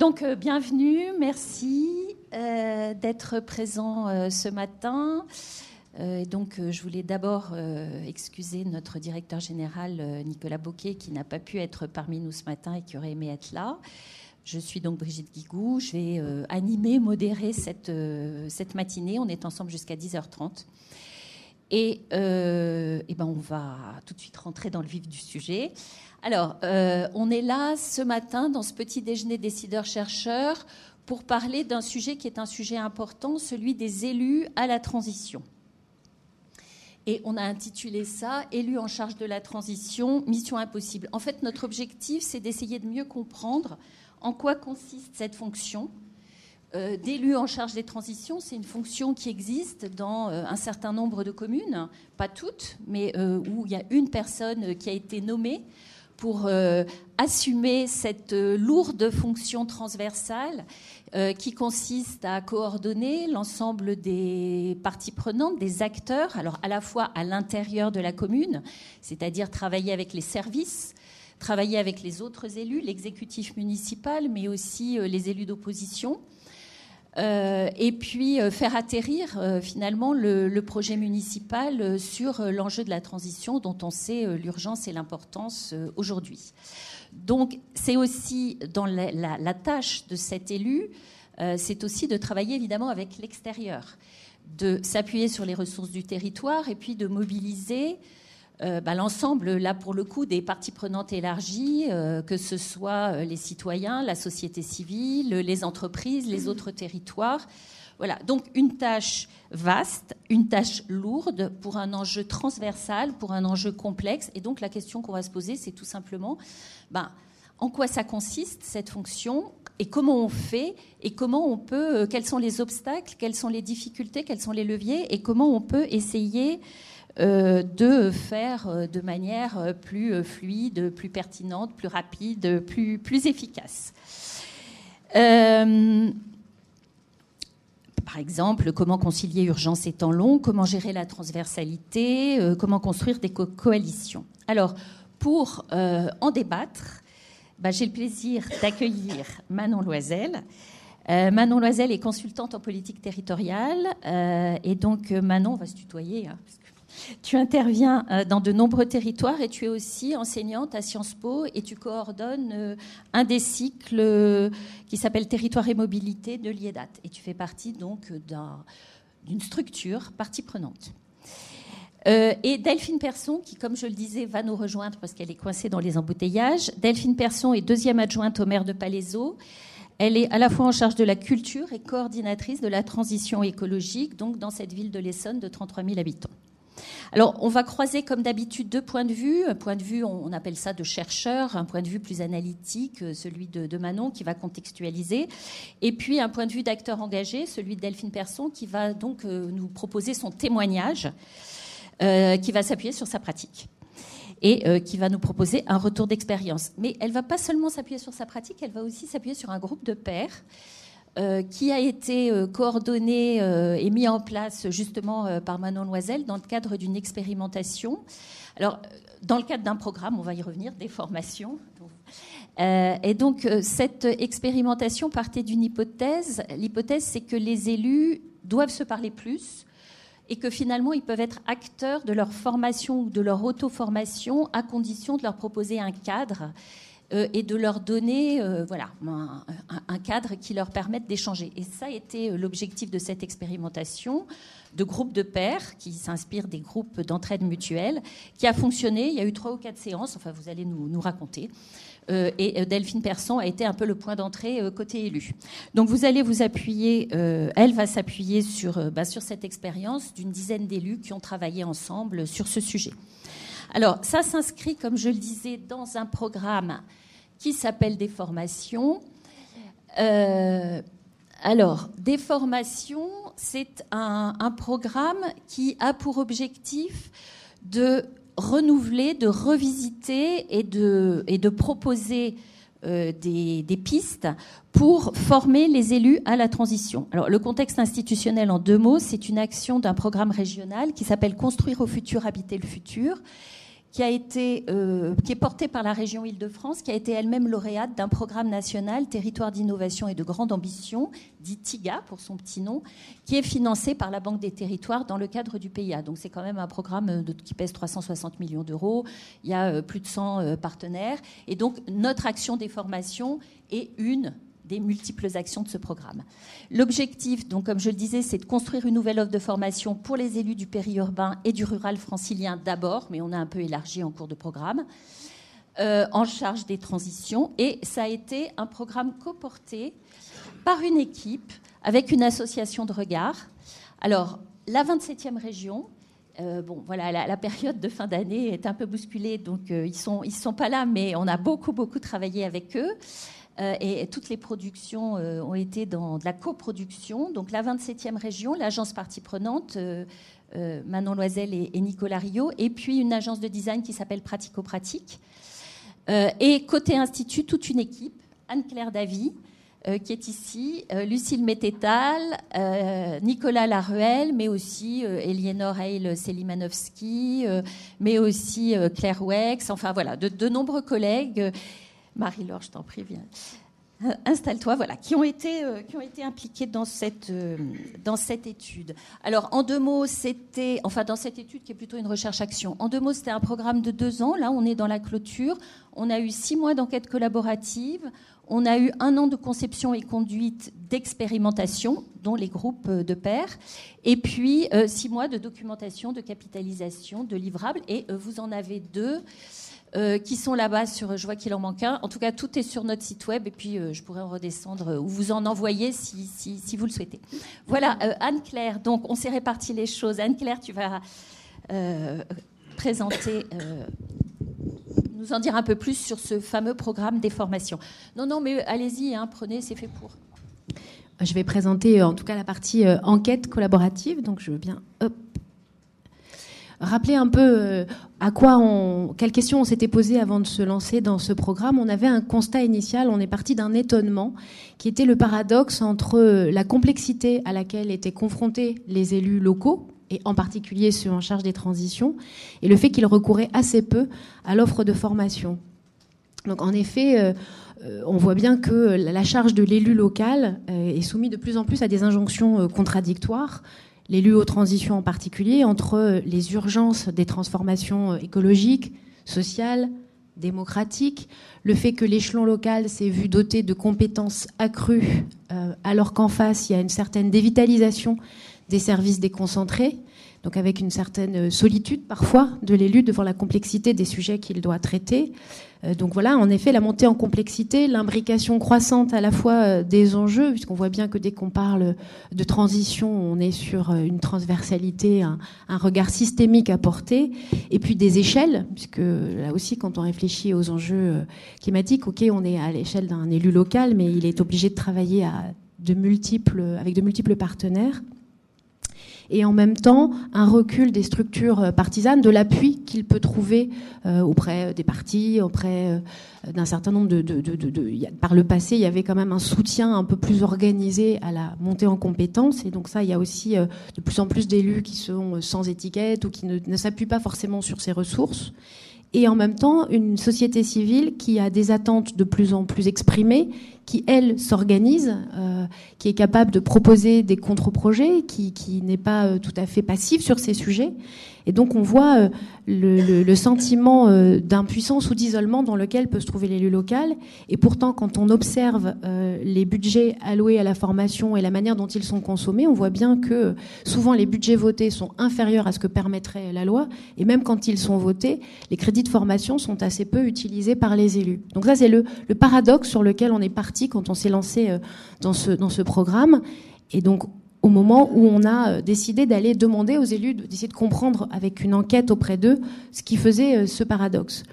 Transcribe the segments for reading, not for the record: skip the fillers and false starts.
Donc, bienvenue, merci d'être présent ce matin. Je voulais d'abord excuser notre directeur général, Nicolas Bocquet, qui n'a pas pu être parmi nous ce matin et qui aurait aimé être là. Je suis donc Brigitte Guigou. Je vais animer, modérer cette matinée. On est ensemble jusqu'à 10h30. Et on va tout de suite rentrer dans le vif du sujet. Alors, on est là ce matin dans ce petit déjeuner décideurs-chercheurs pour parler d'un sujet qui est un sujet important, celui des élus à la transition. Et on a intitulé ça « Élus en charge de la transition, mission impossible ». En fait, notre objectif, c'est d'essayer de mieux comprendre en quoi consiste cette fonction d'élus en charge des transitions. C'est une fonction qui existe dans un certain nombre de communes, pas toutes, mais où il y a une personne qui a été nommée pour assumer cette lourde fonction transversale qui consiste à coordonner l'ensemble des parties prenantes, des acteurs, alors à la fois à l'intérieur de la commune, c'est-à-dire travailler avec les services, travailler avec les autres élus, l'exécutif municipal, mais aussi les élus d'opposition, et puis faire atterrir finalement le projet municipal sur l'enjeu de la transition dont on sait l'urgence et l'importance aujourd'hui. Donc c'est aussi dans la tâche de cet élu, c'est aussi de travailler évidemment avec l'extérieur, de s'appuyer sur les ressources du territoire et puis de mobiliser l'ensemble, là pour le coup, des parties prenantes élargies, que ce soit les citoyens, la société civile, les entreprises, les autres territoires. Voilà, donc une tâche vaste, une tâche lourde pour un enjeu transversal, pour un enjeu complexe. Et donc la question qu'on va se poser, c'est tout simplement en quoi ça consiste cette fonction et comment on fait et comment on peut, quels sont les obstacles, quelles sont les difficultés, quels sont les leviers et comment on peut essayer de faire de manière plus fluide, plus pertinente, plus rapide, plus efficace. Par exemple, comment concilier urgence et temps long, comment gérer la transversalité, comment construire des coalitions. Alors, pour en débattre, j'ai le plaisir d'accueillir Manon Loisel. Manon Loisel est consultante en politique territoriale. Et donc, Manon, on va se tutoyer, hein, parce que tu interviens dans de nombreux territoires et tu es aussi enseignante à Sciences Po et tu coordonnes un des cycles qui s'appelle Territoires et Mobilités de l'IEDAT. Et tu fais partie donc d'une structure partie prenante. Et Delphine Person, qui, comme je le disais, va nous rejoindre parce qu'elle est coincée dans les embouteillages. Delphine Person est deuxième adjointe au maire de Palaiseau. Elle est à la fois en charge de la culture et coordinatrice de la transition écologique, donc dans cette ville de l'Essonne de 33 000 habitants. Alors, on va croiser, comme d'habitude, deux points de vue. Un point de vue, on appelle ça de chercheur, un point de vue plus analytique, celui de Manon, qui va contextualiser. Et puis, un point de vue d'acteur engagé, celui de Delphine Person, qui va donc nous proposer son témoignage, qui va s'appuyer sur sa pratique et qui va nous proposer un retour d'expérience. Mais elle ne va pas seulement s'appuyer sur sa pratique, elle va aussi s'appuyer sur un groupe de pairs, qui a été coordonné et mis en place justement par Manon Loisel dans le cadre d'une expérimentation. Alors, dans le cadre d'un programme, on va y revenir, Déformation. Et donc, cette expérimentation partait d'une hypothèse. L'hypothèse, c'est que les élus doivent se parler plus et que finalement, ils peuvent être acteurs de leur formation ou de leur auto-formation à condition de leur proposer un cadre et de leur donner un cadre qui leur permette d'échanger. Et ça a été l'objectif de cette expérimentation, de groupes de pairs qui s'inspirent des groupes d'entraide mutuelle, qui a fonctionné. Il y a eu 3 ou 4 séances, enfin vous allez nous raconter. Et Delphine Person a été un peu le point d'entrée côté élu. Donc vous allez vous appuyer, elle va s'appuyer sur cette expérience d'une dizaine d'élus qui ont travaillé ensemble sur ce sujet. Alors, ça s'inscrit, comme je le disais, dans un programme qui s'appelle Déformation. Déformation, c'est un programme qui a pour objectif de renouveler, de revisiter et de proposer des pistes pour former les élus à la transition. Alors, le contexte institutionnel, en 2 mots, c'est une action d'un programme régional qui s'appelle « Construire au futur, habiter le futur », qui est portée par la région Île-de-France, qui a été elle-même lauréate d'un programme national, Territoires d'innovation et de grande ambition, dit TIGA pour son petit nom, qui est financé par la Banque des Territoires dans le cadre du PIA. Donc c'est quand même un programme qui pèse 360 millions d'euros. Il y a plus de 100 partenaires. Et donc notre action Déformation est une des multiples actions de ce programme. L'objectif, donc, comme je le disais, c'est de construire une nouvelle offre de formation pour les élus du périurbain et du rural francilien d'abord, mais on a un peu élargi en cours de programme, en charge des transitions. Et ça a été un programme coporté par une équipe avec une association de regards. Alors, la 27e région... la période de fin d'année est un peu bousculée, donc ils sont pas là, mais on a beaucoup travaillé avec eux. Et toutes les productions ont été dans de la coproduction. Donc la 27e région, l'agence partie prenante, Manon Loisel et Nicolas Rio, et puis une agence de design qui s'appelle Pratico-Pratique. Et côté institut, toute une équipe, Anne-Claire Davy, qui est ici, Lucille Mettetal, Nicolas Laruel, mais aussi Elienor Eil-Selimanowski, mais aussi Claire Wex, enfin voilà, de nombreux collègues, Marie-Laure, je t'en prie, viens, installe-toi, voilà, qui ont été impliqués dans cette étude. Alors, en deux mots, dans cette étude qui est plutôt une recherche-action, en deux mots, c'était un programme de 2 ans, là, on est dans la clôture, on a eu 6 mois d'enquête collaborative, on a eu 1 an de conception et conduite d'expérimentation, dont les groupes de pairs, et puis 6 mois de documentation, de capitalisation, de livrables, et vous en avez 2 qui sont là-bas, je vois qu'il en manque un. En tout cas, tout est sur notre site web, et puis je pourrais en redescendre ou vous en envoyer si vous le souhaitez. Voilà, Anne-Claire, donc on s'est réparti les choses. Anne-Claire, tu vas présenter... nous en dire un peu plus sur ce fameux programme Déformation. Non, mais allez-y, hein, prenez, c'est fait pour. Je vais présenter en tout cas la partie enquête collaborative, donc je veux bien rappeler un peu quelles questions on s'était posées avant de se lancer dans ce programme. On avait un constat initial, on est parti d'un étonnement qui était le paradoxe entre la complexité à laquelle étaient confrontés les élus locaux, et en particulier ceux en charge des transitions, et le fait qu'ils recouraient assez peu à l'offre de formation. Donc en effet, on voit bien que la charge de l'élu local est soumise de plus en plus à des injonctions contradictoires, l'élu aux transitions en particulier, entre les urgences des transformations écologiques, sociales, démocratiques, le fait que l'échelon local s'est vu doté de compétences accrues, alors qu'en face, il y a une certaine dévitalisation des services déconcentrés, donc avec une certaine solitude parfois de l'élu devant la complexité des sujets qu'il doit traiter. Donc voilà, en effet, la montée en complexité, l'imbrication croissante à la fois des enjeux, puisqu'on voit bien que dès qu'on parle de transition, on est sur une transversalité, un regard systémique à porter, et puis des échelles, puisque là aussi, quand on réfléchit aux enjeux climatiques, ok, on est à l'échelle d'un élu local, mais il est obligé de travailler avec de multiples partenaires. Et en même temps, un recul des structures partisanes, de l'appui qu'il peut trouver auprès des partis, auprès d'un certain nombre Par le passé, il y avait quand même un soutien un peu plus organisé à la montée en compétences. Et donc ça, il y a aussi de plus en plus d'élus qui sont sans étiquette ou qui ne s'appuient pas forcément sur ces ressources. Et en même temps, une société civile qui a des attentes de plus en plus exprimées, qui, elle, s'organise, qui est capable de proposer des contre-projets, qui n'est pas tout à fait passive sur ces sujets. Et donc, on voit le sentiment d'impuissance ou d'isolement dans lequel peut se trouver l'élu local. Et pourtant, quand on observe les budgets alloués à la formation et la manière dont ils sont consommés, on voit bien que souvent, les budgets votés sont inférieurs à ce que permettrait la loi. Et même quand ils sont votés, les crédits de formation sont assez peu utilisés par les élus. Donc ça, c'est le paradoxe sur lequel on est parti quand on s'est lancé dans ce programme. Et donc, au moment où on a décidé d'aller demander aux élus, d'essayer de comprendre avec une enquête auprès d'eux ce qui faisait ce paradoxe.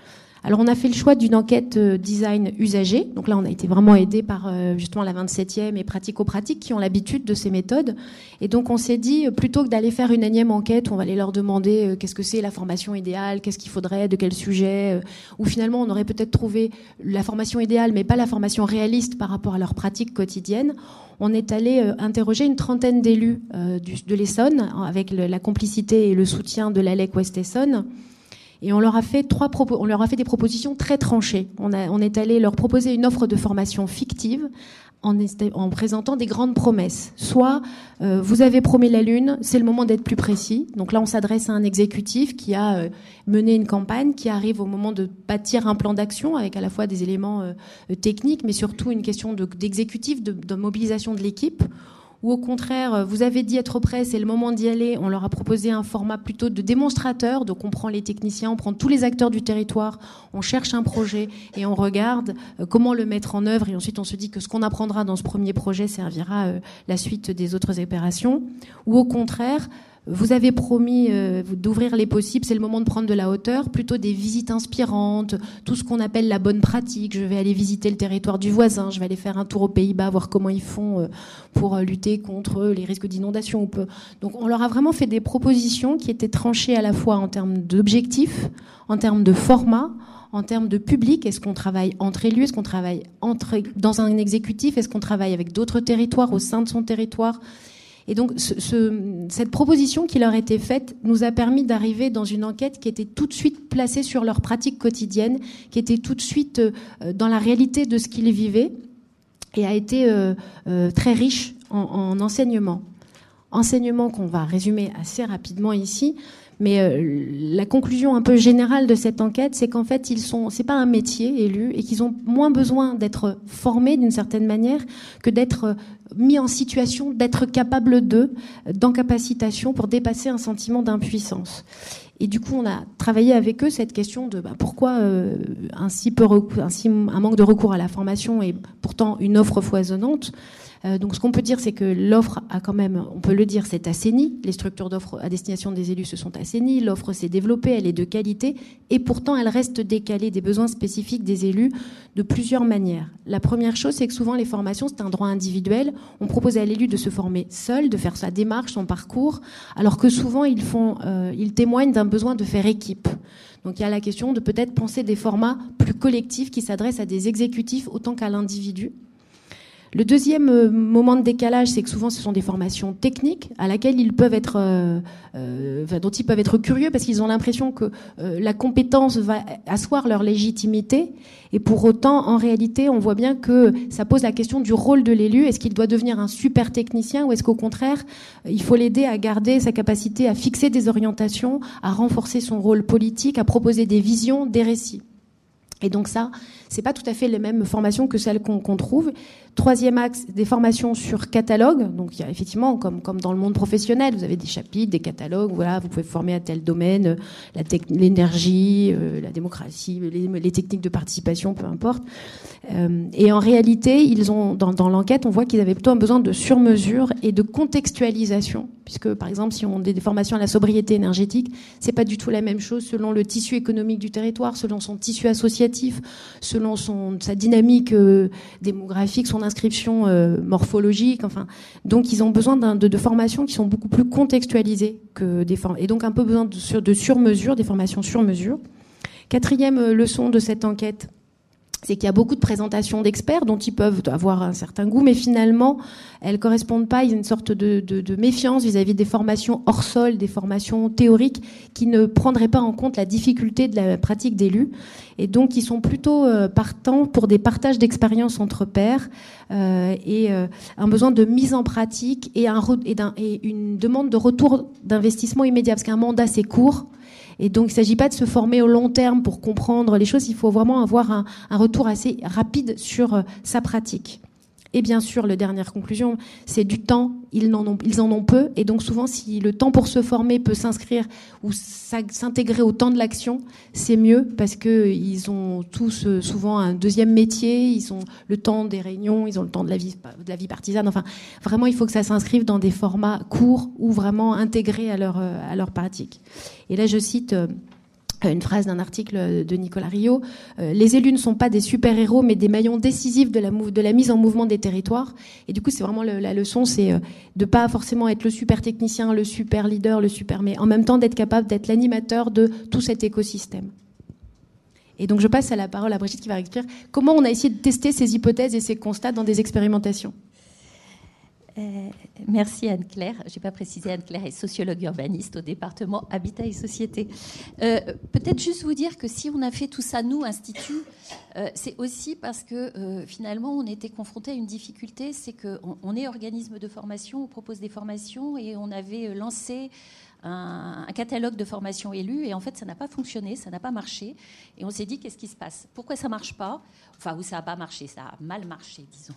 Alors on a fait le choix d'une enquête design usagé. Donc là, on a été vraiment aidé par justement la 27e et Pratico-Pratique qui ont l'habitude de ces méthodes. Et donc on s'est dit, plutôt que d'aller faire une énième enquête, on va aller leur demander qu'est-ce que c'est la formation idéale, qu'est-ce qu'il faudrait, de quel sujet, ou finalement on aurait peut-être trouvé la formation idéale mais pas la formation réaliste par rapport à leur pratique quotidienne. On est allé interroger une trentaine d'élus de l'Essonne avec la complicité et le soutien de l'ALEC Ouest-Essonne. Et on leur a fait des propositions très tranchées. On est allé leur proposer une offre de formation fictive en présentant des grandes promesses. Soit vous avez promis la Lune, c'est le moment d'être plus précis. Donc là, on s'adresse à un exécutif qui a mené une campagne, qui arrive au moment de bâtir un plan d'action avec à la fois des éléments techniques, mais surtout une question d'exécutif, de mobilisation de l'équipe. Ou au contraire, vous avez dit être prêt, c'est le moment d'y aller. On leur a proposé un format plutôt de démonstrateur. Donc on prend les techniciens, on prend tous les acteurs du territoire, on cherche un projet et on regarde comment le mettre en œuvre. Et ensuite, on se dit que ce qu'on apprendra dans ce premier projet servira la suite des autres opérations. Ou au contraire, vous avez promis d'ouvrir les possibles, c'est le moment de prendre de la hauteur, plutôt des visites inspirantes, tout ce qu'on appelle la bonne pratique. Je vais aller visiter le territoire du voisin, je vais aller faire un tour aux Pays-Bas, voir comment ils font pour lutter contre les risques d'inondation. Donc on leur a vraiment fait des propositions qui étaient tranchées à la fois en termes d'objectifs, en termes de format, en termes de public. Est-ce qu'on travaille entre élus? Est-ce qu'on travaille dans un exécutif? Est-ce qu'on travaille avec d'autres territoires, au sein de son territoire? Et donc cette proposition qui leur était faite nous a permis d'arriver dans une enquête qui était tout de suite placée sur leur pratique quotidienne, qui était tout de suite dans la réalité de ce qu'ils vivaient et a été très riche en enseignements. Enseignements qu'on va résumer assez rapidement ici, mais la conclusion un peu générale de cette enquête, c'est qu'en fait, c'est pas un métier élu et qu'ils ont moins besoin d'être formés d'une certaine manière que d'être mis en situation d'être capable d'encapacitation pour dépasser un sentiment d'impuissance. Et du coup, on a travaillé avec eux cette question de pourquoi un manque de recours à la formation et pourtant une offre foisonnante. Donc ce qu'on peut dire, c'est que l'offre a quand même, on peut le dire, s'est assainie. Les structures d'offres à destination des élus se sont assainies. L'offre s'est développée, elle est de qualité. Et pourtant, elle reste décalée des besoins spécifiques des élus de plusieurs manières. La première chose, c'est que souvent, les formations, c'est un droit individuel. On propose à l'élu de se former seul, de faire sa démarche, son parcours, alors que souvent, ils témoignent d'un besoin de faire équipe. Donc il y a la question de peut-être penser des formats plus collectifs qui s'adressent à des exécutifs autant qu'à l'individu. Le deuxième moment de décalage, c'est que souvent ce sont des formations techniques à laquelle dont ils peuvent être curieux parce qu'ils ont l'impression que la compétence va asseoir leur légitimité. Et pour autant, en réalité, on voit bien que ça pose la question du rôle de l'élu. Est-ce qu'il doit devenir un super technicien ou est-ce qu'au contraire, il faut l'aider à garder sa capacité à fixer des orientations, à renforcer son rôle politique, à proposer des visions, des récits? Et donc ça, c'est pas tout à fait les mêmes formations que celles qu'on trouve. Troisième axe, des formations sur catalogue. Donc il y a effectivement, comme dans le monde professionnel, vous avez des chapitres, des catalogues. Voilà, vous pouvez former à tel domaine, l'énergie, la démocratie, les techniques de participation, peu importe. Et en réalité, ils ont dans l'enquête, on voit qu'ils avaient plutôt un besoin de sur-mesure et de contextualisation, puisque par exemple, si on a des formations à la sobriété énergétique, c'est pas du tout la même chose selon le tissu économique du territoire, selon son tissu associatif, selon sa dynamique démographique, son inscription morphologique. Enfin, donc ils ont besoin de formations qui sont beaucoup plus contextualisées que des formations, et donc un peu besoin de sur-mesure, des formations sur-mesure. Quatrième leçon de cette enquête, c'est qu'il y a beaucoup de présentations d'experts dont ils peuvent avoir un certain goût, mais finalement, elles correspondent pas. Il y a une sorte de méfiance vis-à-vis des formations hors sol, des formations théoriques qui ne prendraient pas en compte la difficulté de la pratique d'élus. Et donc, ils sont plutôt partants pour des partages d'expériences entre pairs et un besoin de mise en pratique et une demande de retour d'investissement immédiat, parce qu'un mandat, c'est court. Et donc, il ne s'agit pas de se former au long terme pour comprendre les choses. Il faut vraiment avoir un retour assez rapide sur sa pratique. Et bien sûr, la dernière conclusion, c'est du temps. Ils en ont peu. Et donc, souvent, si le temps pour se former peut s'inscrire ou s'intégrer au temps de l'action, c'est mieux parce qu'ils ont tous souvent un deuxième métier. Ils ont le temps des réunions, ils ont le temps de la vie partisane. Enfin, vraiment, il faut que ça s'inscrive dans des formats courts ou vraiment intégrés à leur pratique. Et là, je cite une phrase d'un article de Nicolas Rio. Les élus ne sont pas des super-héros, mais des maillons décisifs de la mise en mouvement des territoires. Et du coup, c'est vraiment la leçon, c'est de pas forcément être le super-technicien, le super-leader, mais en même temps d'être capable d'être l'animateur de tout cet écosystème. Et donc, je passe la parole à Brigitte qui va expliquer comment on a essayé de tester ces hypothèses et ces constats dans des expérimentations. Merci Anne-Claire. Je n'ai pas précisé, Anne-Claire est sociologue urbaniste au département Habitat et Société. Peut-être juste vous dire que si on a fait tout ça, nous, Institut, c'est aussi parce que finalement, on était confronté à une difficulté, c'est qu'on est organisme de formation, on propose des formations et on avait lancé un catalogue de formation élue et en fait ça n'a pas fonctionné, ça n'a pas marché et on s'est dit qu'est-ce qui se passe, pourquoi ça marche pas, enfin ou ça a pas marché, ça a mal marché disons,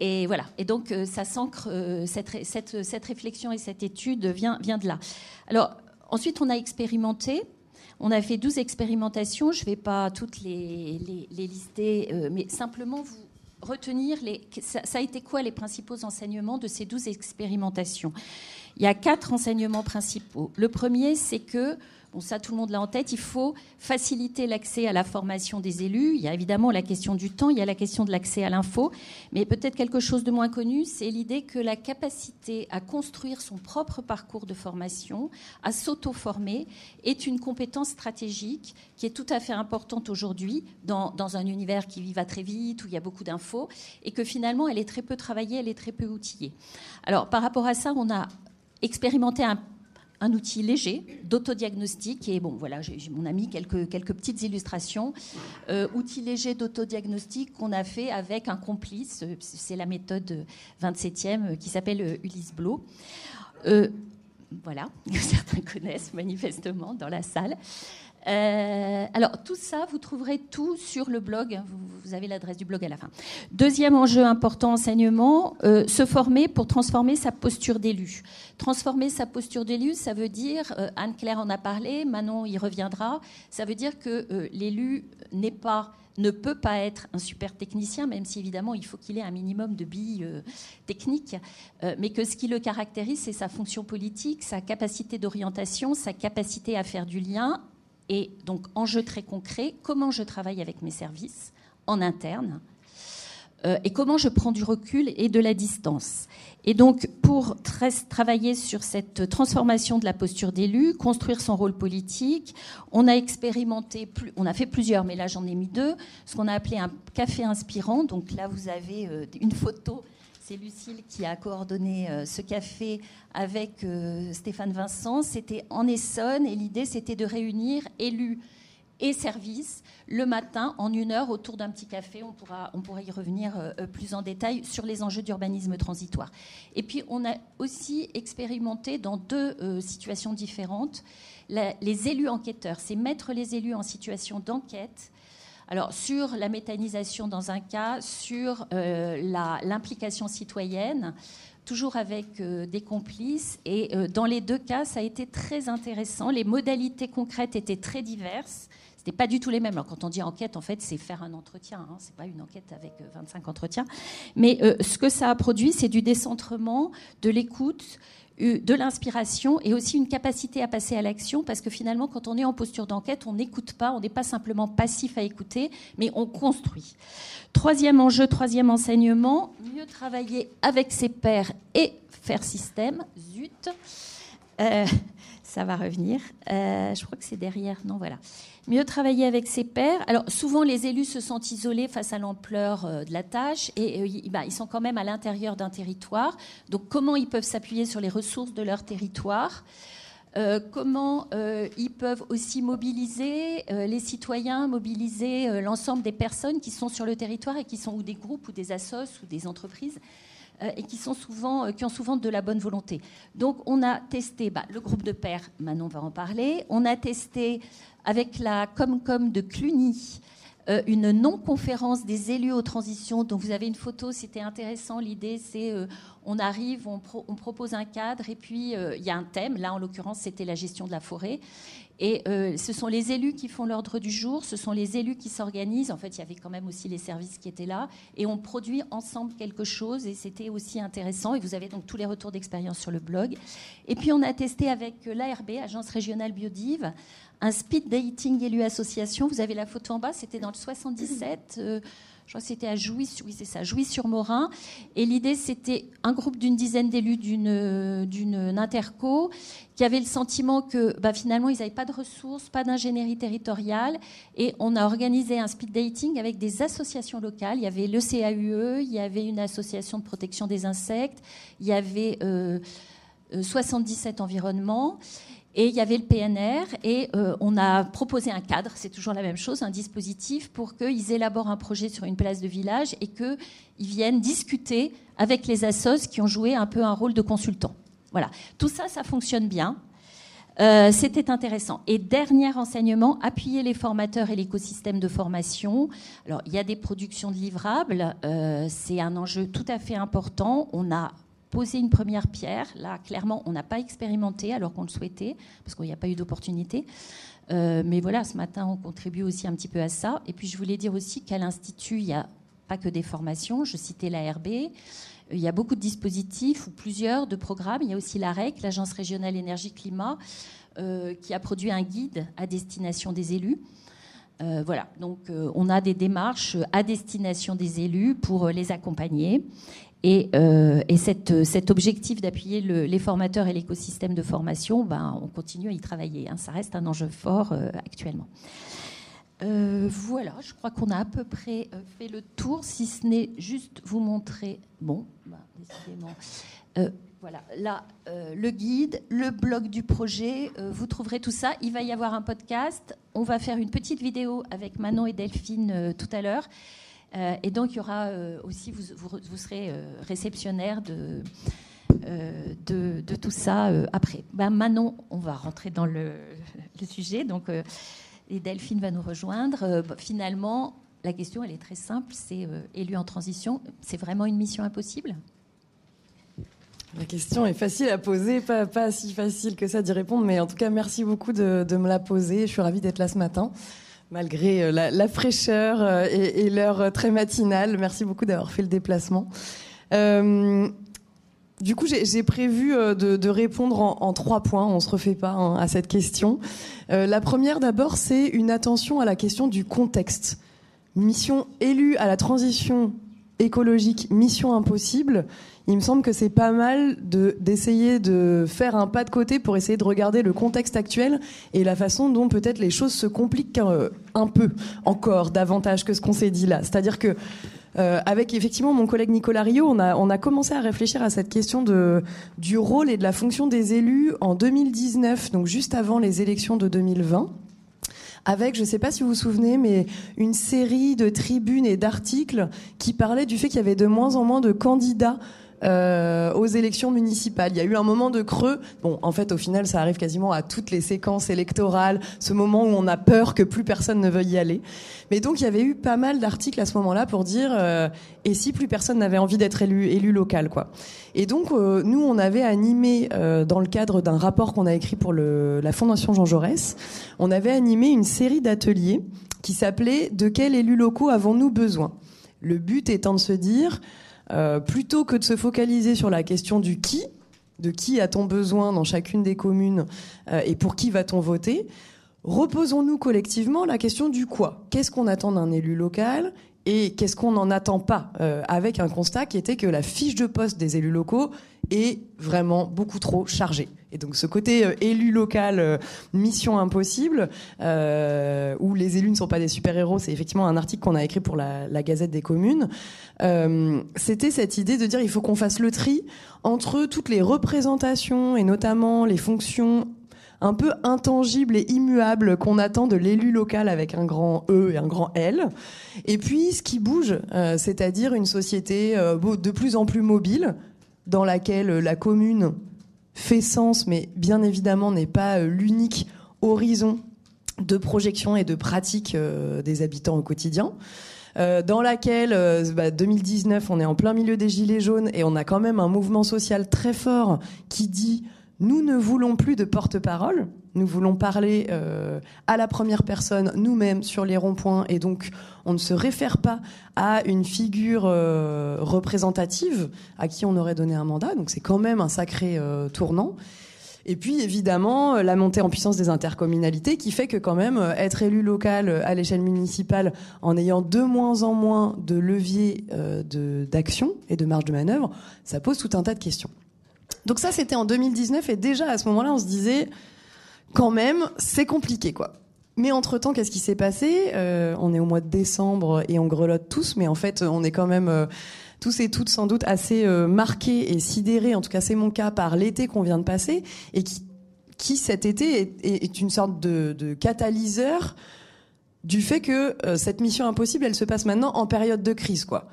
et voilà, et donc ça s'ancre, cette réflexion et cette étude vient de là. Alors ensuite on a expérimenté, on a fait 12 expérimentations, je vais pas toutes les lister, mais simplement vous retenir ça a été quoi les principaux enseignements de ces 12 expérimentations. Il y a 4 enseignements principaux. Le premier, c'est que, bon, ça tout le monde l'a en tête, il faut faciliter l'accès à la formation des élus. Il y a évidemment la question du temps, il y a la question de l'accès à l'info, mais peut-être quelque chose de moins connu, c'est l'idée que la capacité à construire son propre parcours de formation, à s'auto-former, est une compétence stratégique qui est tout à fait importante aujourd'hui dans un univers qui va très vite, où il y a beaucoup d'infos, et que finalement, elle est très peu travaillée, elle est très peu outillée. Alors, par rapport à ça, on a expérimenter un outil léger d'autodiagnostic, et bon voilà, on a mis quelques petites illustrations. Outil léger d'autodiagnostic qu'on a fait avec un complice, c'est la méthode 27e qui s'appelle Ulysse Blau. Voilà, certains connaissent manifestement dans la salle. Alors tout ça, vous trouverez tout sur le blog, vous avez l'adresse du blog à la fin. Deuxième enjeu important, enseignement, se former pour transformer sa posture d'élu. Transformer sa posture d'élu, ça veut dire, Anne-Claire en a parlé, Manon y reviendra, ça veut dire que l'élu ne peut pas être un super technicien, même si évidemment il faut qu'il ait un minimum de billes techniques, mais que ce qui le caractérise, c'est sa fonction politique, sa capacité d'orientation, sa capacité à faire du lien. Et donc, enjeu très concret, comment je travaille avec mes services en interne et comment je prends du recul et de la distance. Et donc, pour travailler sur cette transformation de la posture d'élu, construire son rôle politique, on a expérimenté, on a fait plusieurs, mais là j'en ai mis 2, ce qu'on a appelé un café inspirant. Donc là, vous avez une photo. C'est Lucille qui a coordonné ce café avec Stéphane Vincent. C'était en Essonne et l'idée, c'était de réunir élus et services le matin en 1 heure autour d'un petit café. On pourra y revenir plus en détail sur les enjeux d'urbanisme transitoire. Et puis, on a aussi expérimenté dans 2 situations différentes les élus enquêteurs. C'est mettre les élus en situation d'enquête. Alors, sur la méthanisation dans un cas, sur l'implication citoyenne, toujours avec des complices. Et dans les 2 cas, ça a été très intéressant. Les modalités concrètes étaient très diverses. Ce n'était pas du tout les mêmes. Alors, quand on dit enquête, en fait, c'est faire un entretien. Hein. Ce n'est pas une enquête avec 25 entretiens. Mais ce que ça a produit, c'est du décentrement, de l'écoute, de l'inspiration et aussi une capacité à passer à l'action, parce que finalement, quand on est en posture d'enquête, on n'écoute pas, on n'est pas simplement passif à écouter, mais on construit. Troisième enjeu, troisième enseignement, mieux travailler avec ses pairs et faire système. Zut, ça va revenir. Je crois que c'est derrière. Non, voilà. Mieux travailler avec ses pairs. Alors, souvent, les élus se sentent isolés face à l'ampleur de la tâche et ils sont quand même à l'intérieur d'un territoire. Donc, comment ils peuvent s'appuyer sur les ressources de leur territoire ? Comment ils peuvent aussi mobiliser les citoyens, mobiliser l'ensemble des personnes qui sont sur le territoire et qui sont ou des groupes ou des assos ou des entreprises et qui ont souvent de la bonne volonté. Donc, on a testé le groupe de pairs, Manon va en parler. On a testé avec la Comcom de Cluny, une non-conférence des élus aux transitions. Donc, vous avez une photo, c'était intéressant. L'idée, c'est on arrive, on propose un cadre et puis il y a un thème. Là, en l'occurrence, c'était la gestion de la forêt. Et ce sont les élus qui font l'ordre du jour, ce sont les élus qui s'organisent. En fait, il y avait quand même aussi les services qui étaient là. Et on produit ensemble quelque chose et c'était aussi intéressant. Et vous avez donc tous les retours d'expérience sur le blog. Et puis, on a testé avec l'ARB, Agence Régionale Biodive, un speed dating élu association. Vous avez la photo en bas, c'était dans le 77... je crois que c'était à Jouy-sur-Morin. Et l'idée, c'était un groupe d'une dizaine d'élus d'une interco qui avait le sentiment que finalement, ils n'avaient pas de ressources, pas d'ingénierie territoriale. Et on a organisé un speed dating avec des associations locales. Il y avait le CAUE, il y avait une association de protection des insectes, il y avait 77 environnements. Et il y avait le PNR, et on a proposé un cadre, c'est toujours la même chose, un dispositif pour qu'ils élaborent un projet sur une place de village et qu'ils viennent discuter avec les assos qui ont joué un peu un rôle de consultant. Voilà. Tout ça, ça fonctionne bien. C'était intéressant. Et dernier enseignement, appuyer les formateurs et l'écosystème de formation. Alors, il y a des productions de livrables. C'est un enjeu tout à fait important. On a poser une première pierre. Là, clairement, on n'a pas expérimenté alors qu'on le souhaitait, parce qu'il n'y a pas eu d'opportunité. Mais voilà, ce matin, on contribue aussi un petit peu à ça. Et puis, je voulais dire aussi qu'à l'Institut, il n'y a pas que des formations. Je citais l'ARB. Il y a beaucoup de dispositifs, ou plusieurs, de programmes. Il y a aussi l'AREC, l'Agence régionale énergie-climat, qui a produit un guide à destination des élus. Voilà, donc on a des démarches à destination des élus pour les accompagner. Et cet objectif d'appuyer les formateurs et l'écosystème de formation, on continue à y travailler. Hein. Ça reste un enjeu fort actuellement. Voilà, je crois qu'on a à peu près fait le tour, si ce n'est juste vous montrer... Bon, décidément... Voilà, là, le guide, le blog du projet, vous trouverez tout ça. Il va y avoir un podcast. On va faire une petite vidéo avec Manon et Delphine tout à l'heure. Et donc, il y aura aussi, vous serez réceptionnaire de tout ça après. Manon, on va rentrer dans le sujet. Donc, et Delphine va nous rejoindre. Finalement, la question, elle est très simple. C'est élu en transition, c'est vraiment une mission impossible ? La question est facile à poser, pas si facile que ça d'y répondre, mais en tout cas, merci beaucoup de me la poser. Je suis ravie d'être là ce matin, malgré la fraîcheur et l'heure très matinale. Merci beaucoup d'avoir fait le déplacement. Du coup, j'ai prévu de répondre en trois points. On ne se refait pas à cette question. La première, d'abord, c'est une attention à la question du contexte. Mission élue à la transition écologique, mission impossible. Il me semble que c'est pas mal d'essayer de faire un pas de côté pour essayer de regarder le contexte actuel et la façon dont peut-être les choses se compliquent un peu encore davantage que ce qu'on s'est dit là. C'est-à-dire que avec effectivement mon collègue Nicolas Rio, on a commencé à réfléchir à cette question du rôle et de la fonction des élus en 2019, donc juste avant les élections de 2020. Avec, je ne sais pas si vous vous souvenez, mais une série de tribunes et d'articles qui parlaient du fait qu'il y avait de moins en moins de candidats aux élections municipales. Il y a eu un moment de creux. Bon, en fait, au final, ça arrive quasiment à toutes les séquences électorales, ce moment où on a peur que plus personne ne veuille y aller. Mais donc, il y avait eu pas mal d'articles à ce moment-là pour dire et si plus personne n'avait envie d'être élu local, quoi. Et donc, nous, on avait animé, dans le cadre d'un rapport qu'on a écrit pour la Fondation Jean Jaurès, on avait animé une série d'ateliers qui s'appelait « De quels élus locaux avons-nous besoin ?» Le but étant de se dire... plutôt que de se focaliser sur la question du qui, de qui a-t-on besoin dans chacune des communes et pour qui va-t-on voter, reposons-nous collectivement la question du quoi. Qu'est-ce qu'on attend d'un élu local et qu'est-ce qu'on n'en attend pas, avec un constat qui était que la fiche de poste des élus locaux est vraiment beaucoup trop chargée. Et donc ce côté élu local, mission impossible, où les élus ne sont pas des super-héros, c'est effectivement un article qu'on a écrit pour la Gazette des communes. C'était cette idée de dire il faut qu'on fasse le tri entre toutes les représentations et notamment les fonctions un peu intangible et immuable qu'on attend de l'élu local avec un grand E et un grand L. Et puis, ce qui bouge, c'est-à-dire une société de plus en plus mobile, dans laquelle la commune fait sens, mais bien évidemment n'est pas l'unique horizon de projection et de pratique des habitants au quotidien. Dans laquelle 2019, on est en plein milieu des Gilets jaunes et on a quand même un mouvement social très fort qui dit... Nous ne voulons plus de porte-parole, nous voulons parler à la première personne, nous-mêmes, sur les ronds-points, et donc on ne se réfère pas à une figure représentative à qui on aurait donné un mandat, donc c'est quand même un sacré tournant. Et puis évidemment la montée en puissance des intercommunalités qui fait que quand même être élu local à l'échelle municipale en ayant de moins en moins de leviers d'action et de marge de manœuvre, ça pose tout un tas de questions. Donc ça c'était en 2019 et déjà à ce moment-là on se disait quand même c'est compliqué quoi. Mais entre-temps, qu'est-ce qui s'est passé ? On est au mois de décembre et on grelotte tous, mais en fait, on est quand même tous et toutes sans doute assez marqués et sidérés, en tout cas c'est mon cas, par l'été qu'on vient de passer et qui cet été est une sorte de catalyseur du fait que cette mission impossible, elle se passe maintenant en période de crise, quoi.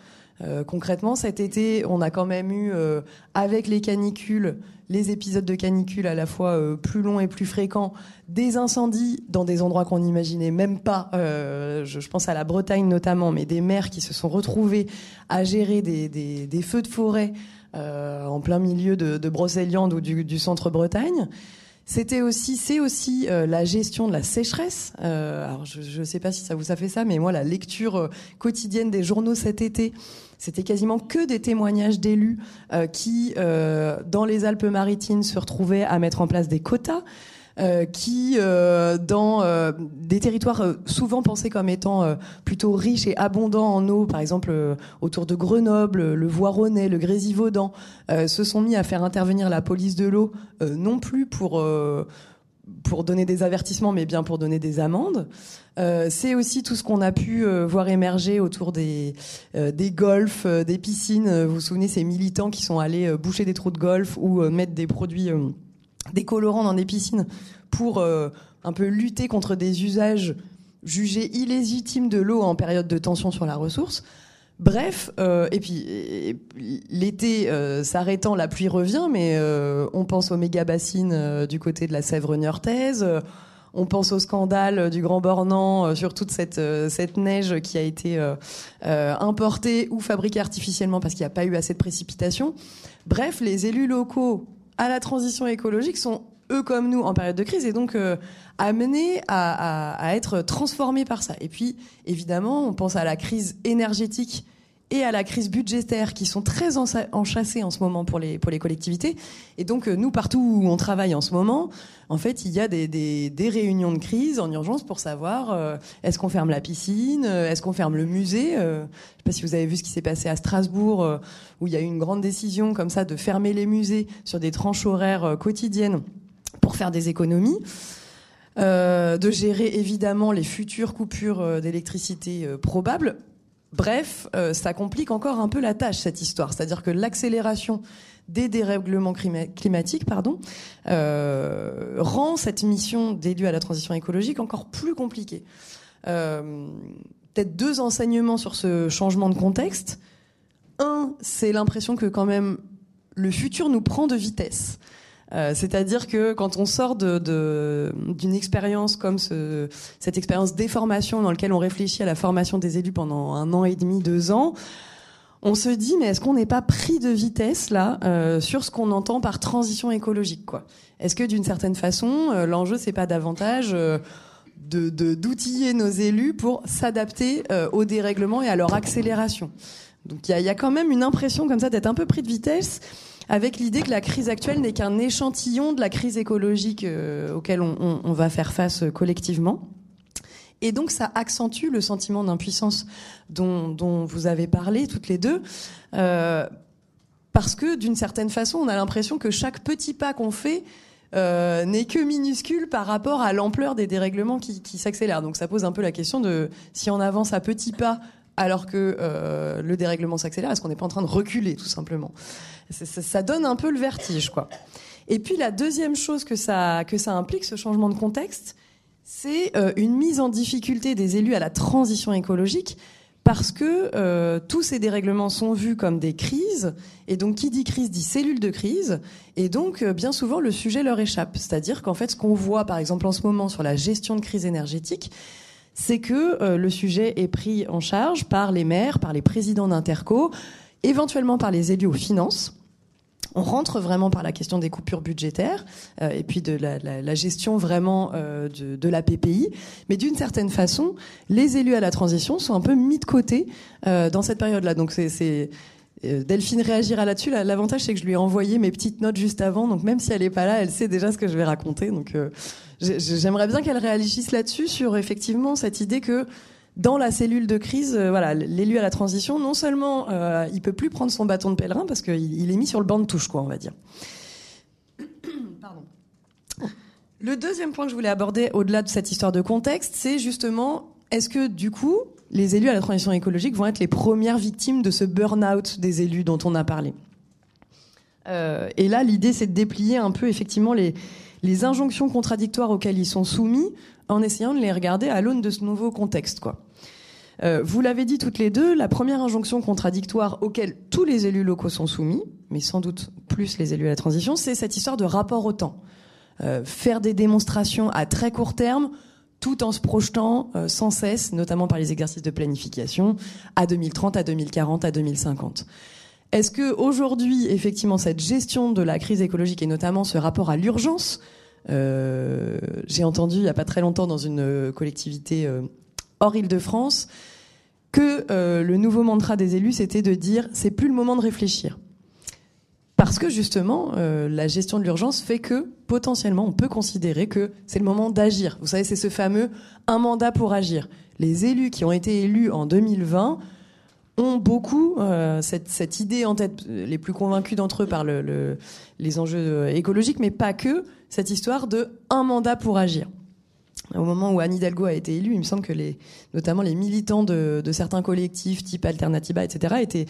Concrètement, cet été, on a quand même eu, avec les canicules, les épisodes de canicules à la fois plus longs et plus fréquents, des incendies dans des endroits qu'on n'imaginait même pas. Je pense à la Bretagne notamment, mais des maires qui se sont retrouvés à gérer des feux de forêt en plein milieu de Brocéliande ou du centre Bretagne. C'est aussi la gestion de la sécheresse. Alors je sais pas si ça vous a fait ça, mais moi la lecture quotidienne des journaux cet été, c'était quasiment que des témoignages d'élus qui, dans les Alpes-Maritimes, se retrouvaient à mettre en place des quotas, qui, dans des territoires souvent pensés comme étant plutôt riches et abondants en eau, par exemple autour de Grenoble, le Voironnais, le Grésivaudan, se sont mis à faire intervenir la police de l'eau, non plus pour donner des avertissements, mais bien pour donner des amendes. C'est aussi tout ce qu'on a pu voir émerger autour des golfs, des piscines. Vous vous souvenez, ces militants qui sont allés boucher des trous de golf ou mettre des produits, des colorants dans des piscines pour un peu lutter contre des usages jugés illégitimes de l'eau en période de tension sur la ressource. Bref, et puis l'été s'arrêtant, la pluie revient, mais on pense aux méga-bassines du côté de la Sèvre niortaise, on pense au scandale du Grand Bornand sur toute cette neige qui a été importée ou fabriquée artificiellement parce qu'il n'y a pas eu assez de précipitations. Bref, les élus locaux à la transition écologique sont, eux comme nous, en période de crise et donc amenés à être transformés par ça. Et puis, évidemment, on pense à la crise énergétique et à la crise budgétaire qui sont très enchâssées en ce moment pour les collectivités. Et donc, nous, partout où on travaille en ce moment, en fait, il y a des réunions de crise en urgence pour savoir est-ce qu'on ferme la piscine, est-ce qu'on ferme le musée. Je ne sais pas si vous avez vu ce qui s'est passé à Strasbourg, où il y a eu une grande décision comme ça de fermer les musées sur des tranches horaires quotidiennes pour faire des économies, de gérer évidemment les futures coupures d'électricité probables. Bref, ça complique encore un peu la tâche, cette histoire. C'est-à-dire que l'accélération des dérèglements climatiques rend cette mission d'élus à la transition écologique encore plus compliquée. Peut-être deux enseignements sur ce changement de contexte. Un, c'est l'impression que quand même le futur nous prend de vitesse. C'est-à-dire que quand on sort d'une expérience comme cette expérience Déformation dans laquelle on réfléchit à la formation des élus pendant 1 an et demi, 2 ans, on se dit mais est-ce qu'on n'est pas pris de vitesse là sur ce qu'on entend par transition écologique quoi ? Est-ce que d'une certaine façon l'enjeu c'est pas davantage d'outiller nos élus pour s'adapter aux dérèglements et à leur accélération ? Donc il y a quand même une impression comme ça d'être un peu pris de vitesse, avec l'idée que la crise actuelle n'est qu'un échantillon de la crise écologique auquel on va faire face collectivement. Et donc ça accentue le sentiment d'impuissance dont vous avez parlé toutes les deux, parce que d'une certaine façon, on a l'impression que chaque petit pas qu'on fait n'est que minuscule par rapport à l'ampleur des dérèglements qui s'accélèrent. Donc ça pose un peu la question de si on avance à petits pas, alors que le dérèglement s'accélère, est-ce qu'on n'est pas en train de reculer, tout simplement ? Ça donne un peu le vertige, quoi. Et puis la deuxième chose que ça implique, ce changement de contexte, c'est une mise en difficulté des élus à la transition écologique, parce que tous ces dérèglements sont vus comme des crises, et donc qui dit crise dit cellule de crise, et donc bien souvent le sujet leur échappe. C'est-à-dire qu'en fait, ce qu'on voit par exemple en ce moment sur la gestion de crise énergétique, c'est que le sujet est pris en charge par les maires, par les présidents d'interco, éventuellement par les élus aux finances. On rentre vraiment par la question des coupures budgétaires et puis de la gestion vraiment de la PPI. Mais d'une certaine façon, les élus à la transition sont un peu mis de côté dans cette période-là. Donc c'est Delphine réagira là-dessus. L'avantage, c'est que je lui ai envoyé mes petites notes juste avant, donc même si elle n'est pas là, elle sait déjà ce que je vais raconter. Donc j'aimerais bien qu'elle réagisse là-dessus, sur effectivement cette idée que dans la cellule de crise, voilà, l'élu à la transition, non seulement il ne peut plus prendre son bâton de pèlerin, parce qu'il est mis sur le banc de touche, quoi, on va dire. Pardon. Le deuxième point que je voulais aborder, au-delà de cette histoire de contexte, c'est justement, est-ce que du coup, les élus à la transition écologique vont être les premières victimes de ce burn-out des élus dont on a parlé. Et là, l'idée, c'est de déplier un peu effectivement les injonctions contradictoires auxquelles ils sont soumis, en essayant de les regarder à l'aune de ce nouveau contexte, quoi. Vous l'avez dit toutes les deux, la première injonction contradictoire auquel tous les élus locaux sont soumis, mais sans doute plus les élus à la transition, c'est cette histoire de rapport au temps. Faire des démonstrations à très court terme, tout en se projetant sans cesse, notamment par les exercices de planification, à 2030, à 2040, à 2050. Est-ce que aujourd'hui, effectivement, cette gestion de la crise écologique et notamment ce rapport à l'urgence, j'ai entendu il n'y a pas très longtemps dans une collectivité hors Île-de-France que le nouveau mantra des élus, c'était de dire c'est plus le moment de réfléchir. Parce que justement, la gestion de l'urgence fait que, potentiellement, on peut considérer que c'est le moment d'agir. Vous savez, c'est ce fameux « un mandat pour agir ». Les élus qui ont été élus en 2020 ont beaucoup cette idée en tête, les plus convaincus d'entre eux par les enjeux écologiques, mais pas que, cette histoire de « un mandat pour agir ». Au moment où Anne Hidalgo a été élue, il me semble que notamment les militants de certains collectifs type Alternativa, etc., étaient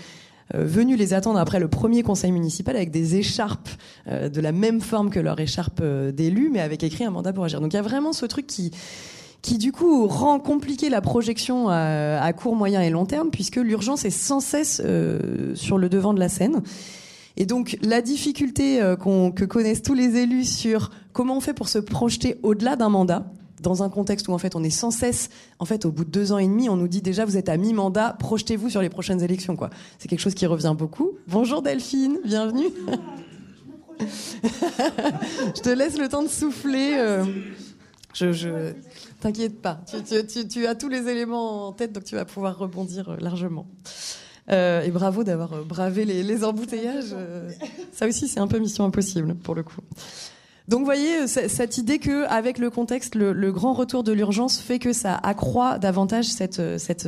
venus les attendre après le premier conseil municipal avec des écharpes de la même forme que leur écharpe d'élus, mais avec écrit un mandat pour agir. Donc il y a vraiment ce truc qui du coup rend compliquée la projection à court, moyen et long terme, puisque l'urgence est sans cesse sur le devant de la scène. Et donc la difficulté que connaissent tous les élus sur comment on fait pour se projeter au-delà d'un mandat, dans un contexte où en fait on est sans cesse, en fait au bout de 2 ans et demi, on nous dit déjà vous êtes à mi-mandat, projetez-vous sur les prochaines élections, quoi. C'est quelque chose qui revient beaucoup. Bonjour Delphine, bienvenue. Je te laisse le temps de souffler. T'inquiète pas, tu as tous les éléments en tête, donc tu vas pouvoir rebondir largement. Et bravo d'avoir bravé les embouteillages. Ça aussi c'est un peu mission impossible pour le coup. Donc, vous voyez, cette idée que, avec le contexte, le grand retour de l'urgence fait que ça accroît davantage cette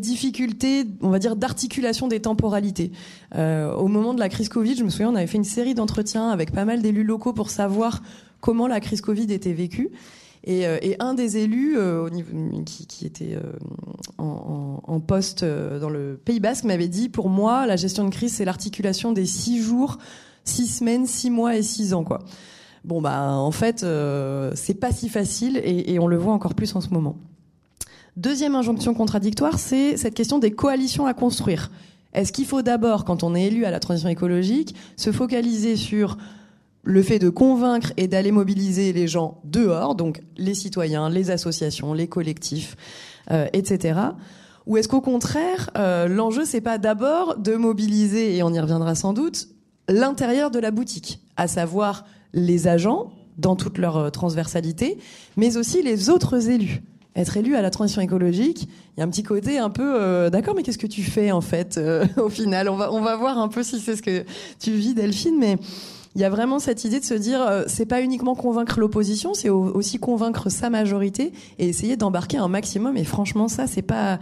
difficulté, on va dire, d'articulation des temporalités. Au moment de la crise Covid, je me souviens, on avait fait une série d'entretiens avec pas mal d'élus locaux pour savoir comment la crise Covid était vécue. Et un des élus qui était en poste dans le Pays Basque m'avait dit, pour moi, la gestion de crise, c'est l'articulation des 6 jours, 6 semaines, 6 mois et 6 ans, quoi. Bon, bah, en fait, c'est pas si facile et on le voit encore plus en ce moment. Deuxième injonction contradictoire, c'est cette question des coalitions à construire. Est-ce qu'il faut d'abord, quand on est élu à la transition écologique, se focaliser sur le fait de convaincre et d'aller mobiliser les gens dehors, donc les citoyens, les associations, les collectifs, etc. Ou est-ce qu'au contraire, l'enjeu, c'est pas d'abord de mobiliser, et on y reviendra sans doute, l'intérieur de la boutique, à savoir les agents dans toute leur transversalité, mais aussi les autres élus. Être élu à la transition écologique, il y a un petit côté un peu d'accord, mais qu'est-ce que tu fais en fait au final? On va voir un peu si c'est ce que tu vis, Delphine, mais il y a vraiment cette idée de se dire c'est pas uniquement convaincre l'opposition, c'est aussi convaincre sa majorité et essayer d'embarquer un maximum. Et franchement, ça c'est pas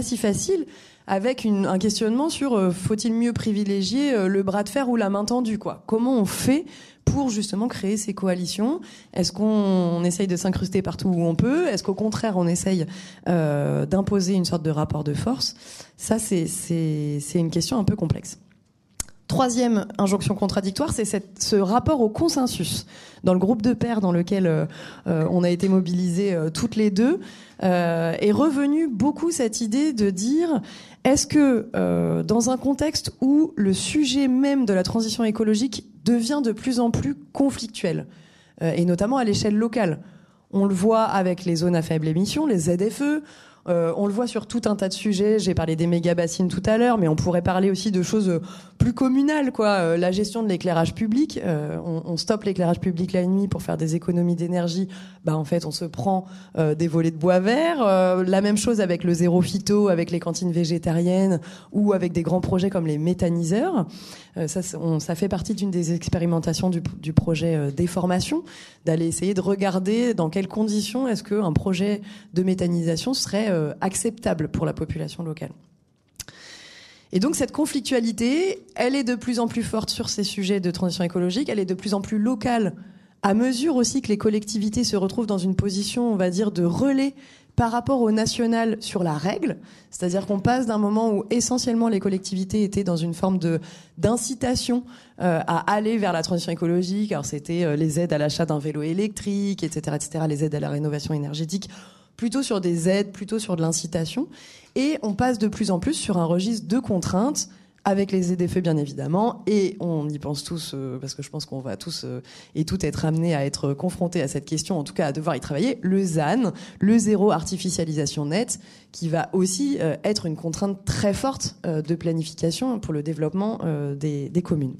si facile. Avec un questionnement sur faut-il mieux privilégier le bras de fer ou la main tendue, quoi. Comment on fait pour justement créer ces coalitions? Est-ce qu'on essaye de s'incruster partout où on peut? Est-ce qu'au contraire on essaye d'imposer une sorte de rapport de force? Ça c'est une question un peu complexe. Troisième injonction contradictoire, c'est ce rapport au consensus. Dans le groupe de pairs dans lequel on a été mobilisés toutes les deux, est revenue beaucoup cette idée de dire est-ce que dans un contexte où le sujet même de la transition écologique devient de plus en plus conflictuel, et notamment à l'échelle locale, on le voit avec les zones à faible émission, les ZFE, On le voit sur tout un tas de sujets. J'ai parlé des méga-bassines tout à l'heure, mais on pourrait parler aussi de choses plus communales, quoi. La gestion de l'éclairage public. On stoppe l'éclairage public la nuit pour faire des économies d'énergie. Bah, en fait, on se prend des volets de bois vert. La même chose avec le zéro phyto, avec les cantines végétariennes ou avec des grands projets comme les méthaniseurs. Ça fait partie d'une des expérimentations du projet Déformation, d'aller essayer de regarder dans quelles conditions est-ce qu'un projet de méthanisation serait acceptable pour la population locale. Et donc cette conflictualité, elle est de plus en plus forte sur ces sujets de transition écologique, elle est de plus en plus locale, à mesure aussi que les collectivités se retrouvent dans une position, on va dire, de relais par rapport au national sur la règle, c'est-à-dire qu'on passe d'un moment où essentiellement les collectivités étaient dans une forme d'incitation à aller vers la transition écologique. Alors c'était les aides à l'achat d'un vélo électrique, etc., les aides à la rénovation énergétique, plutôt sur des aides, plutôt sur de l'incitation. Et on passe de plus en plus sur un registre de contraintes, avec les ZFE bien évidemment, et on y pense tous, parce que je pense qu'on va tous et toutes être amenés à être confrontés à cette question, en tout cas à devoir y travailler, le ZAN, le zéro artificialisation nette, qui va aussi être une contrainte très forte de planification pour le développement des communes.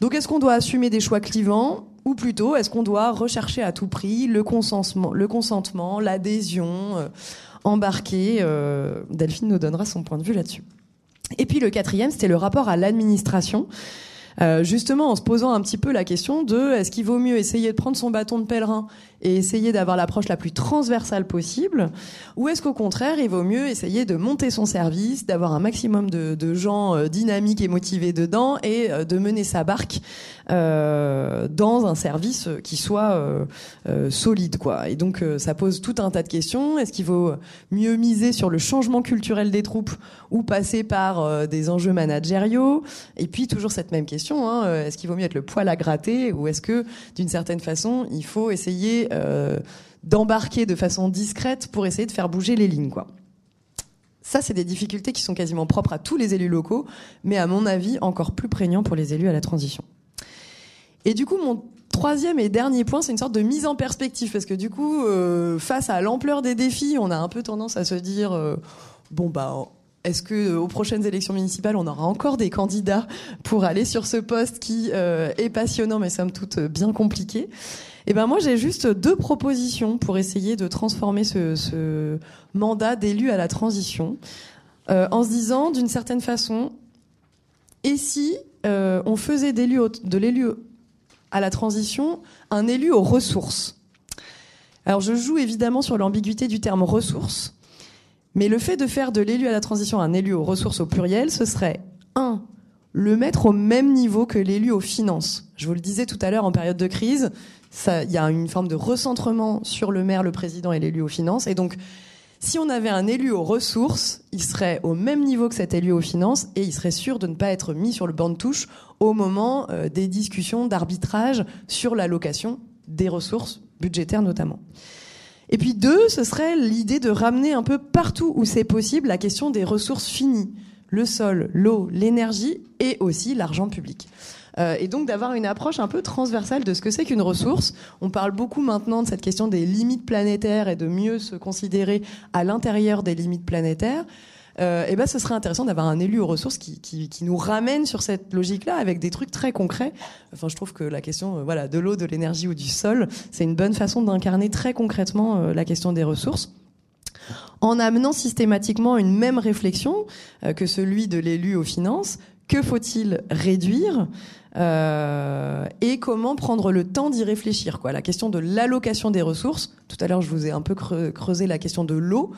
Donc est-ce qu'on doit assumer des choix clivants, ou plutôt est-ce qu'on doit rechercher à tout prix le consentement, l'adhésion embarquée? Delphine nous donnera son point de vue là-dessus. Et puis le quatrième, c'était le rapport à l'administration, justement en se posant un petit peu la question de est-ce qu'il vaut mieux essayer de prendre son bâton de pèlerin et essayer d'avoir l'approche la plus transversale possible, ou est-ce qu'au contraire, il vaut mieux essayer de monter son service, d'avoir un maximum de gens dynamiques et motivés dedans et de mener sa barque dans un service qui soit solide, quoi. Et donc ça pose tout un tas de questions. Est-ce qu'il vaut mieux miser sur le changement culturel des troupes ou passer par des enjeux managériaux? Et puis toujours cette même question, hein, est-ce qu'il vaut mieux être le poil à gratter ou est-ce que d'une certaine façon il faut essayer d'embarquer de façon discrète pour essayer de faire bouger les lignes, quoi. Ça, c'est des difficultés qui sont quasiment propres à tous les élus locaux, mais à mon avis encore plus prégnants pour les élus à la transition. Et du coup, mon troisième et dernier point, c'est une sorte de mise en perspective, parce que du coup, face à l'ampleur des défis, on a un peu tendance à se dire est-ce que aux prochaines élections municipales, on aura encore des candidats pour aller sur ce poste qui est passionnant, mais somme toute bien compliqué? Et ben moi, j'ai juste deux propositions pour essayer de transformer ce mandat d'élu à la transition, en se disant d'une certaine façon, et si on faisait de l'élu à la transition un élu aux ressources? Alors je joue évidemment sur l'ambiguïté du terme ressources. Mais le fait de faire de l'élu à la transition un élu aux ressources au pluriel, ce serait 1. Le mettre au même niveau que l'élu aux finances. Je vous le disais tout à l'heure, en période de crise, il y a une forme de recentrement sur le maire, le président et l'élu aux finances. Et donc, si on avait un élu aux ressources, il serait au même niveau que cet élu aux finances et il serait sûr de ne pas être mis sur le banc de touche au moment des discussions d'arbitrage sur l'allocation des ressources budgétaires notamment. Et puis 2, ce serait l'idée de ramener un peu partout où c'est possible la question des ressources finies, le sol, l'eau, l'énergie et aussi l'argent public. Et donc d'avoir une approche un peu transversale de ce que c'est qu'une ressource. On parle beaucoup maintenant de cette question des limites planétaires et de mieux se considérer à l'intérieur des limites planétaires. Et ben ce serait intéressant d'avoir un élu aux ressources qui nous ramène sur cette logique-là avec des trucs très concrets. Enfin, je trouve que la question, de l'eau, de l'énergie ou du sol, c'est une bonne façon d'incarner très concrètement la question des ressources, en amenant systématiquement une même réflexion que celui de l'élu aux finances. Que faut-il réduire et comment prendre le temps d'y réfléchir, quoi. La question de l'allocation des ressources. Tout à l'heure, je vous ai un peu creusé la question de l'eau.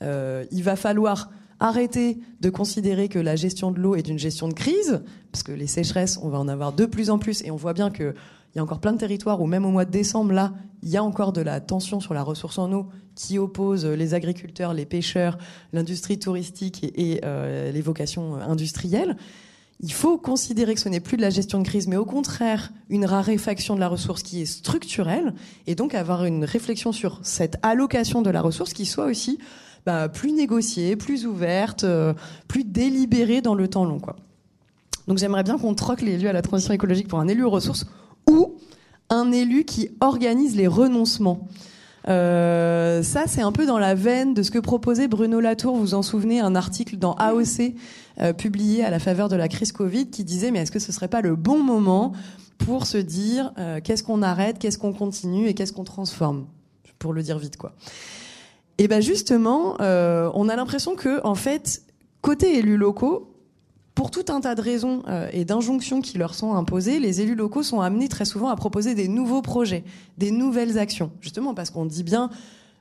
Il va falloir arrêter de considérer que la gestion de l'eau est une gestion de crise, parce que les sécheresses, on va en avoir de plus en plus, et on voit bien qu'il y a encore plein de territoires où même au mois de décembre, là, il y a encore de la tension sur la ressource en eau qui oppose les agriculteurs, les pêcheurs, l'industrie touristique et les vocations industrielles. Il faut considérer que ce n'est plus de la gestion de crise, mais au contraire, une raréfaction de la ressource qui est structurelle, et donc avoir une réflexion sur cette allocation de la ressource qui soit aussi plus négociée, plus ouverte, plus délibérée dans le temps long, quoi. Donc j'aimerais bien qu'on troque l'élu à la transition écologique pour un élu aux ressources ou un élu qui organise les renoncements. Ça, c'est un peu dans la veine de ce que proposait Bruno Latour, vous vous en souvenez, un article dans AOC publié à la faveur de la crise Covid qui disait « Mais est-ce que ce serait pas le bon moment pour se dire qu'est-ce qu'on arrête, qu'est-ce qu'on continue et qu'est-ce qu'on transforme ?» Pour le dire vite, quoi. Et ben justement, on a l'impression que, en fait, côté élus locaux, pour tout un tas de raisons et d'injonctions qui leur sont imposées, les élus locaux sont amenés très souvent à proposer des nouveaux projets, des nouvelles actions. Justement parce qu'on dit bien,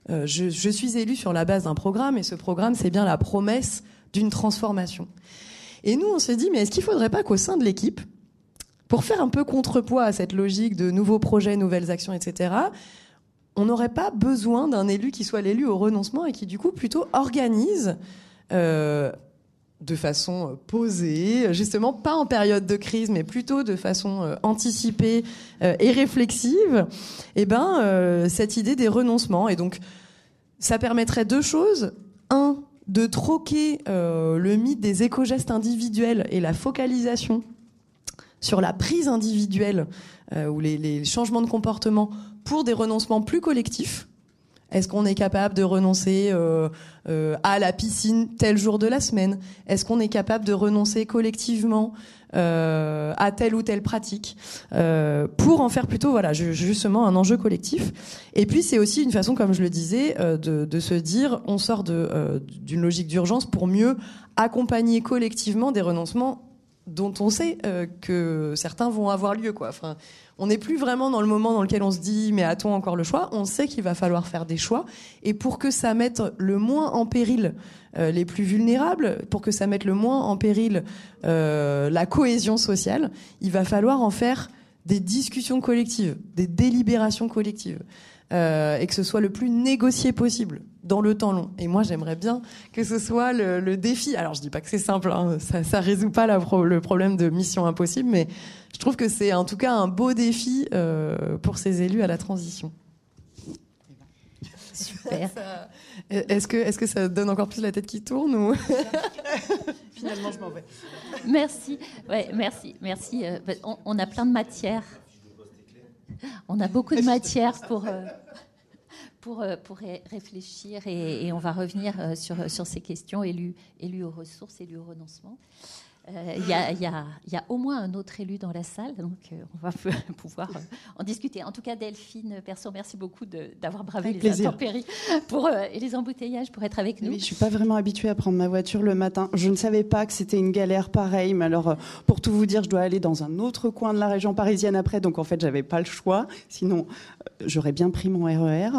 je suis élu sur la base d'un programme et ce programme, c'est bien la promesse d'une transformation. Et nous, on se dit, mais est-ce qu'il ne faudrait pas qu'au sein de l'équipe, pour faire un peu contrepoids à cette logique de nouveaux projets, nouvelles actions, etc., on n'aurait pas besoin d'un élu qui soit l'élu au renoncement et qui, du coup, plutôt organise de façon posée, justement pas en période de crise, mais plutôt de façon anticipée et réflexive, eh ben, cette idée des renoncements. Et donc, ça permettrait deux choses. Un, de troquer le mythe des éco-gestes individuels et la focalisation sur la prise individuelle ou les changements de comportement pour des renoncements plus collectifs. Est-ce qu'on est capable de renoncer à la piscine tel jour de la semaine? Est-ce qu'on est capable de renoncer collectivement à telle ou telle pratique pour en faire plutôt voilà justement un enjeu collectif? Et puis c'est aussi une façon, comme je le disais, de se dire on sort d'une logique d'urgence pour mieux accompagner collectivement des renoncements dont on sait que certains vont avoir lieu, quoi. Enfin, on n'est plus vraiment dans le moment dans lequel on se dit mais a-t-on encore le choix? On sait qu'il va falloir faire des choix et pour que ça mette le moins en péril les plus vulnérables, pour que ça mette le moins en péril la cohésion sociale, il va falloir en faire des discussions collectives, des délibérations collectives et que ce soit le plus négocié possible dans le temps long. Et moi, j'aimerais bien que ce soit le défi. Alors, je dis pas que c'est simple, hein, ça résout pas le problème de mission impossible, mais je trouve que c'est en tout cas un beau défi pour ces élus à la transition. Super. Est-ce que ça donne encore plus la tête qui tourne ou... Finalement, je m'en vais. Merci. Ouais, merci. On a plein de matières. On a beaucoup de matières pour réfléchir et on va revenir sur ces questions élus aux ressources, élus au renoncement. Il y a au moins un autre élu dans la salle, donc on va pouvoir en discuter. En tout cas, Delphine Person, merci beaucoup d'avoir bravé intempéries et les embouteillages pour être avec nous. Oui, je suis pas vraiment habituée à prendre ma voiture le matin. Je ne savais pas que c'était une galère pareille. Mais alors, pour tout vous dire, je dois aller dans un autre coin de la région parisienne après. Donc en fait, j'avais pas le choix. Sinon, j'aurais bien pris mon RER.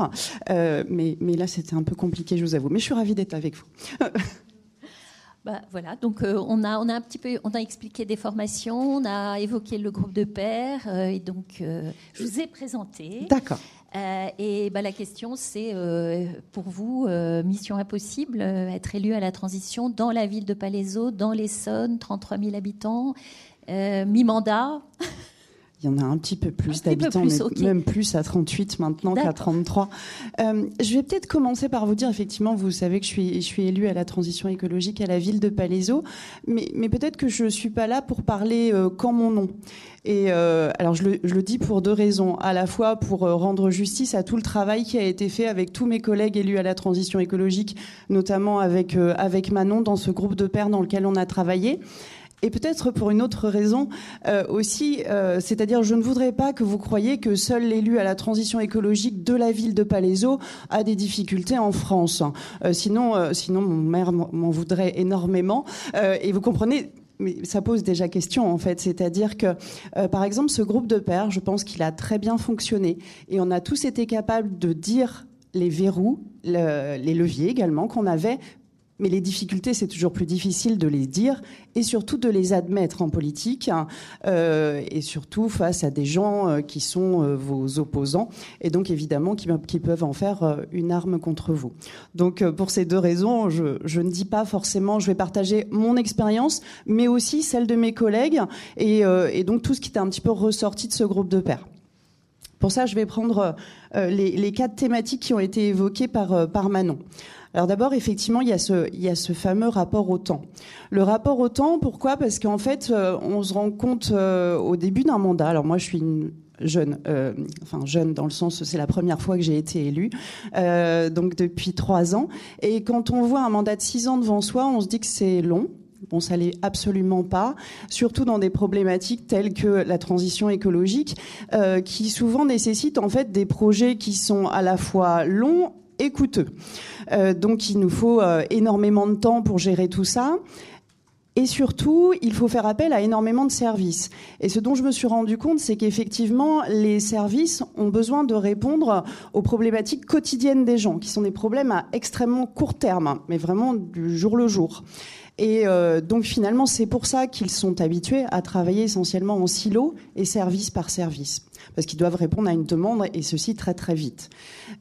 Mais là, c'était un peu compliqué, je vous avoue. Mais je suis ravie d'être avec vous. Bah, voilà, donc on a un petit peu, on a expliqué des formations, on a évoqué le groupe de pairs, et donc je vous ai présenté. D'accord. Et bah, la question, c'est pour vous, mission impossible, être élu à la transition dans la ville de Palaiseau, dans l'Essonne, 33 000 habitants, mi-mandat. Il y en a un petit peu plus d'habitants, même plus à 38 maintenant qu'à 33. Je vais peut-être commencer par vous dire, effectivement, vous savez que je suis élue à la transition écologique à la ville de Palaiseau, mais peut-être que je suis pas là pour parler qu'en mon nom. Et alors je le dis pour deux raisons, à la fois pour rendre justice à tout le travail qui a été fait avec tous mes collègues élus à la transition écologique, notamment avec Manon dans ce groupe de pairs dans lequel on a travaillé. Et peut-être pour une autre raison aussi, c'est-à-dire je ne voudrais pas que vous croyiez que seul l'élu à la transition écologique de la ville de Palaiseau a des difficultés en France. Sinon mon maire m'en voudrait énormément. Et vous comprenez... Mais ça pose déjà question, en fait. C'est-à-dire que, par exemple, ce groupe de pairs, je pense qu'il a très bien fonctionné. Et on a tous été capables de dire les verrous, les leviers également qu'on avait. Mais les difficultés, c'est toujours plus difficile de les dire et surtout de les admettre en politique, hein, et surtout face à des gens qui sont vos opposants et donc évidemment qui peuvent en faire une arme contre vous. Donc pour ces deux raisons, je ne dis pas forcément, je vais partager mon expérience, mais aussi celle de mes collègues et donc tout ce qui est un petit peu ressorti de ce groupe de pairs. Pour ça, je vais prendre les quatre thématiques qui ont été évoquées par Manon. Alors d'abord, effectivement, il y a ce fameux rapport au temps. Le rapport au temps, pourquoi ? Parce qu'en fait, on se rend compte au début d'un mandat. Alors moi, je suis une jeune, enfin jeune dans le sens c'est la première fois que j'ai été élue, donc depuis 3 ans. Et quand on voit un mandat de 6 ans devant soi, on se dit que c'est long. Bon, ça l'est absolument pas, surtout dans des problématiques telles que la transition écologique, qui souvent nécessitent en fait des projets qui sont à la fois longs et coûteux. Donc il nous faut énormément de temps pour gérer tout ça. Et surtout, il faut faire appel à énormément de services. Et ce dont je me suis rendu compte, c'est qu'effectivement, les services ont besoin de répondre aux problématiques quotidiennes des gens, qui sont des problèmes à extrêmement court terme, mais vraiment du jour le jour. Et donc finalement, c'est pour ça qu'ils sont habitués à travailler essentiellement en silo et service par service, parce qu'ils doivent répondre à une demande, et ceci très très vite.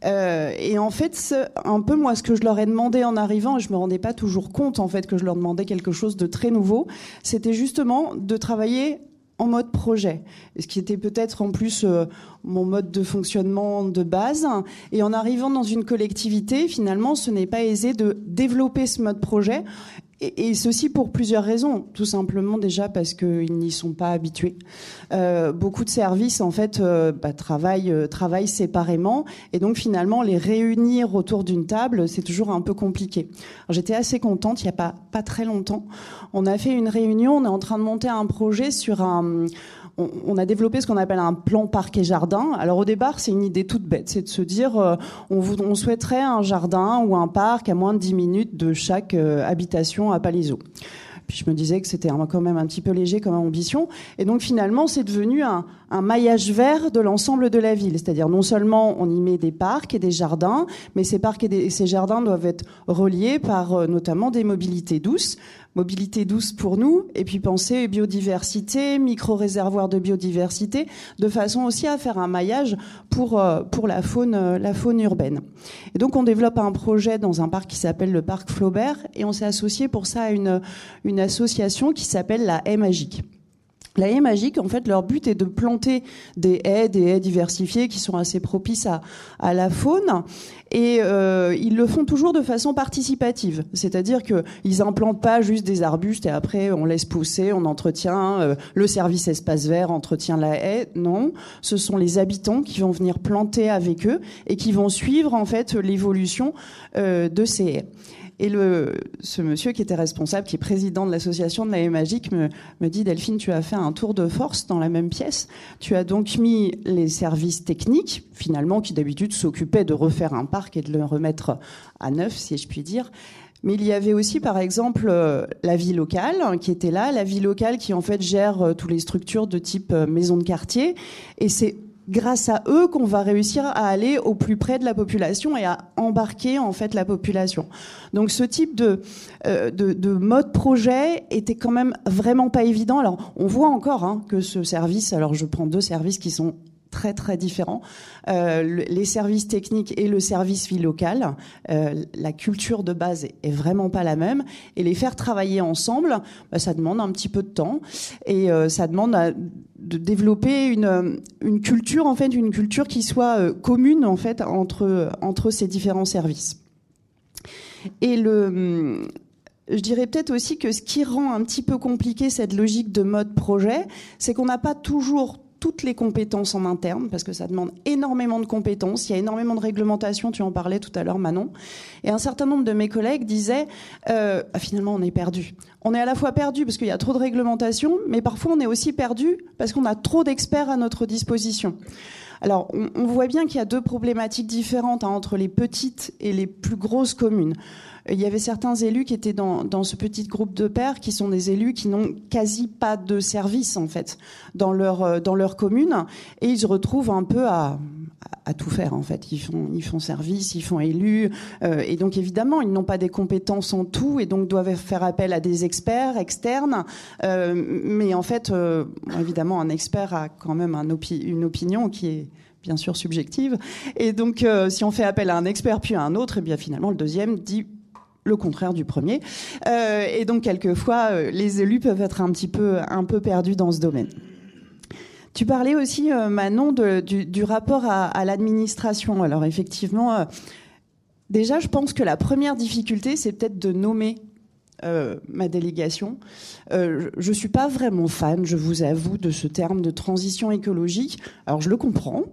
Et en fait, un peu moi, ce que je leur ai demandé en arrivant, et je me rendais pas toujours compte en fait que je leur demandais quelque chose de très nouveau, c'était justement de travailler en mode projet, ce qui était peut-être en plus mon mode de fonctionnement de base. Et en arrivant dans une collectivité, finalement, ce n'est pas aisé de développer ce mode projet. Et ceci pour plusieurs raisons. Tout simplement déjà parce qu'ils n'y sont pas habitués. Beaucoup de services en fait travaillent séparément, et donc finalement les réunir autour d'une table, c'est toujours un peu compliqué. Alors, j'étais assez contente, il n'y a pas très longtemps, on a fait une réunion, on est en train de monter un projet sur un... On a développé ce qu'on appelle un plan parc et jardin. Alors au départ, c'est une idée toute bête, c'est de se dire on souhaiterait un jardin ou un parc à moins de 10 minutes de chaque habitation à Palaiseau. Puis je me disais que c'était quand même un petit peu léger comme ambition. Et donc finalement, c'est devenu un maillage vert de l'ensemble de la ville. C'est-à-dire non seulement on y met des parcs et des jardins, mais ces parcs et ces jardins doivent être reliés par notamment des mobilités douces. Mobilité douce pour nous, et puis penser biodiversité, micro-réservoirs de biodiversité, de façon aussi à faire un maillage pour la faune urbaine. Et donc on développe un projet dans un parc qui s'appelle le parc Flaubert, et on s'est associé pour ça à une association qui s'appelle la Haie Magique. La haie magique, en fait, leur but est de planter des haies diversifiées qui sont assez propices à la faune. Et ils le font toujours de façon participative. C'est-à-dire qu'ils implantent pas juste des arbustes et après on laisse pousser, on entretient. Le service espace vert entretient la haie. Non, ce sont les habitants qui vont venir planter avec eux et qui vont suivre en fait l'évolution de ces haies. Et ce monsieur qui était responsable, qui est président de l'association de la Haie Magique, me dit: Delphine, tu as fait un tour de force dans la même pièce. Tu as donc mis les services techniques, finalement, qui d'habitude s'occupaient de refaire un parc et de le remettre à neuf, si je puis dire. Mais il y avait aussi, par exemple, la vie locale qui était là, la vie locale qui, en fait, gère toutes les structures de type maison de quartier. Et c'est grâce à eux qu'on va réussir à aller au plus près de la population et à embarquer en fait la population. Donc ce type de mode projet était quand même vraiment pas évident. Alors on voit encore que ce service, alors je prends 2 services qui sont très très différents, les services techniques et le service vie locale, la culture de base est vraiment pas la même, et les faire travailler ensemble, bah, ça demande un petit peu de temps, et ça demande de développer une culture en fait, une culture qui soit commune en fait entre ces différents services. Et je dirais peut-être aussi que ce qui rend un petit peu compliqué cette logique de mode projet, c'est qu'on n'a pas toujours toutes les compétences en interne, parce que ça demande énormément de compétences, il y a énormément de réglementations, tu en parlais tout à l'heure Manon, et un certain nombre de mes collègues disaient finalement on est perdu. On est à la fois perdu parce qu'il y a trop de réglementations, mais parfois on est aussi perdu parce qu'on a trop d'experts à notre disposition. Alors, on voit bien qu'il y a 2 problématiques différentes entre les petites et les plus grosses communes. Il y avait certains élus qui étaient dans ce petit groupe de pairs, qui sont des élus qui n'ont quasi pas de service, en fait, dans leur commune. Et ils se retrouvent un peu à tout faire, en fait. Ils font service, ils font élus. Et donc, évidemment, ils n'ont pas des compétences en tout et donc doivent faire appel à des experts externes. Mais en fait, évidemment, un expert a quand même une opinion qui est bien sûr subjective. Et donc, si on fait appel à un expert puis à un autre, eh bien finalement, le deuxième dit le contraire du premier. Et donc, quelquefois, les élus peuvent être un peu perdus dans ce domaine. Tu parlais aussi, Manon, du rapport à l'administration. Alors, effectivement, déjà, je pense que la première difficulté, c'est peut-être de nommer ma délégation. Je ne suis pas vraiment fan, je vous avoue, de ce terme de transition écologique. Alors, je le comprends,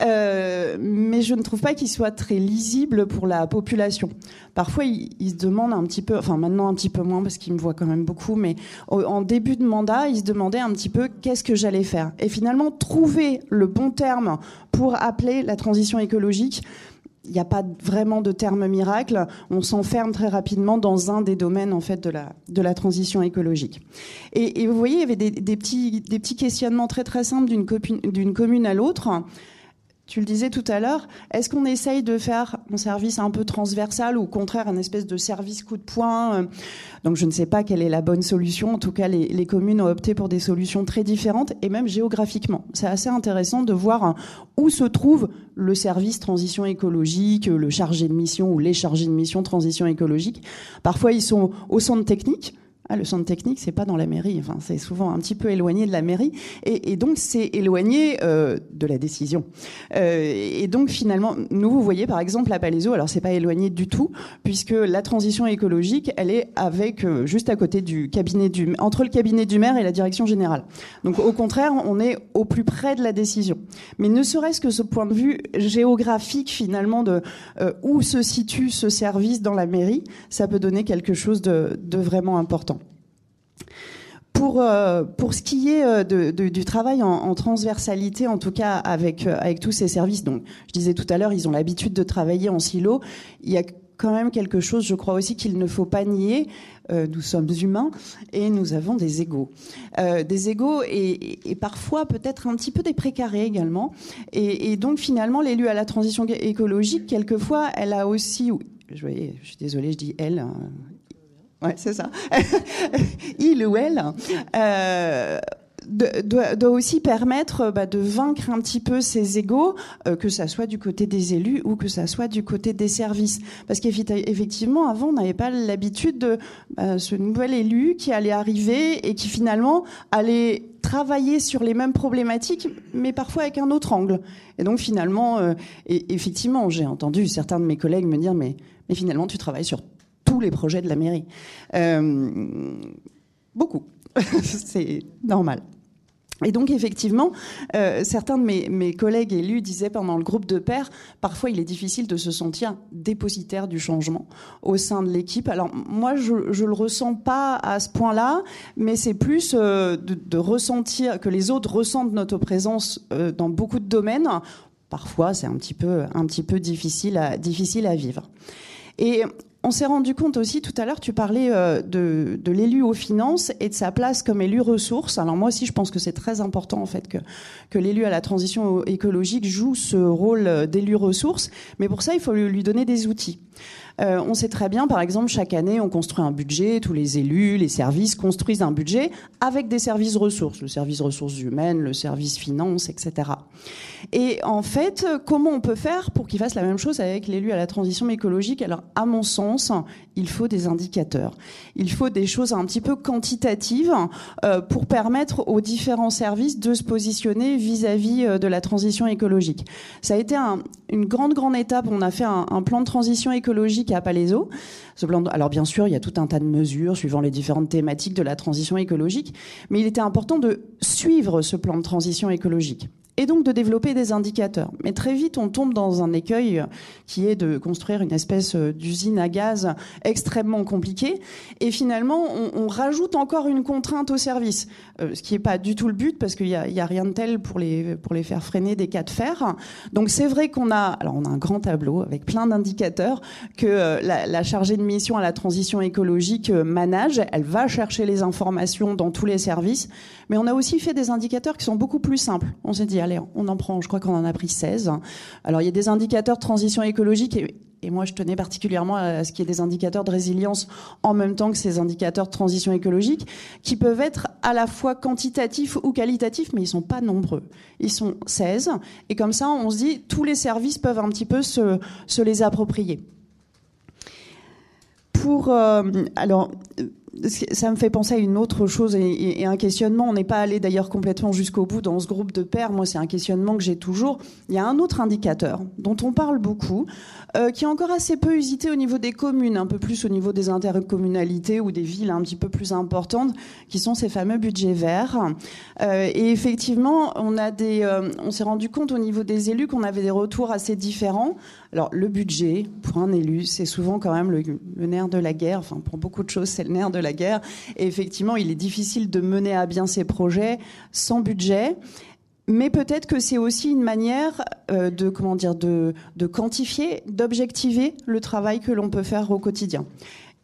mais je ne trouve pas qu'il soit très lisible pour la population. Parfois, ils se demandent un petit peu, enfin maintenant un petit peu moins parce qu'ils me voient quand même beaucoup, mais en début de mandat, ils se demandaient un petit peu qu'est-ce que j'allais faire. Et finalement, trouver le bon terme pour appeler la transition écologique, il n'y a pas vraiment de terme miracle. On s'enferme très rapidement dans un des domaines en fait, de la transition écologique. Et vous voyez, il y avait des petits questionnements très simples d'une commune à l'autre. Tu le disais tout à l'heure, est-ce qu'on essaye de faire un service un peu transversal ou au contraire un espèce de service coup de poing? Donc je ne sais pas quelle est la bonne solution. En tout cas, les communes ont opté pour des solutions très différentes et même géographiquement. C'est assez intéressant de voir où se trouve le service transition écologique, le chargé de mission ou les chargés de mission transition écologique. Parfois, ils sont au centre technique. Ah, le centre technique, c'est pas dans la mairie. Enfin, c'est souvent un petit peu éloigné de la mairie, et donc c'est éloigné de la décision. Et donc finalement, nous, vous voyez par exemple à Palaiseau, alors c'est pas éloigné du tout, puisque la transition écologique, elle est avec juste à côté du cabinet entre le cabinet du maire et la direction générale. Donc au contraire, on est au plus près de la décision. Mais ne serait-ce que ce point de vue géographique finalement de où se situe ce service dans la mairie, ça peut donner quelque chose de vraiment important. Pour ce qui est du travail en transversalité, en tout cas avec tous ces services, donc je disais tout à l'heure, ils ont l'habitude de travailler en silo. Il y a quand même quelque chose, je crois aussi, qu'il ne faut pas nier. Nous sommes humains et nous avons des égos. Des égos et parfois peut-être un petit peu des précarés également. Et donc finalement, l'élu à la transition écologique, quelquefois, elle a aussi... Je suis désolée, je dis elle... Ouais, c'est ça. Il ou elle doit aussi permettre de vaincre un petit peu ses égos, que ça soit du côté des élus ou que ça soit du côté des services. Parce qu'effectivement, avant, on n'avait pas l'habitude de ce nouvel élu qui allait arriver et qui finalement allait travailler sur les mêmes problématiques, mais parfois avec un autre angle. Et donc finalement, effectivement, j'ai entendu certains de mes collègues me dire, mais finalement, tu travailles sur tous les projets de la mairie. Beaucoup. C'est normal. Et donc, effectivement, certains de mes collègues élus disaient pendant le groupe de pairs, parfois il est difficile de se sentir dépositaire du changement au sein de l'équipe. Alors, moi, je le ressens pas à ce point-là, mais c'est plus de ressentir, que les autres ressentent notre présence dans beaucoup de domaines. Parfois, c'est un petit peu difficile à vivre. Et on s'est rendu compte aussi, tout à l'heure, tu parlais de l'élu aux finances et de sa place comme élu ressources. Alors moi aussi, je pense que c'est très important en fait que l'élu à la transition écologique joue ce rôle d'élu ressources. Mais pour ça, il faut lui donner des outils. On sait très bien, par exemple, chaque année, on construit un budget. Tous les élus, les services construisent un budget avec des services ressources. Le service ressources humaines, le service finances, etc. Et en fait, comment on peut faire pour qu'il fasse la même chose avec l'élu à la transition écologique? Alors, à mon sens, il faut des indicateurs. Il faut des choses un petit peu quantitatives pour permettre aux différents services de se positionner vis-à-vis de la transition écologique. Ça a été une grande étape. On a fait un plan de transition écologique à Palaiseau. Alors bien sûr, il y a tout un tas de mesures suivant les différentes thématiques de la transition écologique, mais il était important de suivre ce plan de transition écologique et donc de développer des indicateurs. Mais très vite, on tombe dans un écueil qui est de construire une espèce d'usine à gaz extrêmement compliquée. Et finalement, on rajoute encore une contrainte au service, ce qui n'est pas du tout le but, parce qu'il n'y a rien de tel pour les faire freiner des cas de fer. Donc c'est vrai qu'on a un grand tableau avec plein d'indicateurs que la chargée de mission à la transition écologique manage. Elle va chercher les informations dans tous les services. Mais on a aussi fait des indicateurs qui sont beaucoup plus simples. On s'est dit, allez, on en prend, je crois qu'on en a pris 16. Alors, il y a des indicateurs de transition écologique et moi, je tenais particulièrement à ce qu'il y ait des indicateurs de résilience en même temps que ces indicateurs de transition écologique qui peuvent être à la fois quantitatifs ou qualitatifs, mais ils sont pas nombreux. Ils sont 16. Et comme ça, on se dit, tous les services peuvent un petit peu se les approprier. Alors, ça me fait penser à une autre chose et un questionnement. On n'est pas allé d'ailleurs complètement jusqu'au bout dans ce groupe de pairs. Moi, c'est un questionnement que j'ai toujours. Il y a un autre indicateur dont on parle beaucoup, qui est encore assez peu usité au niveau des communes, un peu plus au niveau des intercommunalités ou des villes un petit peu plus importantes, qui sont ces fameux budgets verts. Et effectivement, on s'est rendu compte au niveau des élus qu'on avait des retours assez différents. Alors, le budget, pour un élu, c'est souvent quand même le nerf de la guerre. Enfin, pour beaucoup de choses, c'est le nerf de la guerre. Et effectivement, il est difficile de mener à bien ces projets sans budget. Mais peut-être que c'est aussi une manière de quantifier, d'objectiver le travail que l'on peut faire au quotidien.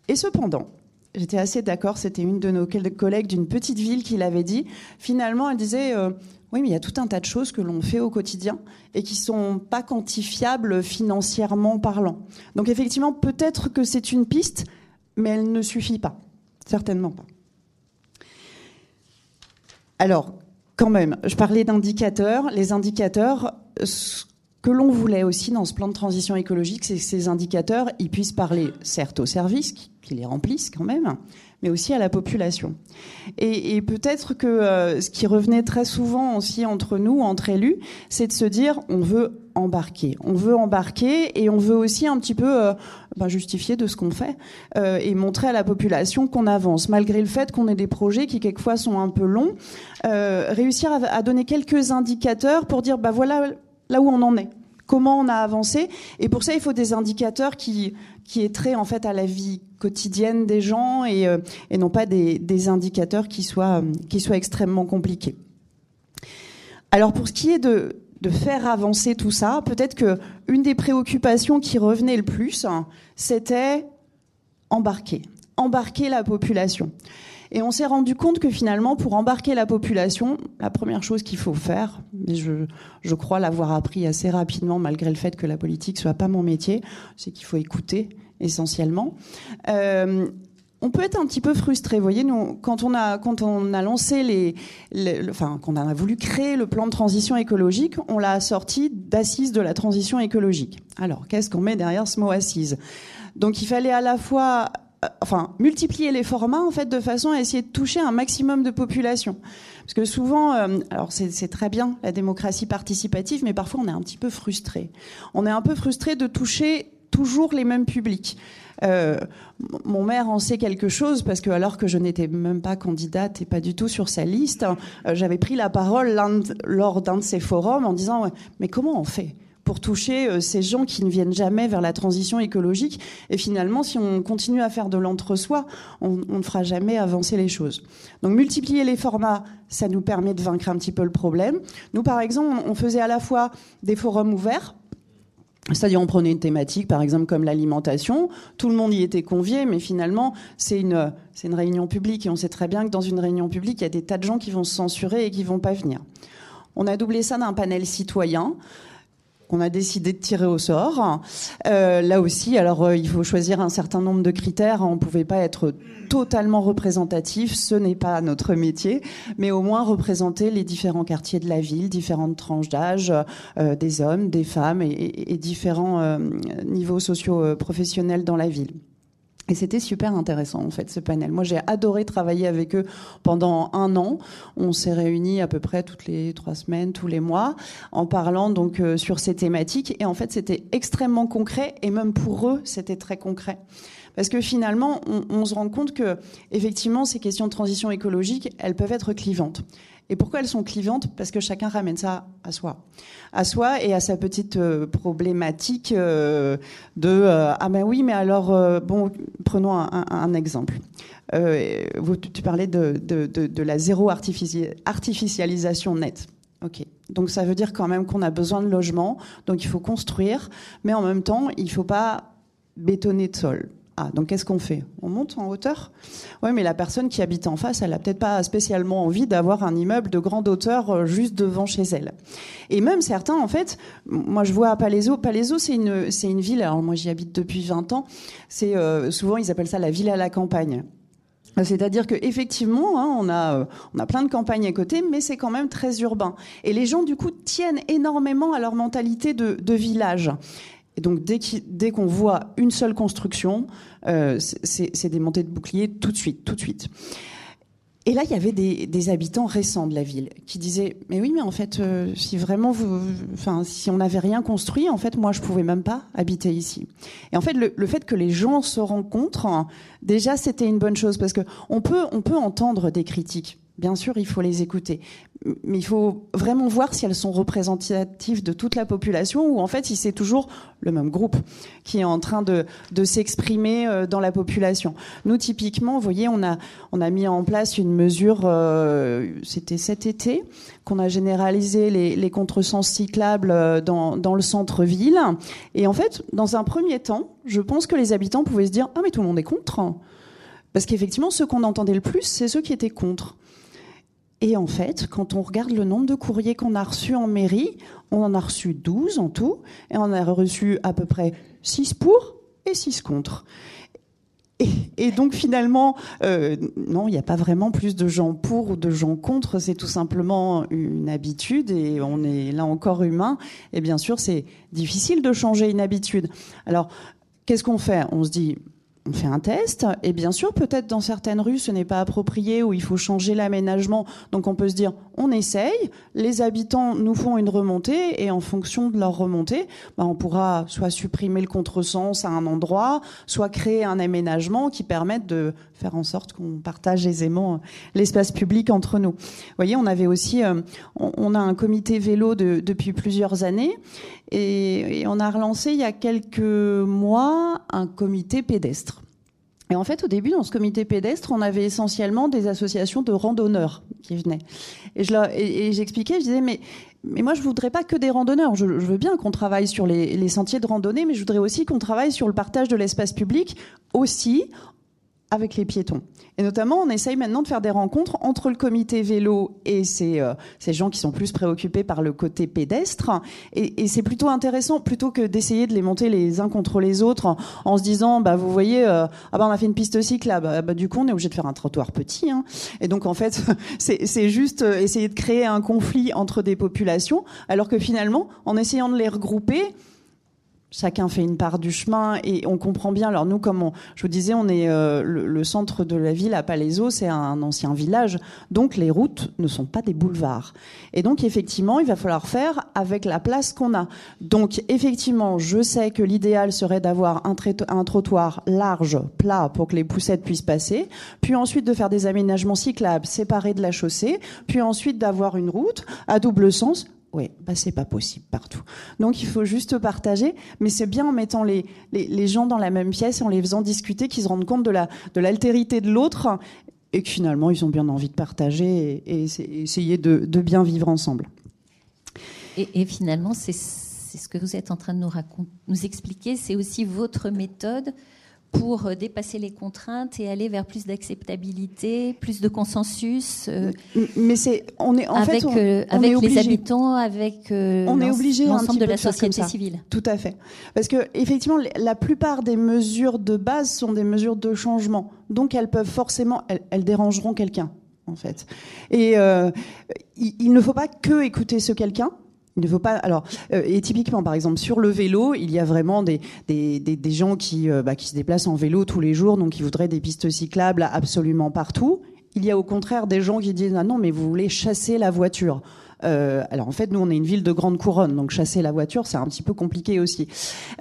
Et cependant, j'étais assez d'accord, c'était une de nos collègues d'une petite ville qui l'avait dit. Finalement, elle disait... Oui, mais il y a tout un tas de choses que l'on fait au quotidien et qui sont pas quantifiables financièrement parlant. Donc effectivement, peut-être que c'est une piste, mais elle ne suffit pas. Certainement pas. Alors, quand même, je parlais d'indicateurs. Les indicateurs, ce que l'on voulait aussi dans ce plan de transition écologique, c'est que ces indicateurs, ils puissent parler certes aux services, qui les remplissent quand même, mais aussi à la population. Et peut-être que ce qui revenait très souvent aussi entre nous, entre élus, c'est de se dire on veut embarquer. On veut embarquer et on veut aussi un petit peu justifier de ce qu'on fait et montrer à la population qu'on avance, malgré le fait qu'on ait des projets qui quelquefois sont un peu longs. Réussir à donner quelques indicateurs pour dire voilà là où on en est. Comment on a avancé. Et pour ça, il faut des indicateurs qui aient trait en fait à la vie quotidienne des gens et non pas des indicateurs qui soient extrêmement compliqués. Alors pour ce qui est de faire avancer tout ça, peut-être qu'une des préoccupations qui revenait le plus, c'était embarquer la population. Et on s'est rendu compte que finalement, pour embarquer la population, la première chose qu'il faut faire, mais je crois l'avoir appris assez rapidement, malgré le fait que la politique soit pas mon métier, c'est qu'il faut écouter essentiellement. On peut être un petit peu frustré, vous voyez, nous, quand on a lancé quand on a voulu créer le plan de transition écologique, on l'a sorti d'assises de la transition écologique. Alors, qu'est-ce qu'on met derrière ce mot assise ? Donc, il fallait à la fois multiplier les formats en fait de façon à essayer de toucher un maximum de population. Parce que souvent, alors c'est très bien la démocratie participative, mais parfois on est un petit peu frustré. On est un peu frustré de toucher toujours les mêmes publics. Mon maire en sait quelque chose parce que alors que je n'étais même pas candidate et pas du tout sur sa liste, j'avais pris la parole lors d'un de ses forums en disant mais comment on fait ? Pour toucher ces gens qui ne viennent jamais vers la transition écologique. Et finalement, si on continue à faire de l'entre-soi, on ne fera jamais avancer les choses. Donc multiplier les formats, ça nous permet de vaincre un petit peu le problème. Nous, par exemple, on faisait à la fois des forums ouverts, c'est-à-dire on prenait une thématique, par exemple, comme l'alimentation. Tout le monde y était convié, mais finalement, c'est une réunion publique. Et on sait très bien que dans une réunion publique, il y a des tas de gens qui vont se censurer et qui ne vont pas venir. On a doublé ça d'un panel citoyen. On a décidé de tirer au sort. Là aussi, alors il faut choisir un certain nombre de critères. On ne pouvait pas être totalement représentatif. Ce n'est pas notre métier. Mais au moins représenter les différents quartiers de la ville, différentes tranches d'âge, des hommes, des femmes et différents niveaux sociaux professionnels dans la ville. Et c'était super intéressant, en fait, ce panel. Moi, j'ai adoré travailler avec eux pendant un an. On s'est réunis à peu près toutes les 3 semaines, tous les mois, en parlant donc sur ces thématiques. Et en fait, c'était extrêmement concret. Et même pour eux, c'était très concret. Parce que finalement, on se rend compte que, effectivement, ces questions de transition écologique, elles peuvent être clivantes. Et pourquoi elles sont clivantes ? Parce que chacun ramène ça à soi et à sa petite problématique prenons un exemple. Tu parlais de la zéro artificialisation nette. Ok. Donc ça veut dire quand même qu'on a besoin de logements, donc il faut construire, mais en même temps il ne faut pas bétonner de sol. Ah, donc qu'est-ce qu'on fait ? On monte en hauteur ? Oui, mais la personne qui habite en face, elle n'a peut-être pas spécialement envie d'avoir un immeuble de grande hauteur juste devant chez elle. Et même certains, en fait, moi je vois à Palaiseau. Palaiseau, c'est une ville, alors moi j'y habite depuis 20 ans, c'est souvent ils appellent ça la ville à la campagne. C'est-à-dire qu'effectivement, hein, on a plein de campagnes à côté, mais c'est quand même très urbain. Et les gens, du coup, tiennent énormément à leur mentalité de village. Et donc dès qu'on voit une seule construction, c'est des montées de boucliers tout de suite. Et là, il y avait des habitants récents de la ville qui disaient « Mais oui, mais en fait, si vraiment, si on n'avait rien construit, en fait, moi, je pouvais même pas habiter ici. » Et en fait, le fait que les gens se rencontrent, déjà, c'était une bonne chose parce que on peut entendre des critiques. Bien sûr, il faut les écouter, mais il faut vraiment voir si elles sont représentatives de toute la population ou en fait si c'est toujours le même groupe qui est en train de s'exprimer dans la population. Nous, typiquement, vous voyez, on a mis en place une mesure, c'était cet été, qu'on a généralisé les contresens cyclables dans le centre-ville. Et en fait, dans un premier temps, je pense que les habitants pouvaient se dire « Ah, mais tout le monde est contre !» Parce qu'effectivement, ceux qu'on entendait le plus, c'est ceux qui étaient contre. Et en fait, quand on regarde le nombre de courriers qu'on a reçus en mairie, on en a reçu 12 en tout, et on a reçu à peu près 6 pour et 6 contre. Et donc finalement, non, il n'y a pas vraiment plus de gens pour ou de gens contre, c'est tout simplement une habitude, et on est là encore humain, et bien sûr, c'est difficile de changer une habitude. Alors, qu'est-ce qu'on fait ? On se dit... On fait un test, et bien sûr, peut-être dans certaines rues, ce n'est pas approprié ou il faut changer l'aménagement. Donc on peut se dire, on essaye, les habitants nous font une remontée, et en fonction de leur remontée, on pourra soit supprimer le contresens à un endroit, soit créer un aménagement qui permette de faire en sorte qu'on partage aisément l'espace public entre nous. Vous voyez, on avait aussi, on a un comité vélo depuis plusieurs années, et on a relancé il y a quelques mois un comité pédestre. Et en fait, au début, dans ce comité pédestre, on avait essentiellement des associations de randonneurs qui venaient. Et j'expliquais, je disais, mais moi, je voudrais pas que des randonneurs. Je veux bien qu'on travaille sur les sentiers de randonnée, mais je voudrais aussi qu'on travaille sur le partage de l'espace public aussi avec les piétons. Et notamment, on essaye maintenant de faire des rencontres entre le comité vélo et ces gens qui sont plus préoccupés par le côté pédestre. Et c'est plutôt intéressant, plutôt que d'essayer de les monter les uns contre les autres en se disant, vous voyez, on a fait une piste cyclable, du coup, on est obligé de faire un trottoir petit. Hein. Et donc, en fait, c'est juste essayer de créer un conflit entre des populations, alors que finalement, en essayant de les regrouper, chacun fait une part du chemin et on comprend bien. Alors nous, comme je vous disais, on est le centre de la ville à Palaiseau, c'est un ancien village, donc les routes ne sont pas des boulevards. Et donc effectivement, il va falloir faire avec la place qu'on a. Donc effectivement, je sais que l'idéal serait d'avoir un trottoir large, plat, pour que les poussettes puissent passer, puis ensuite de faire des aménagements cyclables séparés de la chaussée, puis ensuite d'avoir une route à double sens. Oui, c'est pas possible partout. Donc il faut juste partager, mais c'est bien en mettant les gens dans la même pièce, en les faisant discuter, qu'ils se rendent compte de l'altérité de l'autre, et que finalement ils ont bien envie de partager et essayer de bien vivre ensemble. Et finalement, c'est ce que vous êtes en train de nous expliquer, c'est aussi votre méthode pour dépasser les contraintes et aller vers plus d'acceptabilité, plus de consensus. Mais on est obligé. Les habitants, avec l'ensemble de la société civile. Tout à fait. Parce que effectivement, la plupart des mesures de base sont des mesures de changement. Donc elles peuvent forcément, elles dérangeront quelqu'un, en fait. Et il ne faut pas que écouter ce quelqu'un. Il ne faut pas. Alors, et typiquement, par exemple, sur le vélo, il y a vraiment des gens qui se déplacent en vélo tous les jours, donc ils voudraient des pistes cyclables absolument partout. Il y a au contraire des gens qui disent « Ah non, mais vous voulez chasser la voiture ». Alors en fait, nous, on est une ville de grande couronne, donc chasser la voiture, c'est un petit peu compliqué aussi.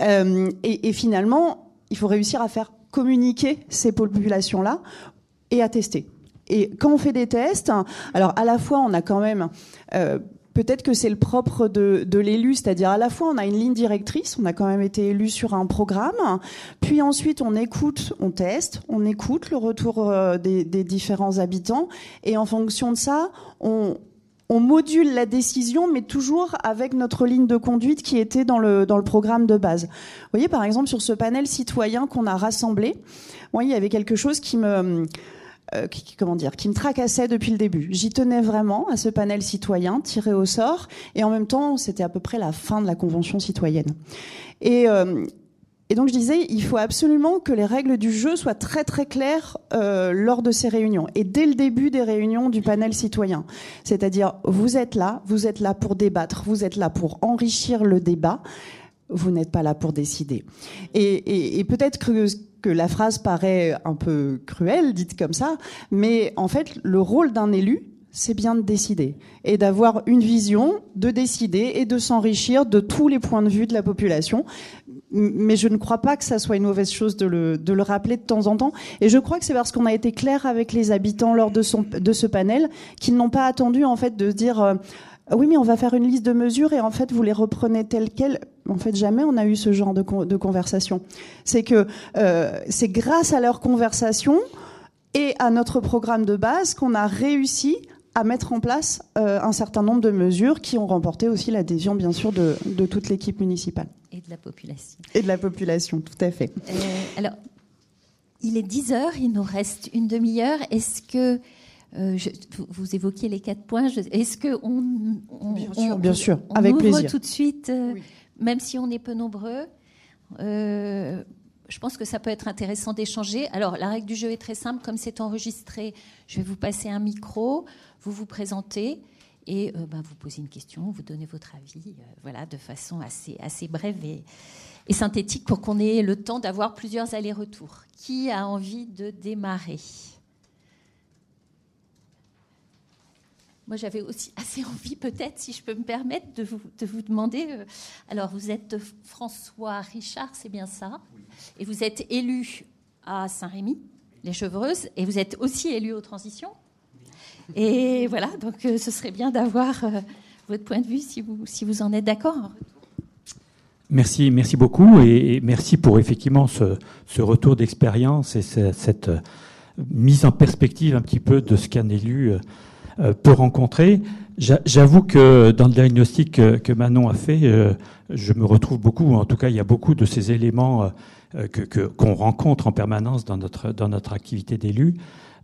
Et finalement, il faut réussir à faire communiquer ces populations-là et à tester. Et quand on fait des tests, alors à la fois, on a quand même... Peut-être que c'est le propre de l'élu, c'est-à-dire à la fois on a une ligne directrice, on a quand même été élu sur un programme, puis ensuite on écoute, on teste, on écoute le retour des différents habitants, et en fonction de ça, on module la décision, mais toujours avec notre ligne de conduite qui était dans le programme de base. Vous voyez, par exemple, sur ce panel citoyen qu'on a rassemblé, bon, il y avait quelque chose qui me tracassait depuis le début. J'y tenais vraiment à ce panel citoyen tiré au sort, et en même temps, c'était à peu près la fin de la convention citoyenne. Et donc je disais, il faut absolument que les règles du jeu soient très très claires lors de ces réunions, et dès le début des réunions du panel citoyen. C'est-à-dire, vous êtes là pour débattre, vous êtes là pour enrichir le débat, vous n'êtes pas là pour décider. Et peut-être que la phrase paraît un peu cruelle, dite comme ça, mais en fait, le rôle d'un élu, c'est bien de décider et d'avoir une vision, de décider et de s'enrichir de tous les points de vue de la population. Mais je ne crois pas que ça soit une mauvaise chose de le rappeler de temps en temps. Et je crois que c'est parce qu'on a été clair avec les habitants lors de ce panel qu'ils n'ont pas attendu en fait de dire oui mais on va faire une liste de mesures et en fait vous les reprenez telles quelles. En fait, jamais on a eu ce genre de conversation. C'est que c'est grâce à leur conversation et à notre programme de base qu'on a réussi à mettre en place un certain nombre de mesures qui ont remporté aussi l'adhésion, bien sûr, de toute l'équipe municipale. Et de la population. Et de la population, tout à fait. Alors, il est 10h, il nous reste une demi-heure. Est-ce que... vous évoquiez les 4 points. Est-ce qu'on... Bien sûr, avec plaisir. On ouvre tout de suite, oui. Même si on est peu nombreux. Je pense que ça peut être intéressant d'échanger. Alors, la règle du jeu est très simple. Comme c'est enregistré, je vais vous passer un micro. Vous vous présentez et vous posez une question, vous donnez votre avis de façon assez brève et synthétique pour qu'on ait le temps d'avoir plusieurs allers-retours. Qui a envie de démarrer ? Moi, j'avais aussi assez envie, peut-être, si je peux me permettre, de vous demander... Alors, vous êtes François Richard, c'est bien ça ? Oui. Et vous êtes élu à Saint-Rémy, les Chevreuses, et vous êtes aussi élu aux Transitions. Oui. Et voilà, donc ce serait bien d'avoir votre point de vue, si vous en êtes d'accord. Merci beaucoup, et merci pour, effectivement, ce retour d'expérience et cette mise en perspective un petit peu de ce qu'un élu... peut rencontrer. J'avoue que dans le diagnostic que Manon a fait, je me retrouve beaucoup. En tout cas, il y a beaucoup de ces éléments qu'on rencontre en permanence dans notre activité d'élu,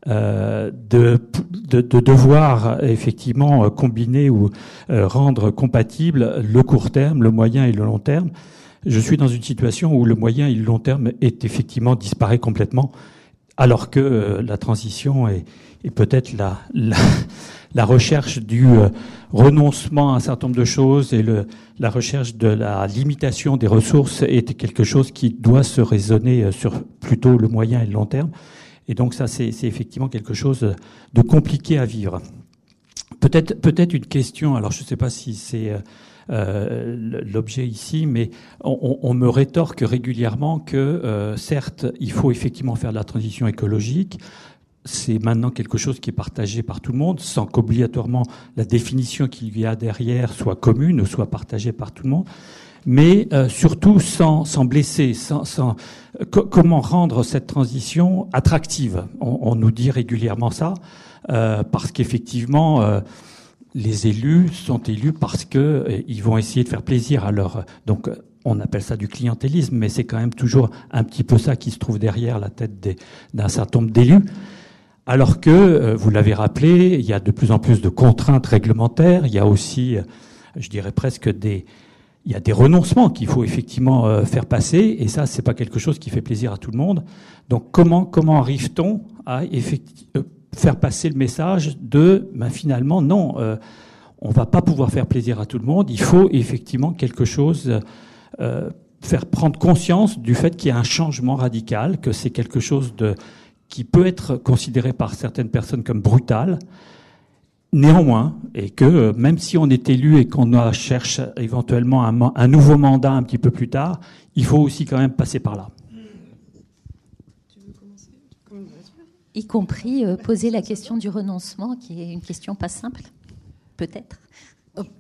de devoir effectivement combiner ou rendre compatible le court terme, le moyen et le long terme. Je suis dans une situation où le moyen et le long terme disparaît complètement. Alors que la transition est peut-être la recherche du renoncement à un certain nombre de choses et la recherche de la limitation des ressources est quelque chose qui doit se raisonner sur plutôt le moyen et le long terme. Et donc ça, c'est effectivement quelque chose de compliqué à vivre. Peut-être une question, alors je ne sais pas si c'est... l'objet ici, mais on me rétorque régulièrement que certes, il faut effectivement faire de la transition écologique. C'est maintenant quelque chose qui est partagé par tout le monde, sans qu'obligatoirement la définition qu'il y a derrière soit commune ou soit partagée par tout le monde. Mais surtout sans blesser, comment rendre cette transition attractive. On nous dit régulièrement ça, parce qu'effectivement... les élus sont élus parce que ils vont essayer de faire plaisir à leur... Donc, on appelle ça du clientélisme, mais c'est quand même toujours un petit peu ça qui se trouve derrière la tête d'un certain nombre d'élus. Alors que, vous l'avez rappelé, il y a de plus en plus de contraintes réglementaires. Il y a aussi, je dirais presque il y a des renoncements qu'il faut effectivement faire passer. Et ça, c'est pas quelque chose qui fait plaisir à tout le monde. Donc, comment arrive-t-on à faire passer le message de finalement non, on va pas pouvoir faire plaisir à tout le monde, il faut effectivement quelque chose faire prendre conscience du fait qu'il y a un changement radical, que c'est quelque chose qui peut être considéré par certaines personnes comme brutal néanmoins, et que même si on est élu et qu'on cherche éventuellement un nouveau mandat un petit peu plus tard, il faut aussi quand même passer par là. Y compris poser la question du renoncement, qui est une question pas simple, peut-être.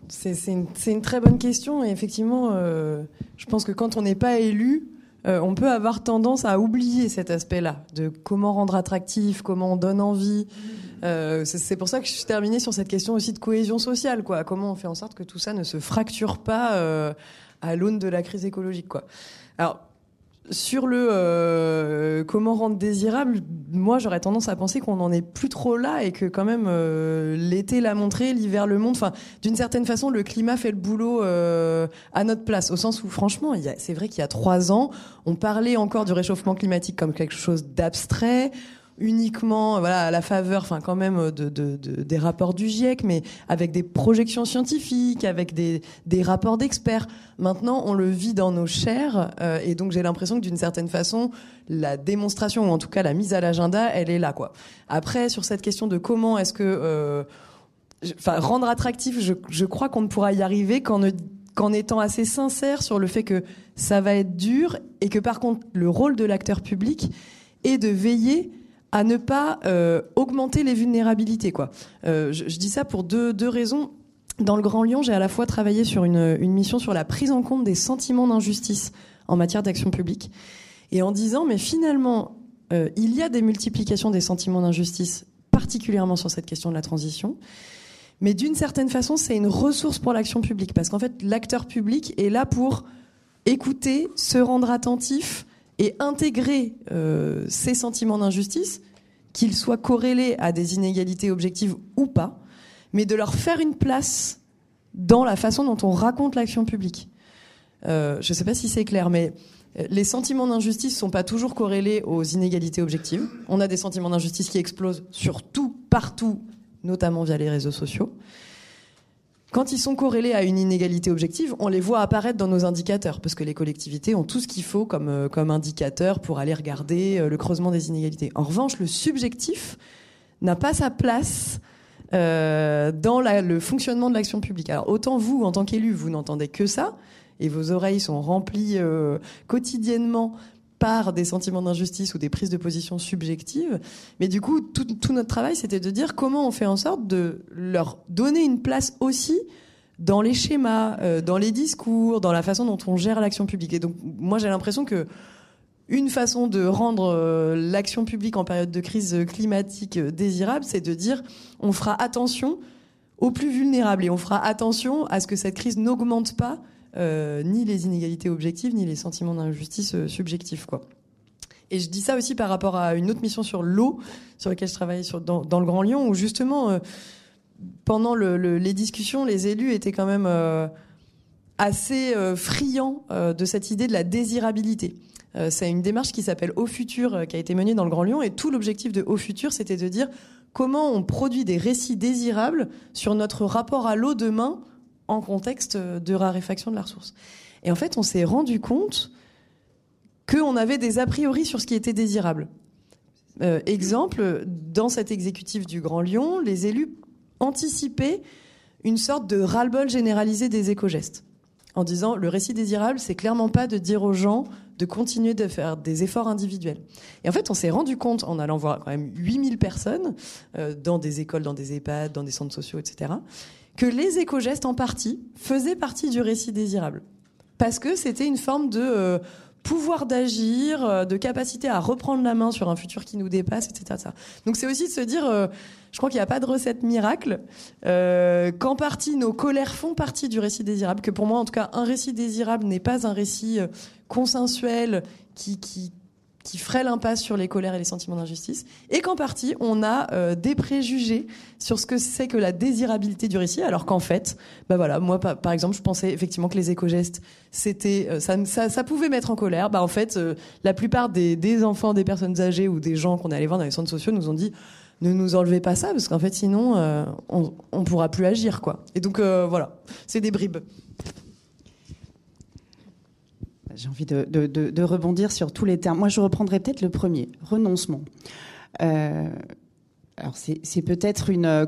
C'est une très bonne question. Et effectivement, je pense que quand on n'est pas élu, on peut avoir tendance à oublier cet aspect-là, de comment rendre attractif, comment on donne envie. C'est pour ça que je suis terminée sur cette question aussi de cohésion sociale, quoi. Comment on fait en sorte que tout ça ne se fracture pas à l'aune de la crise écologique, quoi. Alors, sur le comment rendre désirable, moi j'aurais tendance à penser qu'on n'en est plus trop là et que quand même l'été l'a montré, l'hiver le montre. Enfin, d'une certaine façon, le climat fait le boulot à notre place, au sens où franchement, c'est vrai qu'il y a 3 ans, on parlait encore du réchauffement climatique comme quelque chose d'abstrait. uniquement voilà, à la faveur enfin, quand même des rapports du GIEC, mais avec des projections scientifiques, avec des rapports d'experts. Maintenant, on le vit dans nos chairs, et donc j'ai l'impression que d'une certaine façon, la démonstration, ou en tout cas la mise à l'agenda, elle est là, quoi. Après, sur cette question de comment est-ce que... Enfin, rendre attractif, je crois qu'on ne pourra y arriver qu'en étant assez sincère sur le fait que ça va être dur et que par contre le rôle de l'acteur public est de veiller à ne pas augmenter les vulnérabilités, quoi. Je dis ça pour deux raisons. Dans le Grand Lyon, j'ai à la fois travaillé sur une mission sur la prise en compte des sentiments d'injustice en matière d'action publique, et en disant mais finalement il y a des multiplications des sentiments d'injustice, particulièrement sur cette question de la transition. Mais d'une certaine façon, c'est une ressource pour l'action publique, parce qu'en fait, l'acteur public est là pour écouter, se rendre attentif et intégrer ces sentiments d'injustice, qu'ils soient corrélés à des inégalités objectives ou pas, mais de leur faire une place dans la façon dont on raconte l'action publique. Je ne sais pas si c'est clair, mais les sentiments d'injustice ne sont pas toujours corrélés aux inégalités objectives. On a des sentiments d'injustice qui explosent sur tout, partout, notamment via les réseaux sociaux. Quand ils sont corrélés à une inégalité objective, on les voit apparaître dans nos indicateurs, parce que les collectivités ont tout ce qu'il faut comme indicateur pour aller regarder le creusement des inégalités. En revanche, le subjectif n'a pas sa place dans le fonctionnement de l'action publique. Alors autant vous, en tant qu'élu, vous n'entendez que ça, et vos oreilles sont remplies quotidiennement par des sentiments d'injustice ou des prises de position subjectives. Mais du coup, tout notre travail, c'était de dire comment on fait en sorte de leur donner une place aussi dans les schémas, dans les discours, dans la façon dont on gère l'action publique. Et donc, moi, j'ai l'impression que une façon de rendre l'action publique en période de crise climatique désirable, c'est de dire on fera attention aux plus vulnérables et on fera attention à ce que cette crise n'augmente pas ni les inégalités objectives, ni les sentiments d'injustice subjectifs, quoi. Et je dis ça aussi par rapport à une autre mission sur l'eau, sur laquelle je travaillais dans le Grand Lyon, où justement, pendant les discussions, les élus étaient quand même assez friands de cette idée de la désirabilité. C'est une démarche qui s'appelle Au futur, qui a été menée dans le Grand Lyon, et tout l'objectif de Au futur, c'était de dire comment on produit des récits désirables sur notre rapport à l'eau demain, en contexte de raréfaction de la ressource. Et en fait, on s'est rendu compte qu'on avait des a priori sur ce qui était désirable. Exemple, dans cet exécutif du Grand Lyon, les élus anticipaient une sorte de ras-le-bol généralisé des éco-gestes, en disant le récit désirable, c'est clairement pas de dire aux gens de continuer de faire des efforts individuels. Et en fait, on s'est rendu compte, en allant voir quand même 8000 personnes, dans des écoles, dans des EHPAD, dans des centres sociaux, etc., que les éco-gestes en partie faisaient partie du récit désirable. Parce que c'était une forme de pouvoir d'agir, de capacité à reprendre la main sur un futur qui nous dépasse, etc. Donc c'est aussi de se dire, je crois qu'il n'y a pas de recette miracle, qu'en partie nos colères font partie du récit désirable, que pour moi en tout cas un récit désirable n'est pas un récit consensuel qui ferait l'impasse sur les colères et les sentiments d'injustice, et qu'en partie, on a des préjugés sur ce que c'est que la désirabilité du récit, alors qu'en fait, bah voilà, moi, par exemple, je pensais effectivement que les éco-gestes, c'était, ça pouvait mettre en colère. Bah en fait, la plupart des enfants, des personnes âgées ou des gens qu'on est allés voir dans les centres sociaux nous ont dit « Ne nous enlevez pas ça, parce qu'en fait, sinon, on pourra plus agir, quoi. » Et donc, voilà, c'est des bribes. J'ai envie de rebondir sur tous les termes. Moi, je reprendrai peut-être le premier, renoncement. Alors, c'est peut-être une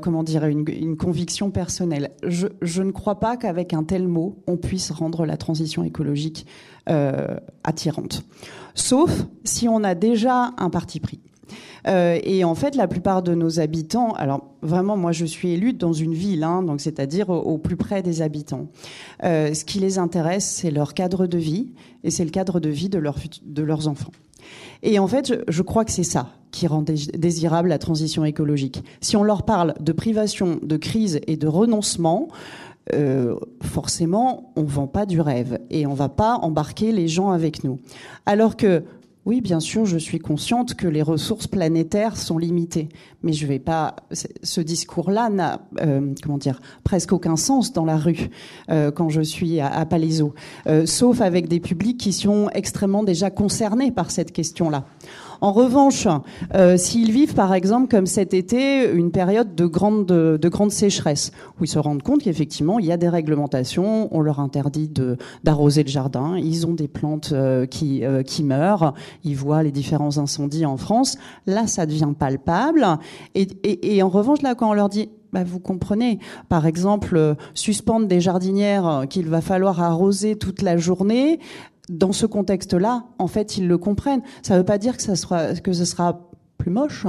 conviction personnelle. Je ne crois pas qu'avec un tel mot, on puisse rendre la transition écologique attirante. Sauf si on a déjà un parti pris. Et en fait, la plupart de nos habitants... Alors, vraiment, moi, je suis élue dans une ville, hein, donc c'est-à-dire au plus près des habitants. Ce qui les intéresse, c'est leur cadre de vie, et c'est le cadre de vie de leurs enfants. Et en fait, je crois que c'est ça qui rend désirable la transition écologique. Si on leur parle de privation, de crise et de renoncement... forcément, on ne vend pas du rêve, et on ne va pas embarquer les gens avec nous. Alors que... Oui, bien sûr, je suis consciente que les ressources planétaires sont limitées. Mais je vais pas. Ce discours-là n'a, presque aucun sens dans la rue quand je suis à Palaiseau, sauf avec des publics qui sont extrêmement déjà concernés par cette question-là. En revanche, s'ils vivent, par exemple, comme cet été, une période de grande sécheresse, où ils se rendent compte qu'effectivement, il y a des réglementations, on leur interdit d'arroser le jardin, ils ont des plantes qui meurent, ils voient les différents incendies en France, là, ça devient palpable. Et en revanche, là, quand on leur dit... Bah, vous comprenez, par exemple, suspendre des jardinières qu'il va falloir arroser toute la journée... Dans ce contexte-là, en fait, ils le comprennent. Ça ne veut pas dire que ce sera plus moche.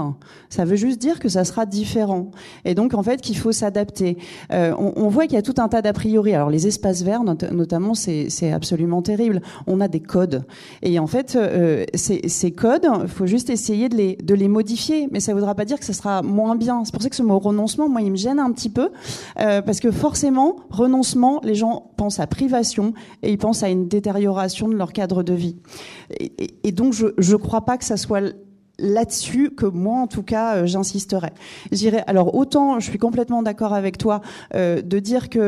Ça veut juste dire que ça sera différent. Et donc, en fait, qu'il faut s'adapter. On voit qu'il y a tout un tas d'a priori. Alors, les espaces verts, notamment, c'est absolument terrible. On a des codes. Et en fait, ces codes, il faut juste essayer de les modifier. Mais ça ne voudra pas dire que ça sera moins bien. C'est pour ça que ce mot renoncement, moi, il me gêne un petit peu. Parce que forcément, renoncement, les gens pensent à privation et ils pensent à une détérioration de leur cadre de vie. Et donc, je ne crois pas que ça soit... là-dessus que moi, en tout cas, j'insisterai. J'irai. Alors autant, je suis complètement d'accord avec toi de dire que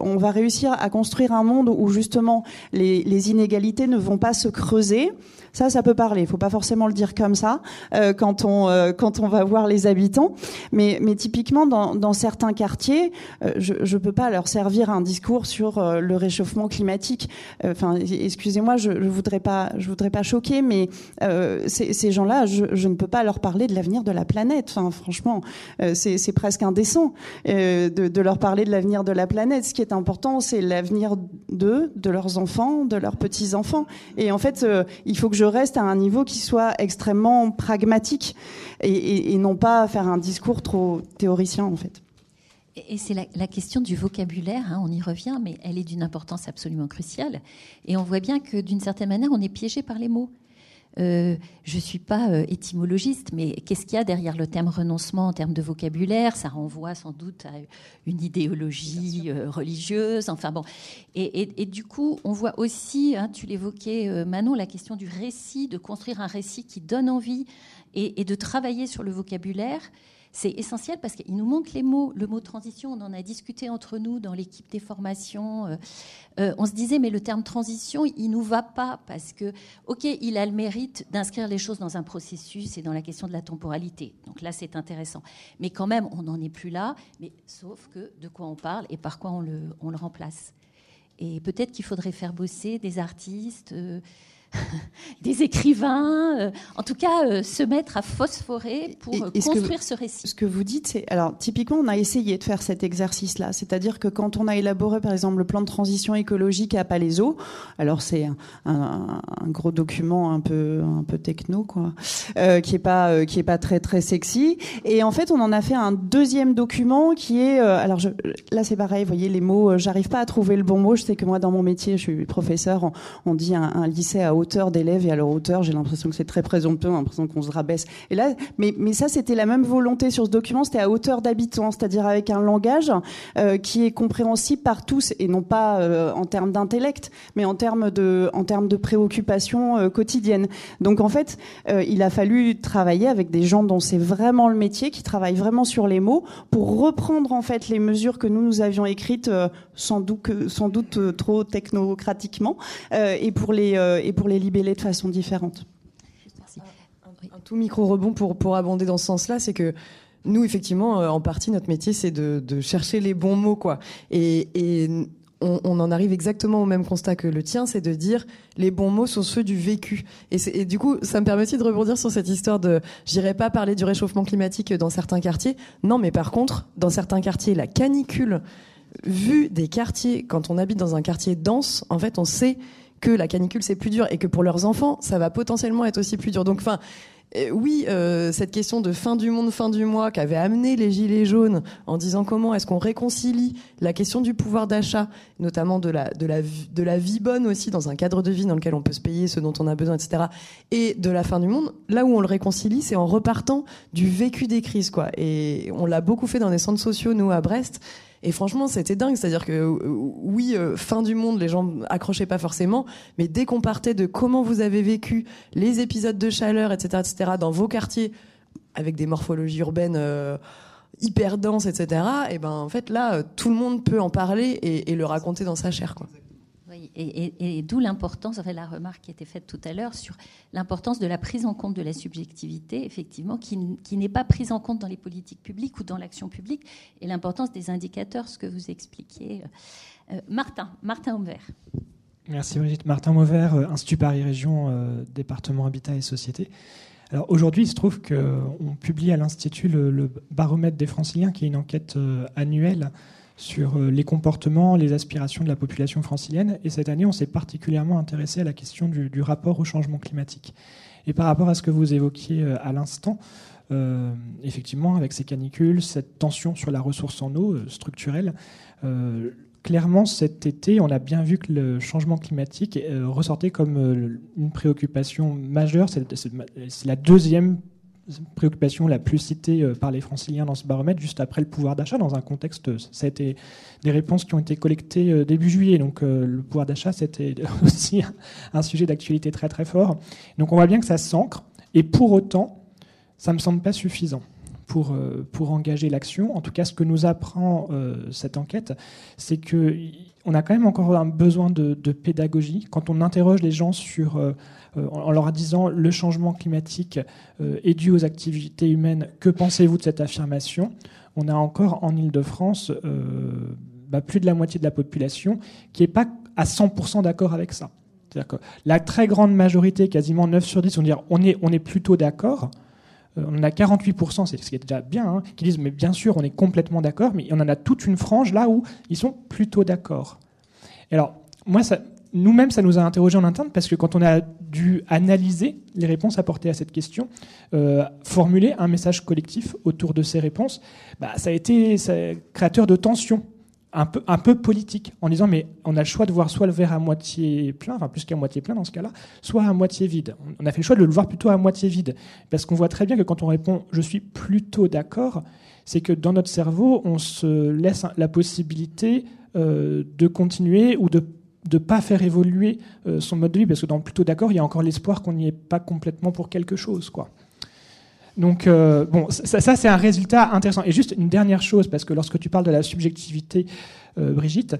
on va réussir à construire un monde où justement les inégalités ne vont pas se creuser. Ça peut parler. Il faut pas forcément le dire comme ça quand on va voir les habitants. Mais typiquement dans certains quartiers, je peux pas leur servir un discours sur le réchauffement climatique. Enfin, excusez-moi, je voudrais pas choquer, mais ces gens-là, je ne peux pas leur parler de l'avenir de la planète. Enfin, franchement, c'est presque indécent de leur parler de l'avenir de la planète. Ce qui est important, c'est l'avenir d'eux, de leurs enfants, de leurs petits-enfants. Et en fait, il faut que je reste à un niveau qui soit extrêmement pragmatique et non pas faire un discours trop théoricien, en fait. Et c'est la question du vocabulaire, hein, on y revient, mais elle est d'une importance absolument cruciale. Et on voit bien que, d'une certaine manière, on est piégé par les mots. Je ne suis pas étymologiste, mais qu'est-ce qu'il y a derrière le terme renoncement en termes de vocabulaire? Ça renvoie sans doute à une idéologie religieuse. Enfin bon. Et du coup, on voit aussi, hein, tu l'évoquais, Manon, la question du récit, de construire un récit qui donne envie et de travailler sur le vocabulaire. C'est essentiel parce qu'il nous manque les mots. Le mot transition, on en a discuté entre nous dans l'équipe des formations. On se disait, mais le terme transition, il ne nous va pas parce que, OK, il a le mérite d'inscrire les choses dans un processus et dans la question de la temporalité. Donc là, c'est intéressant. Mais quand même, on n'en est plus là, mais sauf que de quoi on parle et par quoi on le remplace. Et peut-être qu'il faudrait faire bosser des artistes... des écrivains, en tout cas se mettre à phosphorer pour construire ce récit. Ce que vous dites, c'est... Alors, typiquement, on a essayé de faire cet exercice-là. C'est-à-dire que quand on a élaboré, par exemple, le plan de transition écologique à Palaiseau, alors c'est un gros document un peu techno, quoi, qui est pas très, très sexy. Et en fait, on en a fait un deuxième document qui est... là, c'est pareil, vous voyez, les mots, j'arrive pas à trouver le bon mot. Je sais que moi, dans mon métier, je suis professeur, on dit un lycée à hauteur d'élèves et à leur hauteur, j'ai l'impression que c'est très présomptueux, l'impression qu'on se rabaisse. Et là, mais ça, c'était la même volonté sur ce document, c'était à hauteur d'habitants, c'est-à-dire avec un langage qui est compréhensible par tous, et non pas en termes d'intellect, mais en termes de préoccupations quotidiennes. Donc en fait, il a fallu travailler avec des gens dont c'est vraiment le métier, qui travaillent vraiment sur les mots, pour reprendre en fait les mesures que nous avions écrites, sans doute trop technocratiquement, et pour les libeller de façon différente. Merci. Un tout micro-rebond pour abonder dans ce sens-là, c'est que nous, effectivement, en partie, notre métier, c'est de chercher les bons mots, quoi. Et on en arrive exactement au même constat que le tien, c'est de dire les bons mots sont ceux du vécu. Et du coup, ça me permet aussi de rebondir sur cette histoire de j'irai pas parler du réchauffement climatique dans certains quartiers. Non, mais par contre, dans certains quartiers, la canicule, vue des quartiers, quand on habite dans un quartier dense, en fait, on sait que la canicule, c'est plus dur et que pour leurs enfants, ça va potentiellement être aussi plus dur. Donc, enfin, Oui, cette question de fin du monde, fin du mois qu'avait amené les Gilets jaunes en disant comment est-ce qu'on réconcilie la question du pouvoir d'achat, notamment de la vie bonne aussi, dans un cadre de vie dans lequel on peut se payer ce dont on a besoin, etc., et de la fin du monde, là où on le réconcilie, c'est en repartant du vécu des crises, quoi. Et on l'a beaucoup fait dans des centres sociaux, nous, à Brest. Et franchement, c'était dingue. C'est-à-dire que, oui, fin du monde, les gens accrochaient pas forcément, mais dès qu'on partait de comment vous avez vécu les épisodes de chaleur, etc., etc., dans vos quartiers, avec des morphologies urbaines hyper denses, etc., et ben, en fait, là, tout le monde peut en parler et le raconter dans sa chair, quoi. Oui, et d'où l'importance, enfin, la remarque qui était faite tout à l'heure sur l'importance de la prise en compte de la subjectivité, effectivement, qui n'est pas prise en compte dans les politiques publiques ou dans l'action publique, et l'importance des indicateurs, ce que vous expliquiez. Martin Mauvert. Merci Brigitte. Martin Mauvert, Institut Paris Région, département Habitat et Société. Alors aujourd'hui, il se trouve qu'on publie à l'Institut le baromètre des Franciliens, qui est une enquête annuelle sur les comportements, les aspirations de la population francilienne. Et cette année, on s'est particulièrement intéressé à la question du rapport au changement climatique. Et par rapport à ce que vous évoquiez à l'instant, effectivement, avec ces canicules, cette tension sur la ressource en eau structurelle, clairement, cet été, on a bien vu que le changement climatique ressortait comme une préoccupation majeure. C'est la deuxième préoccupation la plus citée par les Franciliens dans ce baromètre, juste après le pouvoir d'achat, dans un contexte, ça a été des réponses qui ont été collectées début juillet, donc le pouvoir d'achat, c'était aussi un sujet d'actualité très très fort. Donc on voit bien que ça s'ancre, et pour autant, ça ne me semble pas suffisant pour engager l'action. En tout cas, ce que nous apprend cette enquête, c'est que on a quand même encore un besoin de pédagogie. Quand on interroge les gens sur, en leur disant le changement climatique est dû aux activités humaines, que pensez-vous de cette affirmation ? On a encore en Île-de-France plus de la moitié de la population qui n'est pas à 100% d'accord avec ça. C'est-à-dire que la très grande majorité, quasiment 9 sur 10, vont dire on est plutôt d'accord. On en a 48%, c'est ce qui est déjà bien, hein, qui disent mais bien sûr on est complètement d'accord, mais on en a toute une frange là où ils sont plutôt d'accord. Et alors moi, nous-mêmes, ça nous a interrogés en interne, parce que quand on a dû analyser les réponses apportées à cette question, formuler un message collectif autour de ces réponses, ça a été créateur de tensions, un peu politique, en disant mais on a le choix de voir soit le verre à moitié plein, enfin plus qu'à moitié plein dans ce cas-là, soit à moitié vide. On a fait le choix de le voir plutôt à moitié vide, parce qu'on voit très bien que quand on répond je suis plutôt d'accord, c'est que dans notre cerveau on se laisse la possibilité de continuer ou de pas faire évoluer son mode de vie, parce que dans le plutôt d'accord il y a encore l'espoir qu'on n'y est pas complètement pour quelque chose, quoi. Donc, ça, c'est un résultat intéressant. Et juste une dernière chose, parce que lorsque tu parles de la subjectivité, Brigitte,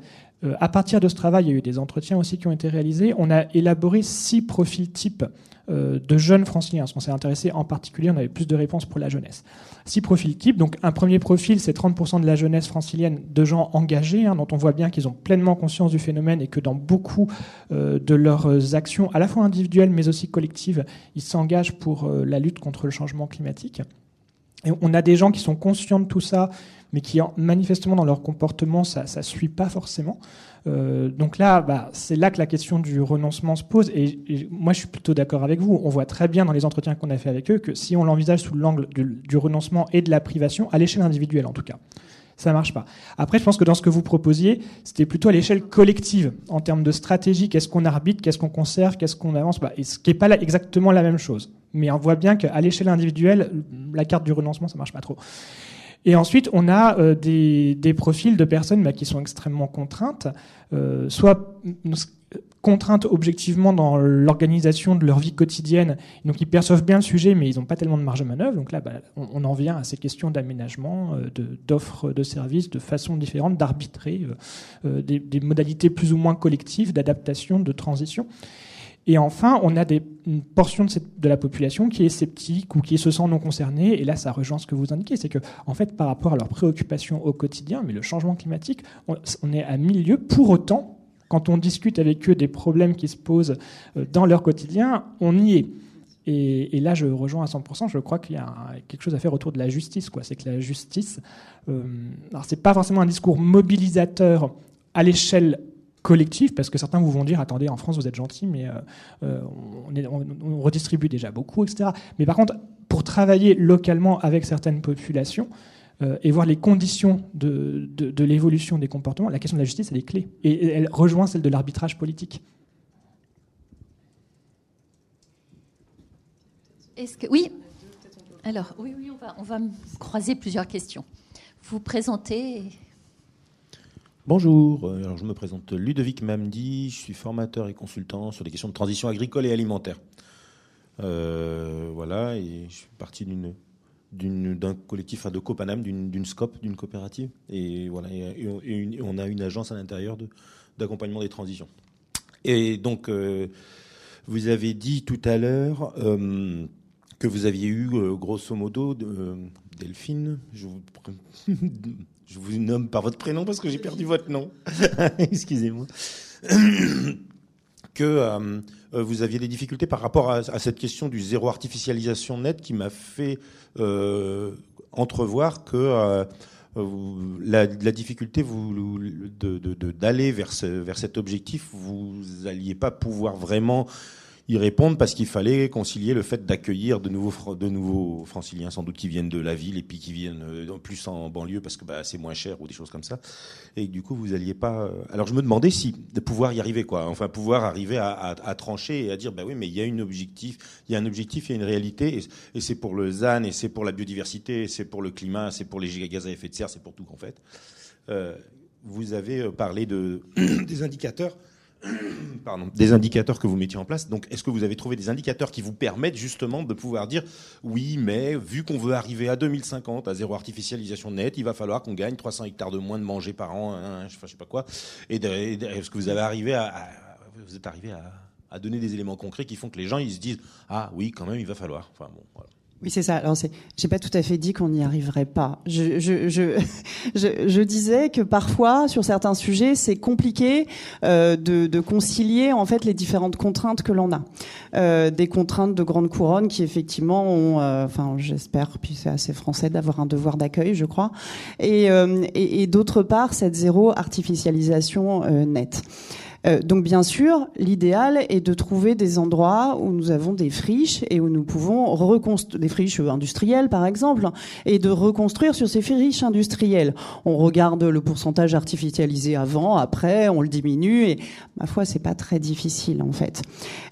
à partir de ce travail, il y a eu des entretiens aussi qui ont été réalisés. On a élaboré 6 profils types de jeunes franciliens. Parce qu'on s'est intéressé en particulier, on avait plus de réponses pour la jeunesse. 6 profils types. Donc, un premier profil, c'est 30% de la jeunesse francilienne, de gens engagés, dont on voit bien qu'ils ont pleinement conscience du phénomène et que dans beaucoup de leurs actions, à la fois individuelles mais aussi collectives, ils s'engagent pour la lutte contre le changement climatique. Et on a des gens qui sont conscients de tout ça, mais qui, manifestement, dans leur comportement, ça ne suit pas forcément. Donc là, c'est là que la question du renoncement se pose. Et moi, je suis plutôt d'accord avec vous. On voit très bien dans les entretiens qu'on a fait avec eux que si on l'envisage sous l'angle du renoncement et de la privation, à l'échelle individuelle en tout cas, ça ne marche pas. Après, je pense que dans ce que vous proposiez, c'était plutôt à l'échelle collective, en termes de stratégie. Qu'est-ce qu'on arbitre ? Qu'est-ce qu'on conserve ? Qu'est-ce qu'on avance ? Et ce qui n'est pas exactement la même chose. Mais on voit bien qu'à l'échelle individuelle, la carte du renoncement, ça ne marche pas trop. Et ensuite, on a des profils de personnes qui sont extrêmement contraintes, soit contraintes objectivement dans l'organisation de leur vie quotidienne. Donc, ils perçoivent bien le sujet, mais ils n'ont pas tellement de marge de manœuvre. Donc là, on en vient à ces questions d'aménagement, d'offres de services, de façons différentes d'arbitrer, des modalités plus ou moins collectives d'adaptation, de transition. Et enfin, on a une portion de la population qui est sceptique ou qui se sent non concernée. Et là, ça rejoint ce que vous indiquez. C'est que, en fait, par rapport à leurs préoccupations au quotidien, mais le changement climatique, on est à milieu. Pour autant, quand on discute avec eux des problèmes qui se posent dans leur quotidien, on y est. Et là, je rejoins à 100%. Je crois qu'il y a quelque chose à faire autour de la justice, quoi. C'est que la justice, alors c'est pas forcément un discours mobilisateur à l'échelle collectif, parce que certains vous vont dire, attendez, en France vous êtes gentils, mais on redistribue déjà beaucoup, etc. Mais par contre, pour travailler localement avec certaines populations et voir les conditions de l'évolution des comportements, la question de la justice, elle est clé. Et elle rejoint celle de l'arbitrage politique. Est-ce que... Oui. Alors, oui, on va croiser plusieurs questions. Vous vous présentez... Bonjour, alors, je me présente Ludovic Mamdi, je suis formateur et consultant sur des questions de transition agricole et alimentaire. Voilà, et je suis parti d'un collectif, enfin de Copanam, d'une SCOP, d'une coopérative. Et voilà, et on a une agence à l'intérieur d'accompagnement des transitions. Et donc, vous avez dit tout à l'heure que vous aviez eu, grosso modo, Delphine, je vous nomme par votre prénom parce que j'ai perdu votre nom. Excusez-moi. Que vous aviez des difficultés par rapport à cette question du zéro artificialisation nette qui m'a fait entrevoir que la difficulté d'aller vers cet objectif, vous n'alliez pas pouvoir vraiment y répondre parce qu'il fallait concilier le fait d'accueillir de nouveaux franciliens sans doute qui viennent de la ville et puis qui viennent plus en banlieue parce que bah, c'est moins cher ou des choses comme ça. Et du coup, vous alliez pas... Alors je me demandais si de pouvoir y arriver, quoi. Enfin, pouvoir arriver à trancher et à dire, bah oui, mais il y a un objectif, il y a une réalité. Et c'est pour le ZAN, et c'est pour la biodiversité, c'est pour le climat, c'est pour les gaz à effet de serre, c'est pour tout en fait. Vous avez parlé des indicateurs. Pardon, des indicateurs que vous mettiez en place. Donc, est-ce que vous avez trouvé des indicateurs qui vous permettent justement de pouvoir dire oui, mais vu qu'on veut arriver à 2050 à zéro artificialisation nette, il va falloir qu'on gagne 300 hectares de moins de manger par an, hein, je sais pas quoi. Et est-ce que vous avez arrivé à donner des éléments concrets qui font que les gens ils se disent ah oui, quand même, il va falloir. Enfin bon, voilà. Oui, c'est ça. Alors, j'ai pas tout à fait dit qu'on n'y arriverait pas. Je disais que parfois, sur certains sujets, c'est compliqué de concilier en fait les différentes contraintes que l'on a. Des contraintes de grande couronne qui effectivement ont, enfin, j'espère, puis c'est assez français d'avoir un devoir d'accueil, je crois. Et d'autre part, cette zéro artificialisation nette. Donc bien sûr, l'idéal est de trouver des endroits où nous avons des friches et où nous pouvons reconstruire des friches industrielles par exemple et de reconstruire sur ces friches industrielles. On regarde le pourcentage artificialisé avant, après, on le diminue et ma foi, c'est pas très difficile en fait.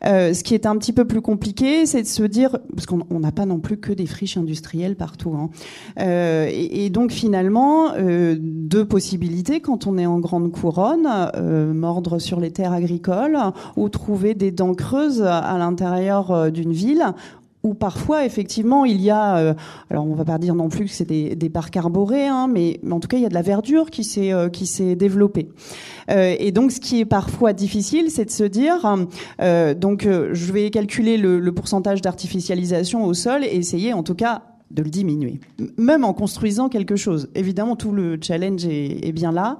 Ce qui est un petit peu plus compliqué, c'est de se dire parce qu'on n'a pas non plus que des friches industrielles partout. Hein. Et donc finalement, deux possibilités quand on est en grande couronne, mordre sur les terres agricoles ou trouver des dents creuses à l'intérieur d'une ville où parfois effectivement il y a alors on va pas dire non plus que c'est des parcs arborés hein, mais en tout cas il y a de la verdure qui s'est développée et donc ce qui est parfois difficile c'est de se dire donc je vais calculer le pourcentage d'artificialisation au sol et essayer en tout cas de le diminuer, même en construisant quelque chose. Évidemment, tout le challenge est bien là.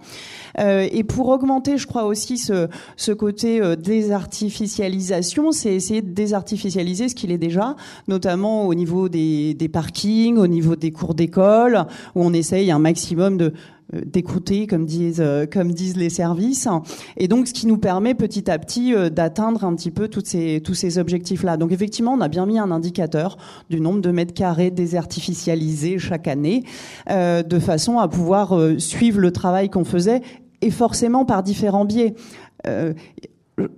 Et pour augmenter, je crois aussi, ce côté désartificialisation, c'est essayer de désartificialiser ce qu'il est déjà, notamment au niveau des parkings, au niveau des cours d'école, où on essaye un maximum d'écouter, comme disent les services. Et donc, ce qui nous permet petit à petit d'atteindre un petit peu tous ces objectifs-là. Donc, effectivement, on a bien mis un indicateur du nombre de mètres carrés désartificialisés chaque année, de façon à pouvoir suivre le travail qu'on faisait, et forcément par différents biais.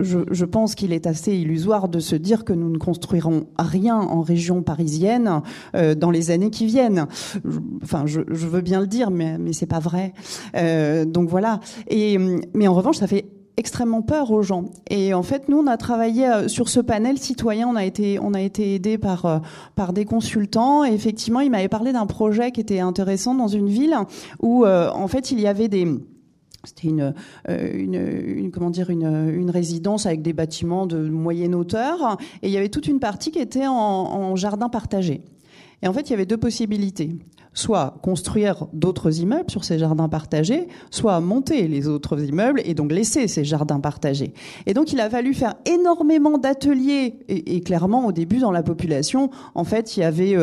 Je pense qu'il est assez illusoire de se dire que nous ne construirons rien en région parisienne dans les années qui viennent. Enfin, je veux bien le dire, mais c'est pas vrai. Donc voilà. Mais en revanche, ça fait extrêmement peur aux gens. Et en fait, nous, on a travaillé sur ce panel citoyen. On a été aidés par des consultants. Et effectivement, ils m'avaient parlé d'un projet qui était intéressant dans une ville où, en fait, il y avait des... C'était une résidence avec des bâtiments de moyenne hauteur. Et il y avait toute une partie qui était en jardin partagé. Et en fait, il y avait deux possibilités. soit construire d'autres immeubles sur ces jardins partagés, soit monter les autres immeubles et donc laisser ces jardins partagés. Et donc il a fallu faire énormément d'ateliers et clairement au début dans la population, en fait il y avait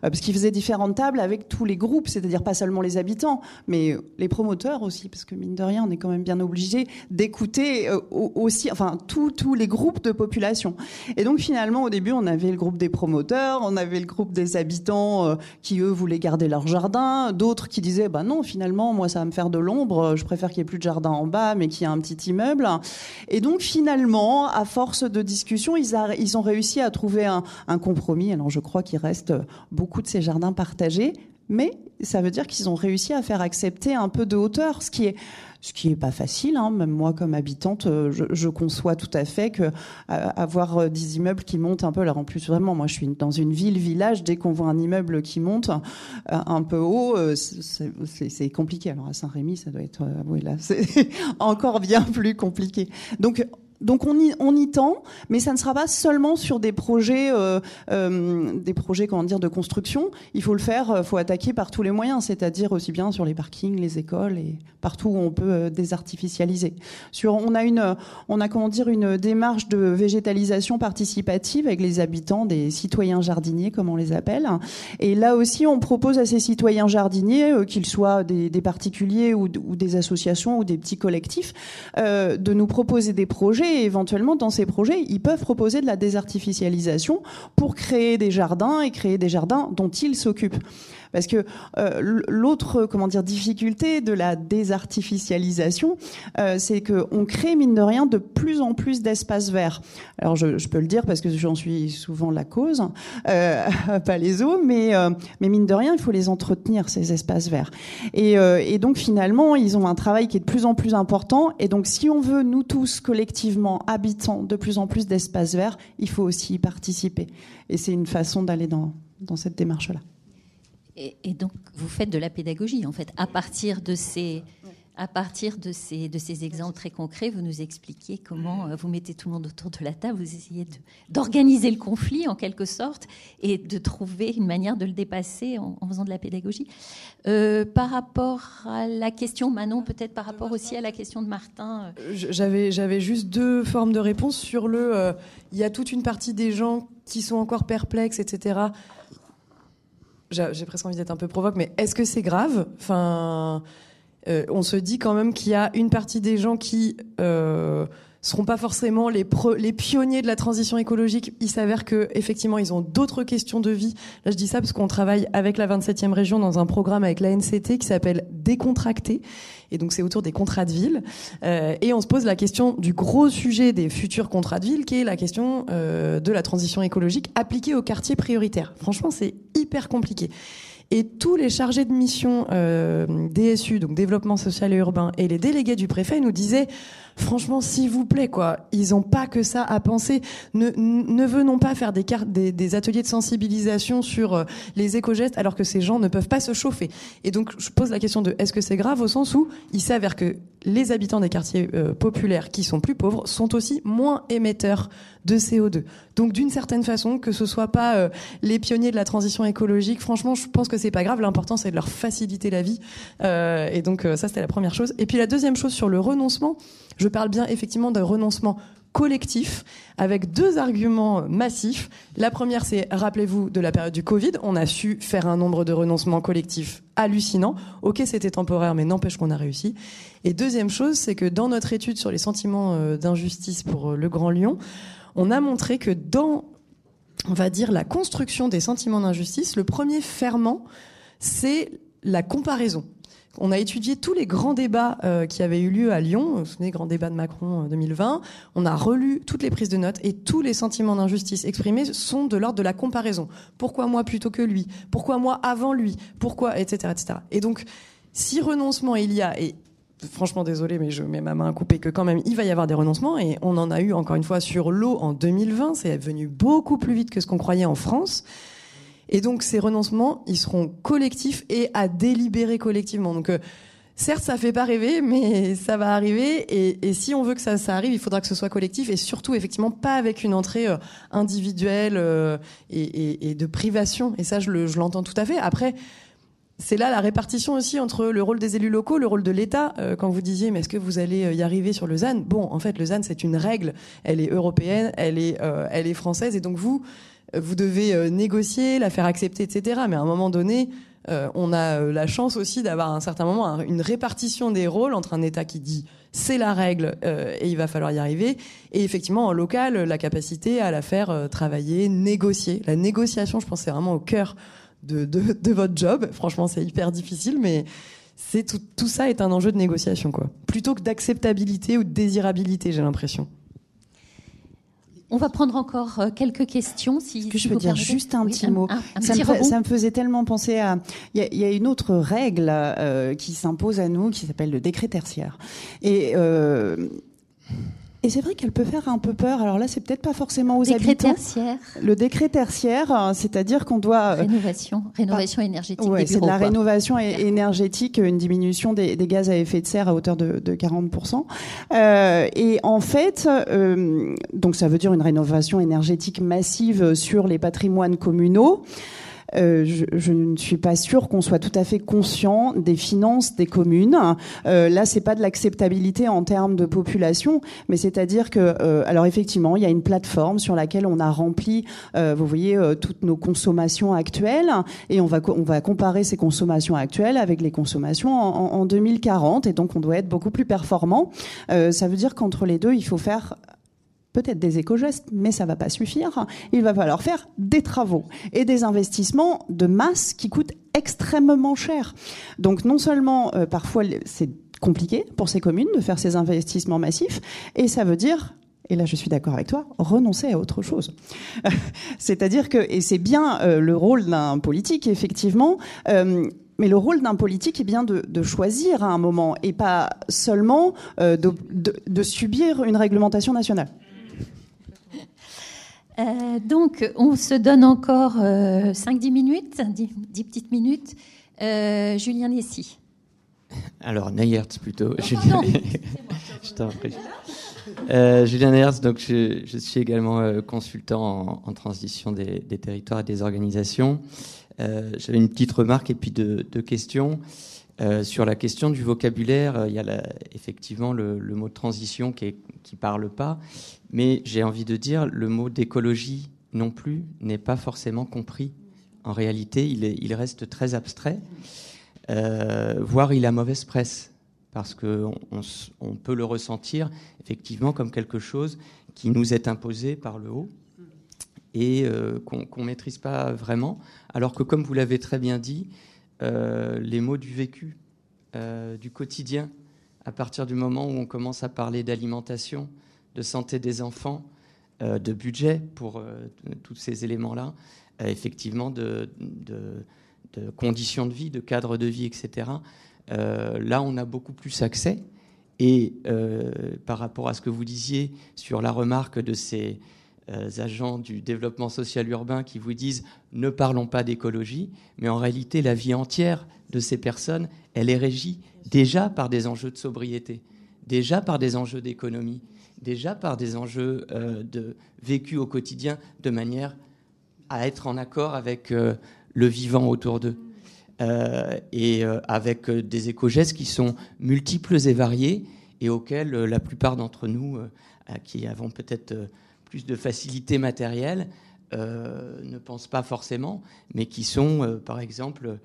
parce qu'ils faisaient différentes tables avec tous les groupes, c'est-à-dire pas seulement les habitants, mais les promoteurs aussi, parce que mine de rien on est quand même bien obligé d'écouter aussi, enfin tous les groupes de population. Et donc finalement au début on avait le groupe des promoteurs, on avait le groupe des habitants qui eux voulaient garder leur jardin, d'autres qui disaient bah non finalement moi ça va me faire de l'ombre, je préfère qu'il n'y ait plus de jardin en bas mais qu'il y ait un petit immeuble. Et donc finalement à force de discussion ils ont réussi à trouver un compromis. Alors je crois qu'il reste beaucoup de ces jardins partagés, mais ça veut dire qu'ils ont réussi à faire accepter un peu de hauteur, ce qui est pas facile, hein. Même moi comme habitante, je conçois tout à fait que avoir des immeubles qui montent un peu. Alors en plus vraiment, moi je suis dans une ville-village, dès qu'on voit un immeuble qui monte un peu haut, c'est compliqué. Alors à Saint-Rémy, ça doit être, oui là, c'est encore bien plus compliqué. Donc on y tend, mais ça ne sera pas seulement sur des projets comment dire de construction. Il faut le faire, faut attaquer par tous les moyens, c'est-à-dire aussi bien sur les parkings, les écoles et partout où on peut désartificialiser. On a comment dire une démarche de végétalisation participative avec les habitants, des citoyens jardiniers comme on les appelle. Et là aussi, on propose à ces citoyens jardiniers, qu'ils soient des particuliers ou des associations ou des petits collectifs, de nous proposer des projets. Et éventuellement, dans ces projets, ils peuvent proposer de la désartificialisation pour créer des jardins et créer des jardins dont ils s'occupent. Parce que l'autre, comment dire, difficulté de la désartificialisation, c'est que on crée mine de rien de plus en plus d'espaces verts. Alors je peux le dire parce que j'en suis souvent la cause, à Palaiseau, mais mine de rien, il faut les entretenir ces espaces verts. Et donc finalement, ils ont un travail qui est de plus en plus important. Et donc si on veut nous tous collectivement habitants de plus en plus d'espaces verts, il faut aussi y participer. Et c'est une façon d'aller dans cette démarche-là. Et donc, vous faites de la pédagogie, en fait. À partir de ces exemples très concrets, vous nous expliquez comment vous mettez tout le monde autour de la table, vous essayez d'organiser le conflit, en quelque sorte, et de trouver une manière de le dépasser en faisant de la pédagogie. Par rapport à la question, Manon, peut-être par rapport aussi à la question de Martin. J'avais juste deux formes de réponse sur le... il y a toute une partie des gens qui sont encore perplexes, etc. J'ai presque envie d'être un peu provoque, mais est-ce que c'est grave ? Enfin, on se dit quand même qu'il y a une partie des gens qui seront pas forcément les pionniers de la transition écologique. Il s'avère que effectivement, ils ont d'autres questions de vie. Là, je dis ça parce qu'on travaille avec la 27e région dans un programme avec l'ANCT qui s'appelle Décontracté. Et donc, c'est autour des contrats de ville. Et on se pose la question du gros sujet des futurs contrats de ville, qui est la question de la transition écologique appliquée aux quartiers prioritaires. Franchement, c'est hyper compliqué. Et tous les chargés de mission DSU, donc développement social et urbain, et les délégués du préfet nous disaient, franchement, s'il vous plaît, quoi, ils n'ont pas que ça à penser. Ne venons pas faire des ateliers de sensibilisation sur les éco-gestes alors que ces gens ne peuvent pas se chauffer. Et donc, je pose la question de est-ce que c'est grave, au sens où il s'avère que les habitants des quartiers populaires qui sont plus pauvres sont aussi moins émetteurs de CO2. Donc, d'une certaine façon, que ce soit pas les pionniers de la transition écologique, franchement, je pense que c'est pas grave. L'important, c'est de leur faciliter la vie. Et donc, ça, c'était la première chose. Et puis, la deuxième chose sur le renoncement. Je parle bien effectivement d'un renoncement collectif avec deux arguments massifs. La première, c'est, rappelez-vous, de la période du Covid, on a su faire un nombre de renoncements collectifs hallucinant. OK, c'était temporaire, mais n'empêche qu'on a réussi. Et deuxième chose, c'est que dans notre étude sur les sentiments d'injustice pour le Grand Lyon, on a montré que dans, on va dire, la construction des sentiments d'injustice, le premier ferment, c'est la comparaison. On a étudié tous les grands débats qui avaient eu lieu à Lyon, vous vous souvenez, grand débat de Macron 2020, on a relu toutes les prises de notes et tous les sentiments d'injustice exprimés sont de l'ordre de la comparaison. Pourquoi moi plutôt que lui ? Pourquoi moi avant lui ? Pourquoi ? Etc., etc. Et donc, si renoncement il y a, et franchement désolé mais je mets ma main à couper que quand même il va y avoir des renoncements, et on en a eu encore une fois sur l'eau en 2020, c'est venu beaucoup plus vite que ce qu'on croyait en France. Et donc ces renoncements, ils seront collectifs et à délibérer collectivement. Donc certes, ça fait pas rêver, mais ça va arriver. Et si on veut que ça arrive, il faudra que ce soit collectif et surtout effectivement pas avec une entrée individuelle et de privation. Et ça, je l'entends tout à fait. Après, c'est là la répartition aussi entre le rôle des élus locaux, le rôle de l'État. Quand vous disiez, mais est-ce que vous allez y arriver sur le ZAN ? Bon, en fait, le ZAN, c'est une règle. Elle est européenne, elle est française. Et donc, vous devez négocier, la faire accepter, etc. Mais à un moment donné, on a la chance aussi d'avoir à un certain moment une répartition des rôles entre un État qui dit c'est la règle et il va falloir y arriver, et effectivement en local la capacité à la faire travailler, négocier. La négociation, je pense, c'est vraiment au cœur de votre job. Franchement, c'est hyper difficile, mais c'est tout ça est un enjeu de négociation, quoi, plutôt que d'acceptabilité ou de désirabilité, j'ai l'impression. On va prendre encore quelques questions. Est-ce que je peux dire juste un petit mot ? Ça me faisait tellement penser à... Il y a une autre règle qui s'impose à nous, qui s'appelle le décret tertiaire. Et c'est vrai qu'elle peut faire un peu peur. Alors là, c'est peut-être pas forcément aux habitants. Tertiaire. Le décret tertiaire, c'est-à-dire qu'on doit... Rénovation énergétique. Oui, c'est de la rénovation énergétique, une diminution des gaz à effet de serre à hauteur de 40%. Et en fait, donc ça veut dire une rénovation énergétique massive sur les patrimoines communaux. Je ne suis pas sûre qu'on soit tout à fait conscient des finances des communes. Là, c'est pas de l'acceptabilité en termes de population, mais c'est-à-dire que, alors effectivement, il y a une plateforme sur laquelle on a rempli, vous voyez, toutes nos consommations actuelles, et on va comparer ces consommations actuelles avec les consommations en 2040, et donc on doit être beaucoup plus performant. Ça veut dire qu'entre les deux, il faut faire peut-être des éco-gestes, mais ça va pas suffire. Il va falloir faire des travaux et des investissements de masse qui coûtent extrêmement cher. Donc non seulement parfois c'est compliqué pour ces communes de faire ces investissements massifs, et ça veut dire... Et là, je suis d'accord avec toi, renoncer à autre chose. C'est-à-dire que, et c'est bien le rôle d'un politique, effectivement, mais le rôle d'un politique est bien de choisir à un moment, et pas seulement de subir une réglementation nationale. Donc, on se donne encore 5-10 minutes, 10 petites minutes. Julien Lessi. Alors, Neyertz plutôt. Julien... Je t'en prie. Julien Neyertz, donc je suis également consultant en transition des territoires et des organisations. J'avais une petite remarque et puis deux questions. Sur la question du vocabulaire, il y a effectivement le mot de transition qui parle pas, mais j'ai envie de dire le mot d'écologie non plus n'est pas forcément compris. En réalité, il reste très abstrait, voire il a mauvaise presse, parce qu'on peut le ressentir effectivement comme quelque chose qui nous est imposé par le haut et qu'on ne maîtrise pas vraiment, alors que, comme vous l'avez très bien dit, les mots du vécu, du quotidien, à partir du moment où on commence à parler d'alimentation, de santé des enfants, de budget pour tous ces éléments-là, effectivement de conditions de vie, de cadre de vie, etc. Là, on a beaucoup plus accès. Et par rapport à ce que vous disiez sur la remarque de ces agents du développement social urbain qui vous disent « ne parlons pas d'écologie », mais en réalité, la vie entière de ces personnes, elle est régie déjà par des enjeux de sobriété, déjà par des enjeux d'économie, déjà par des enjeux de vécu au quotidien, de manière à être en accord avec le vivant autour d'eux. Et avec des éco-gestes qui sont multiples et variés, et auxquels la plupart d'entre nous, qui avons peut-être... plus de facilité matérielle, ne pensent pas forcément, mais qui sont, par exemple,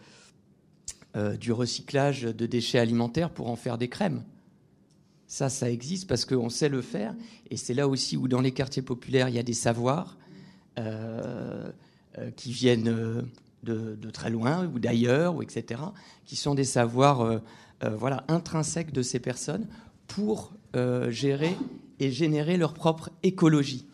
du recyclage de déchets alimentaires pour en faire des crèmes. Ça existe parce qu'on sait le faire, et c'est là aussi où, dans les quartiers populaires, il y a des savoirs qui viennent de très loin, ou d'ailleurs, ou etc., qui sont des savoirs intrinsèques de ces personnes pour gérer et générer leur propre écologie.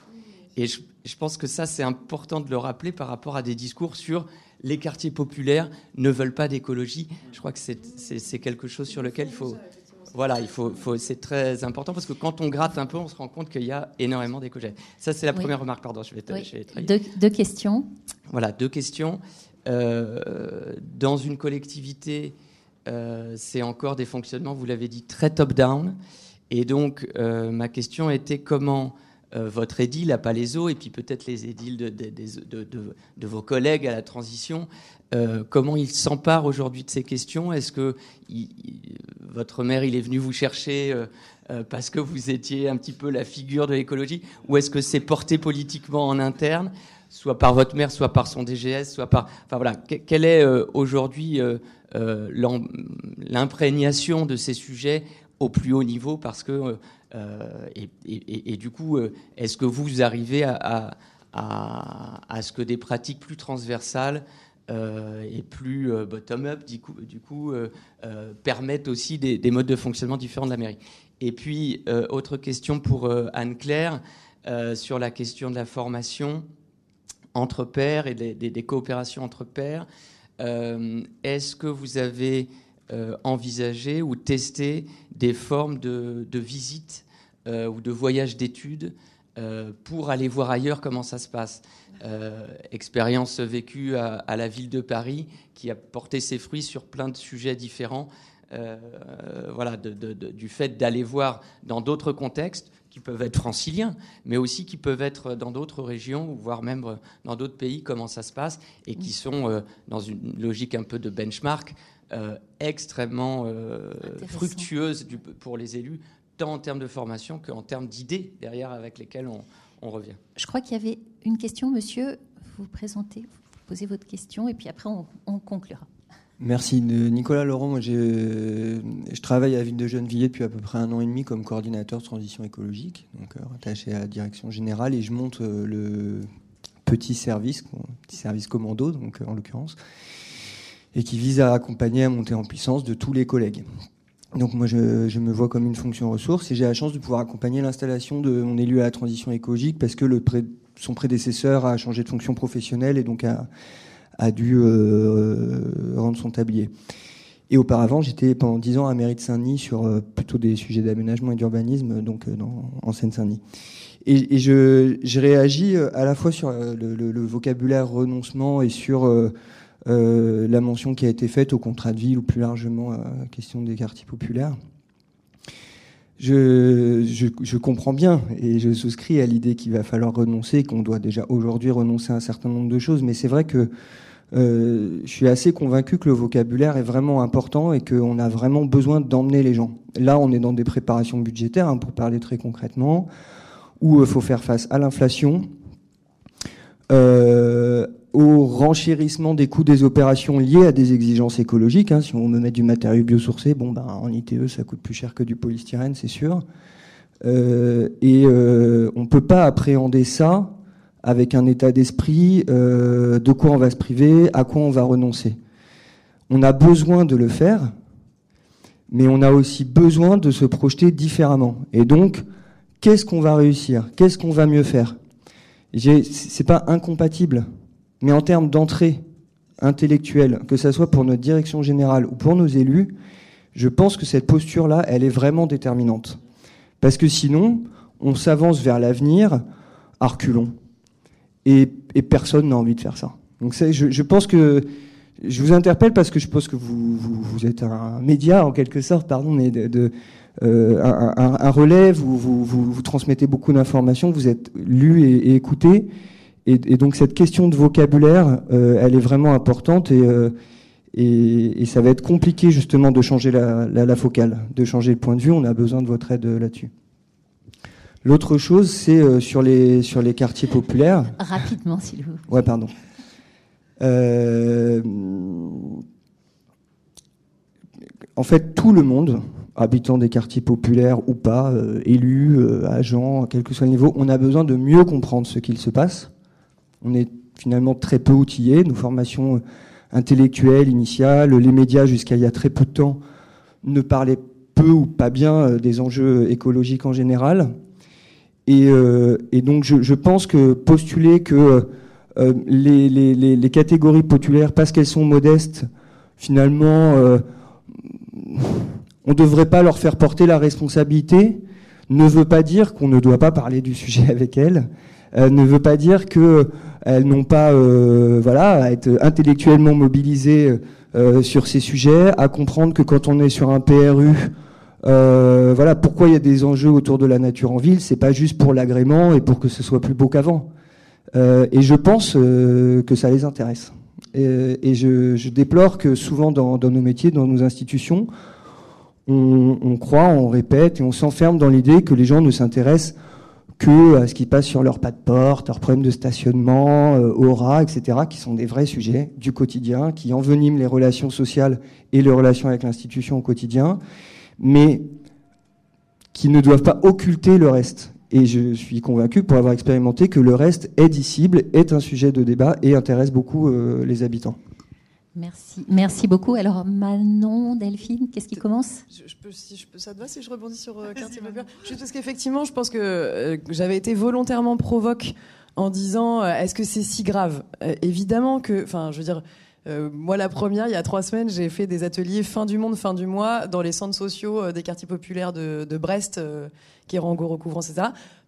Et je pense que ça, c'est important de le rappeler par rapport à des discours sur les quartiers populaires ne veulent pas d'écologie. Je crois que c'est quelque chose sur lequel il faut, c'est très important, parce que quand on gratte un peu, on se rend compte qu'il y a énormément d'éco-gestes. Ça, c'est la première remarque. Pardon, je vais deux questions. Voilà, deux questions. Dans une collectivité, c'est encore des fonctionnements, vous l'avez dit, très top-down. Et donc, ma question était comment votre édile à Palaiseau et puis peut-être les édiles de vos collègues à la transition. Comment ils s'emparent aujourd'hui de ces questions? Est-ce que votre maire il est venu vous chercher parce que vous étiez un petit peu la figure de l'écologie? Ou est-ce que c'est porté politiquement en interne, soit par votre maire, soit par son DGS, soit par... Enfin voilà, quelle est aujourd'hui l'imprégnation de ces sujets au plus haut niveau? Parce que... et du coup, est-ce que vous arrivez à ce que des pratiques plus transversales et plus bottom-up, du coup, permettent aussi des modes de fonctionnement différents de la mairie? Et puis, autre question pour Anne-Claire, sur la question de la formation entre pairs et des coopérations entre pairs. Est-ce que vous avez envisager ou tester des formes de visite ou de voyage d'études pour aller voir ailleurs comment ça se passe. Expérience vécue à la ville de Paris qui a porté ses fruits sur plein de sujets différents, voilà, du fait d'aller voir dans d'autres contextes qui peuvent être franciliens, mais aussi qui peuvent être dans d'autres régions, voire même dans d'autres pays, comment ça se passe, et qui sont dans une logique un peu de benchmark, extrêmement fructueuse pour les élus, tant en termes de formation qu'en termes d'idées derrière avec lesquelles on revient. Je crois qu'il y avait une question, monsieur. Vous présentez, vous posez votre question et puis après on conclura. Merci. De Nicolas Laurent, moi je travaille à la ville de Gennevilliers depuis à peu près 1 an et demi comme coordinateur de transition écologique, donc rattaché à la direction générale, et je monte le petit service commando, donc en l'occurrence, et qui vise à accompagner, à monter en puissance de tous les collègues. Donc moi, je me vois comme une fonction ressource et j'ai la chance de pouvoir accompagner l'installation de mon élu à la transition écologique parce que son prédécesseur a changé de fonction professionnelle et donc a dû rendre son tablier. Et auparavant, j'étais pendant 10 ans à la mairie de Saint-Denis sur plutôt des sujets d'aménagement et d'urbanisme, donc en Seine-Saint-Denis. Et je réagis à la fois sur le vocabulaire renoncement et sur... la mention qui a été faite au contrat de ville ou plus largement à la question des quartiers populaires. Je comprends bien et je souscris à l'idée qu'il va falloir renoncer, qu'on doit déjà aujourd'hui renoncer à un certain nombre de choses, mais c'est vrai que je suis assez convaincu que le vocabulaire est vraiment important et qu'on a vraiment besoin d'emmener les gens. Là, on est dans des préparations budgétaires, pour parler très concrètement, où il faut faire face à l'inflation, au renchérissement des coûts des opérations liées à des exigences écologiques. Si on veut mettre du matériau biosourcé, en ITE, ça coûte plus cher que du polystyrène, c'est sûr. On ne peut pas appréhender ça avec un état d'esprit de quoi on va se priver, à quoi on va renoncer. On a besoin de le faire, mais on a aussi besoin de se projeter différemment. Et donc, qu'est-ce qu'on va réussir? Qu'est-ce qu'on va mieux faire? C'est pas incompatible. Mais en termes d'entrée intellectuelle, que ça soit pour notre direction générale ou pour nos élus, je pense que cette posture-là, elle est vraiment déterminante. Parce que sinon, on s'avance vers l'avenir à reculons. Et personne n'a envie de faire ça. Donc je pense que... Je vous interpelle parce que je pense que vous êtes un média, en quelque sorte, mais un relais, vous transmettez beaucoup d'informations, vous êtes lu et écouté. Et donc cette question de vocabulaire, elle est vraiment importante et ça va être compliqué justement de changer la focale, de changer le point de vue. On a besoin de votre aide là-dessus. L'autre chose, c'est sur les quartiers populaires. Rapidement, s'il vous plaît. Ouais, pardon. En fait, tout le monde, habitants des quartiers populaires ou pas, élus, agents, quel que soit le niveau, on a besoin de mieux comprendre ce qu'il se passe. On est finalement très peu outillés. Nos formations intellectuelles, initiales, les médias jusqu'à il y a très peu de temps ne parlaient peu ou pas bien des enjeux écologiques en général. Et donc je pense que postuler que les catégories populaires, parce qu'elles sont modestes, finalement, on ne devrait pas leur faire porter la responsabilité, ne veut pas dire qu'on ne doit pas parler du sujet avec elles. Ne veut pas dire qu'elles n'ont pas à être intellectuellement mobilisées sur ces sujets, à comprendre que quand on est sur un PRU, Voilà pourquoi il y a des enjeux autour de la nature en ville. C'est pas juste pour l'agrément et pour que ce soit plus beau qu'avant. Et je pense que ça les intéresse. Et je déplore que souvent dans nos métiers, dans nos institutions, on croit, on répète et on s'enferme dans l'idée que les gens ne s'intéressent que à ce qui passe sur leur pas de porte, leurs problèmes de stationnement, aura, etc., qui sont des vrais sujets du quotidien, qui enveniment les relations sociales et les relations avec l'institution au quotidien, mais qui ne doivent pas occulter le reste. Et je suis convaincu, pour avoir expérimenté, que le reste est dissible, est un sujet de débat et intéresse beaucoup les habitants. Merci. Merci beaucoup. Alors, Manon, Delphine, qu'est-ce qui commence ? Ça te va si je rebondis sur Quartier Populaire ? Juste parce qu'effectivement, je pense que j'avais été volontairement provoque en disant est-ce que c'est si grave ? Évidemment que... Enfin, je veux dire... Moi, la première, il y a 3 semaines, j'ai fait des ateliers fin du monde, fin du mois, dans les centres sociaux des quartiers populaires de Brest, qui Kérango, Recouvrant, etc.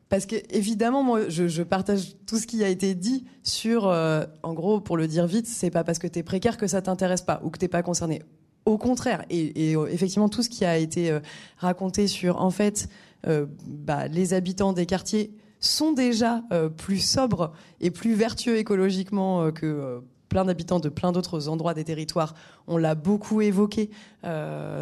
Parce que, évidemment, moi, je partage tout ce qui a été dit sur, en gros, pour le dire vite, c'est pas parce que t'es précaire que ça t'intéresse pas ou que t'es pas concerné. Au contraire. Et effectivement, tout ce qui a été raconté sur, en fait, les habitants des quartiers sont déjà plus sobres et plus vertueux écologiquement que plein d'habitants de plein d'autres endroits des territoires. On l'a beaucoup évoqué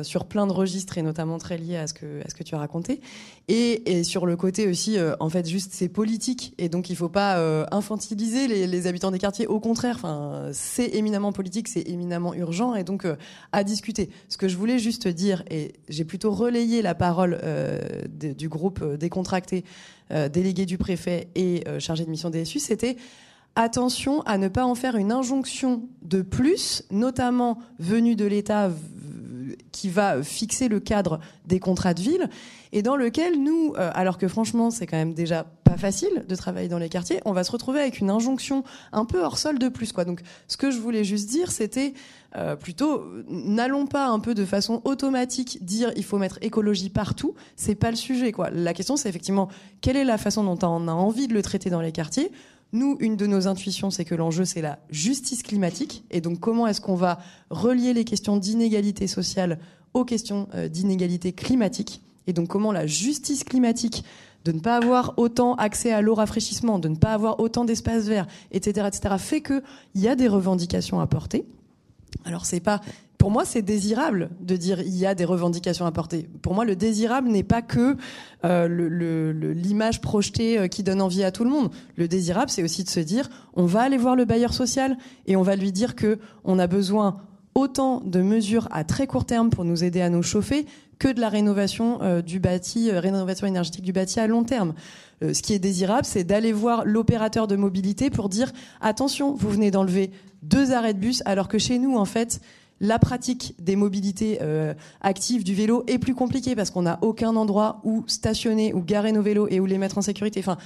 sur plein de registres, et notamment très lié à ce que tu as raconté. Et sur le côté aussi, en fait, juste, c'est politique. Et donc, il ne faut pas infantiliser les habitants des quartiers. Au contraire, enfin, c'est éminemment politique, c'est éminemment urgent, et donc à discuter. Ce que je voulais juste dire, et j'ai plutôt relayé la parole du groupe décontracté, délégué du préfet et chargé de mission DSU, c'était... Attention à ne pas en faire une injonction de plus, notamment venue de l'État qui va fixer le cadre des contrats de ville, et dans lequel nous, alors que franchement c'est quand même déjà pas facile de travailler dans les quartiers, on va se retrouver avec une injonction un peu hors sol de plus, quoi. Donc ce que je voulais juste dire, c'était plutôt, n'allons pas un peu de façon automatique dire il faut mettre écologie partout, c'est pas le sujet, quoi. La question, c'est effectivement quelle est la façon dont on a envie de le traiter dans les quartiers. Nous, une de nos intuitions, c'est que l'enjeu, c'est la justice climatique. Et donc, comment est-ce qu'on va relier les questions d'inégalité sociale aux questions d'inégalité climatique ? Et donc, comment la justice climatique, de ne pas avoir autant accès à l'eau rafraîchissement, de ne pas avoir autant d'espaces verts, etc., etc., fait qu'il y a des revendications à porter. Alors, c'est pas... Pour moi, c'est désirable de dire il y a des revendications à porter. Pour moi, le désirable n'est pas que l'image projetée qui donne envie à tout le monde. Le désirable, c'est aussi de se dire on va aller voir le bailleur social et on va lui dire que on a besoin autant de mesures à très court terme pour nous aider à nous chauffer que de la rénovation du bâti, rénovation énergétique du bâti à long terme. Ce qui est désirable, c'est d'aller voir l'opérateur de mobilité pour dire attention, vous venez d'enlever 2 arrêts de bus alors que chez nous, en fait, la pratique des mobilités actives du vélo est plus compliquée parce qu'on n'a aucun endroit où stationner ou garer nos vélos et où les mettre en sécurité. Enfin,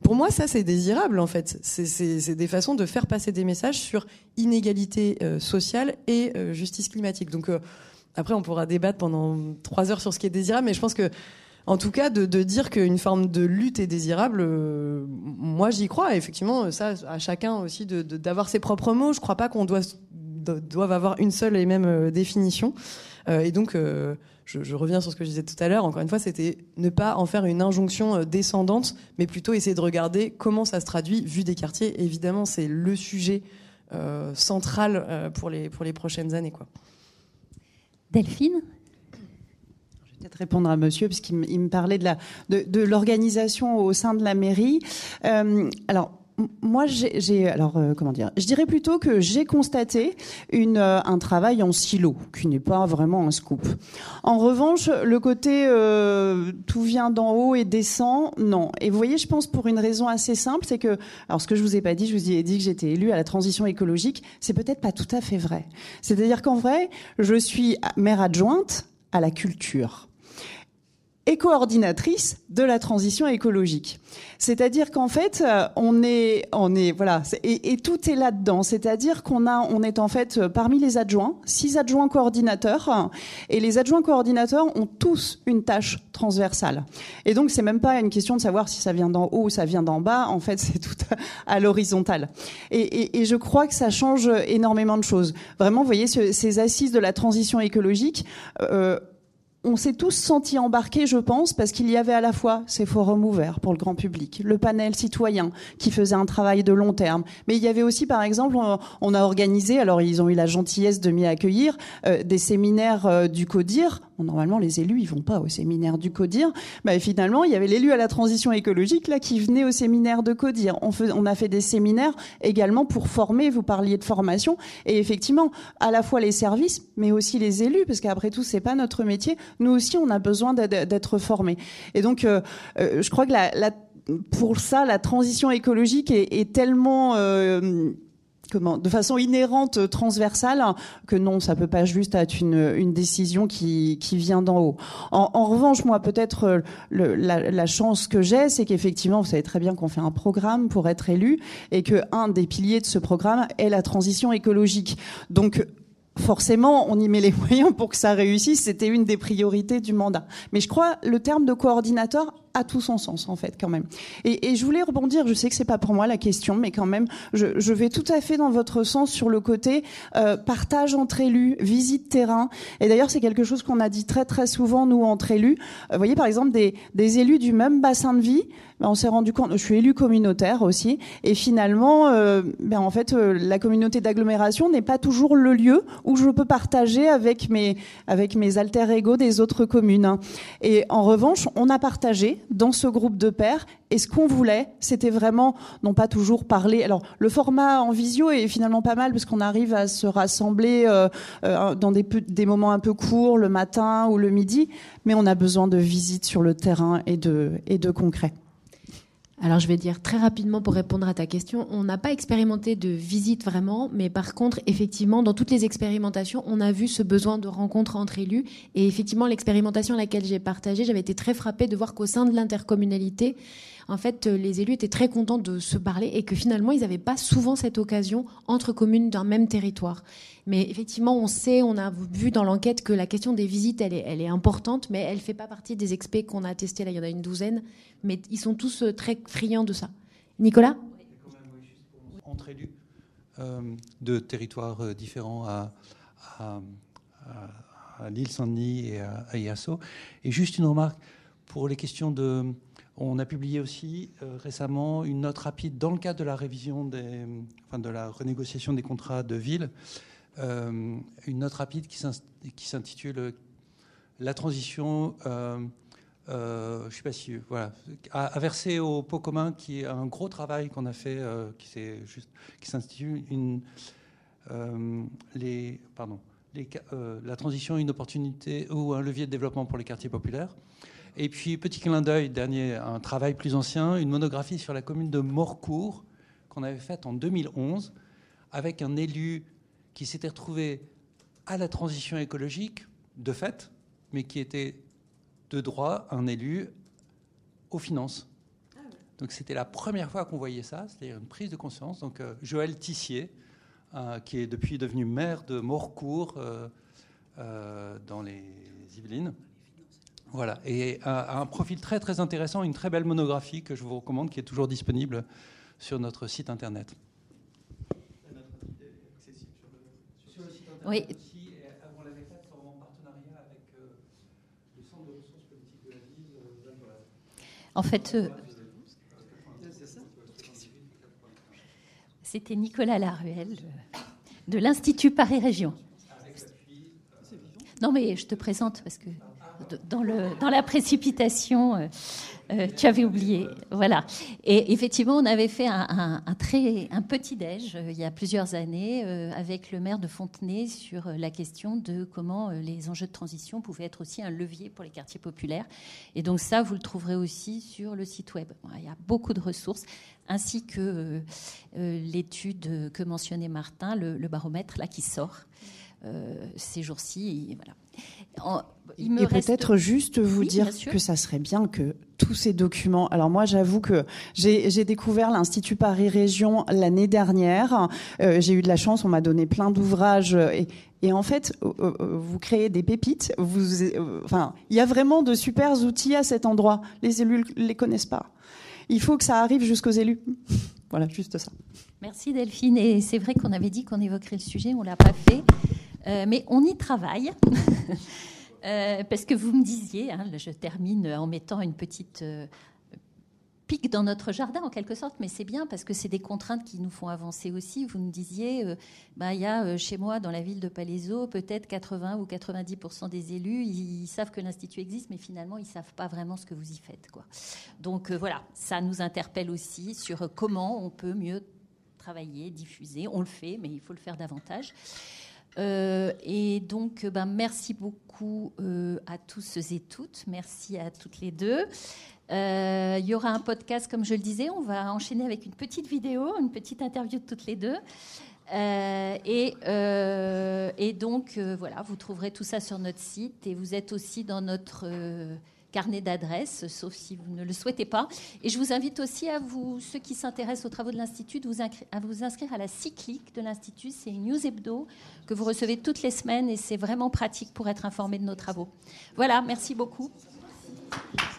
pour moi, ça, c'est désirable, en fait. C'est des façons de faire passer des messages sur inégalité sociale et justice climatique. Donc, après, on pourra débattre pendant 3 heures sur ce qui est désirable, mais je pense que, en tout cas, de dire qu'une forme de lutte est désirable, moi, j'y crois. Et effectivement, ça, à chacun aussi d'avoir ses propres mots. Je ne crois pas qu'on doivent avoir une seule et même définition. Et donc, je reviens sur ce que je disais tout à l'heure. Encore une fois, c'était ne pas en faire une injonction descendante, mais plutôt essayer de regarder comment ça se traduit vu des quartiers. Évidemment, c'est le sujet central pour les prochaines années, quoi. Delphine ? Peut-être répondre à monsieur, parce qu'il me parlait de l'organisation au sein de la mairie. Alors, moi, je dirais plutôt que j'ai constaté un travail en silo, qui n'est pas vraiment un scoop. En revanche, le côté tout vient d'en haut et descend, non. Et vous voyez, je pense pour une raison assez simple, c'est que, alors ce que je vous ai pas dit, je vous ai dit que j'étais élue à la transition écologique, c'est peut-être pas tout à fait vrai. C'est-à-dire qu'en vrai, je suis maire adjointe à la culture et coordinatrice de la transition écologique. C'est-à-dire qu'en fait, on est voilà, et tout est là-dedans. C'est-à-dire qu'on est en fait parmi les adjoints, 6 adjoints coordinateurs, et les adjoints coordinateurs ont tous une tâche transversale. Et donc, c'est même pas une question de savoir si ça vient d'en haut ou ça vient d'en bas. En fait, c'est tout à l'horizontale. Et je crois que ça change énormément de choses. Vraiment, vous voyez, ces assises de la transition écologique, on s'est tous sentis embarqués, je pense, parce qu'il y avait à la fois ces forums ouverts pour le grand public, le panel citoyen qui faisait un travail de long terme, mais il y avait aussi, par exemple, on a organisé, alors ils ont eu la gentillesse de m'y accueillir, des séminaires du CODIR. Normalement, les élus, ils vont pas au séminaire du CODIR. Bah, finalement, il y avait l'élu à la transition écologique là qui venait au séminaire de CODIR. On a fait des séminaires également pour former. Vous parliez de formation, et effectivement, à la fois les services, mais aussi les élus, parce qu'après tout, c'est pas notre métier. Nous aussi, on a besoin d'être formés. Et donc, je crois que pour ça, la transition écologique est tellement de façon inhérente, transversale, que non, ça peut pas juste être une décision qui vient d'en haut. En revanche, moi, peut-être la chance que j'ai, c'est qu'effectivement, vous savez très bien qu'on fait un programme pour être élu, et que un des piliers de ce programme est la transition écologique. Donc forcément, on y met les moyens pour que ça réussisse. C'était une des priorités du mandat. Mais je crois le terme de coordinateur a tout son sens, en fait, quand même. Et je voulais rebondir, je sais que c'est pas pour moi la question, mais quand même, je vais tout à fait dans votre sens sur le côté partage entre élus, visite terrain. Et d'ailleurs, c'est quelque chose qu'on a dit très très souvent, nous, entre élus. Vous voyez, par exemple, des élus du même bassin de vie, ben, on s'est rendu compte, je suis élue communautaire aussi, et finalement, en fait, la communauté d'agglomération n'est pas toujours le lieu où je peux partager avec mes alter-ego des autres communes. Et en revanche, on a partagé dans ce groupe de pairs, et ce qu'on voulait, c'était vraiment, non pas toujours parler. Alors, le format en visio est finalement pas mal, parce qu'on arrive à se rassembler dans des moments un peu courts, le matin ou le midi, mais on a besoin de visites sur le terrain et de concret. Alors, je vais dire très rapidement pour répondre à ta question. On n'a pas expérimenté de visite vraiment, mais par contre, effectivement, dans toutes les expérimentations, on a vu ce besoin de rencontre entre élus. Et effectivement, l'expérimentation à laquelle j'ai partagé, j'avais été très frappée de voir qu'au sein de l'intercommunalité, en fait, les élus étaient très contents de se parler et que finalement, ils n'avaient pas souvent cette occasion entre communes d'un même territoire. Mais effectivement, on a vu dans l'enquête que la question des visites, elle est importante, mais elle ne fait pas partie des expés qu'on a testés. Là, il y en a une douzaine, mais ils sont tous très friands de ça. Nicolas ? Entre élus de territoires différents à Lille-Saint-Denis et à Iasso. Et juste une remarque pour les questions de... On a publié aussi récemment une note rapide dans le cadre de la révision de la renégociation des contrats de ville, une note rapide qui s'intitule La transition, je ne sais pas si voilà, à verser au pot commun, qui est un gros travail qu'on a fait, qui s'intitule la transition, une opportunité ou un levier de développement pour les quartiers populaires. Et puis, petit clin d'œil, un travail plus ancien, une monographie sur la commune de Morcourt, qu'on avait faite en 2011, avec un élu qui s'était retrouvé à la transition écologique, de fait, mais qui était de droit un élu aux finances. Donc, c'était la première fois qu'on voyait ça, c'est-à-dire une prise de conscience. Donc, Joël Tissier, qui est depuis devenu maire de Morcourt dans les Yvelines. Voilà, et un profil très très intéressant, une très belle monographie que je vous recommande, qui est toujours disponible sur notre site internet. Sur le site internet aussi, on l'avait fait en partenariat avec le Centre de ressources politiques de la ville. En fait, c'était Nicolas Laruel de l'Institut Paris-Région. Non mais je te présente parce que... Dans la précipitation, tu avais oublié. Voilà. Et effectivement, on avait fait un petit-déj il y a plusieurs années avec le maire de Fontenay sur la question de comment les enjeux de transition pouvaient être aussi un levier pour les quartiers populaires. Et donc ça, vous le trouverez aussi sur le site web. Il y a beaucoup de ressources, ainsi que l'étude que mentionnait Martin, le baromètre là qui sort ces jours-ci. Voilà. Et peut-être juste vous dire que ça serait bien que tous ces documents... Alors moi, j'avoue que j'ai découvert l'Institut Paris-Région l'année dernière. J'ai eu de la chance, on m'a donné plein d'ouvrages. Et en fait, vous créez des pépites. Il y a vraiment de super outils à cet endroit. Les élus ne les connaissent pas. Il faut que ça arrive jusqu'aux élus. Voilà, juste ça. Merci Delphine. Et c'est vrai qu'on avait dit qu'on évoquerait le sujet, on ne l'a pas fait. Mais on y travaille. Parce que vous me disiez, hein, je termine en mettant une petite pique dans notre jardin en quelque sorte, mais c'est bien parce que c'est des contraintes qui nous font avancer aussi. Vous me disiez, y a chez moi dans la ville de Palaiseau peut-être 80 ou 90% des élus, ils savent que l'Institut existe, mais finalement ils ne savent pas vraiment ce que vous y faites, quoi. Donc voilà, ça nous interpelle aussi sur comment on peut mieux travailler, diffuser. On le fait, mais il faut le faire davantage. Et donc, merci beaucoup à tous et toutes. Merci à toutes les deux. Il y aura un podcast, comme je le disais. On va enchaîner avec une petite vidéo, une petite interview de toutes les deux. Et donc, voilà, vous trouverez tout ça sur notre site. Et vous êtes aussi dans notre carnet d'adresses, sauf si vous ne le souhaitez pas. Et je vous invite aussi à vous, ceux qui s'intéressent aux travaux de l'Institut, à vous inscrire à la cyclique de l'Institut. C'est une news hebdo que vous recevez toutes les semaines et c'est vraiment pratique pour être informé de nos travaux. Voilà, merci beaucoup. Merci.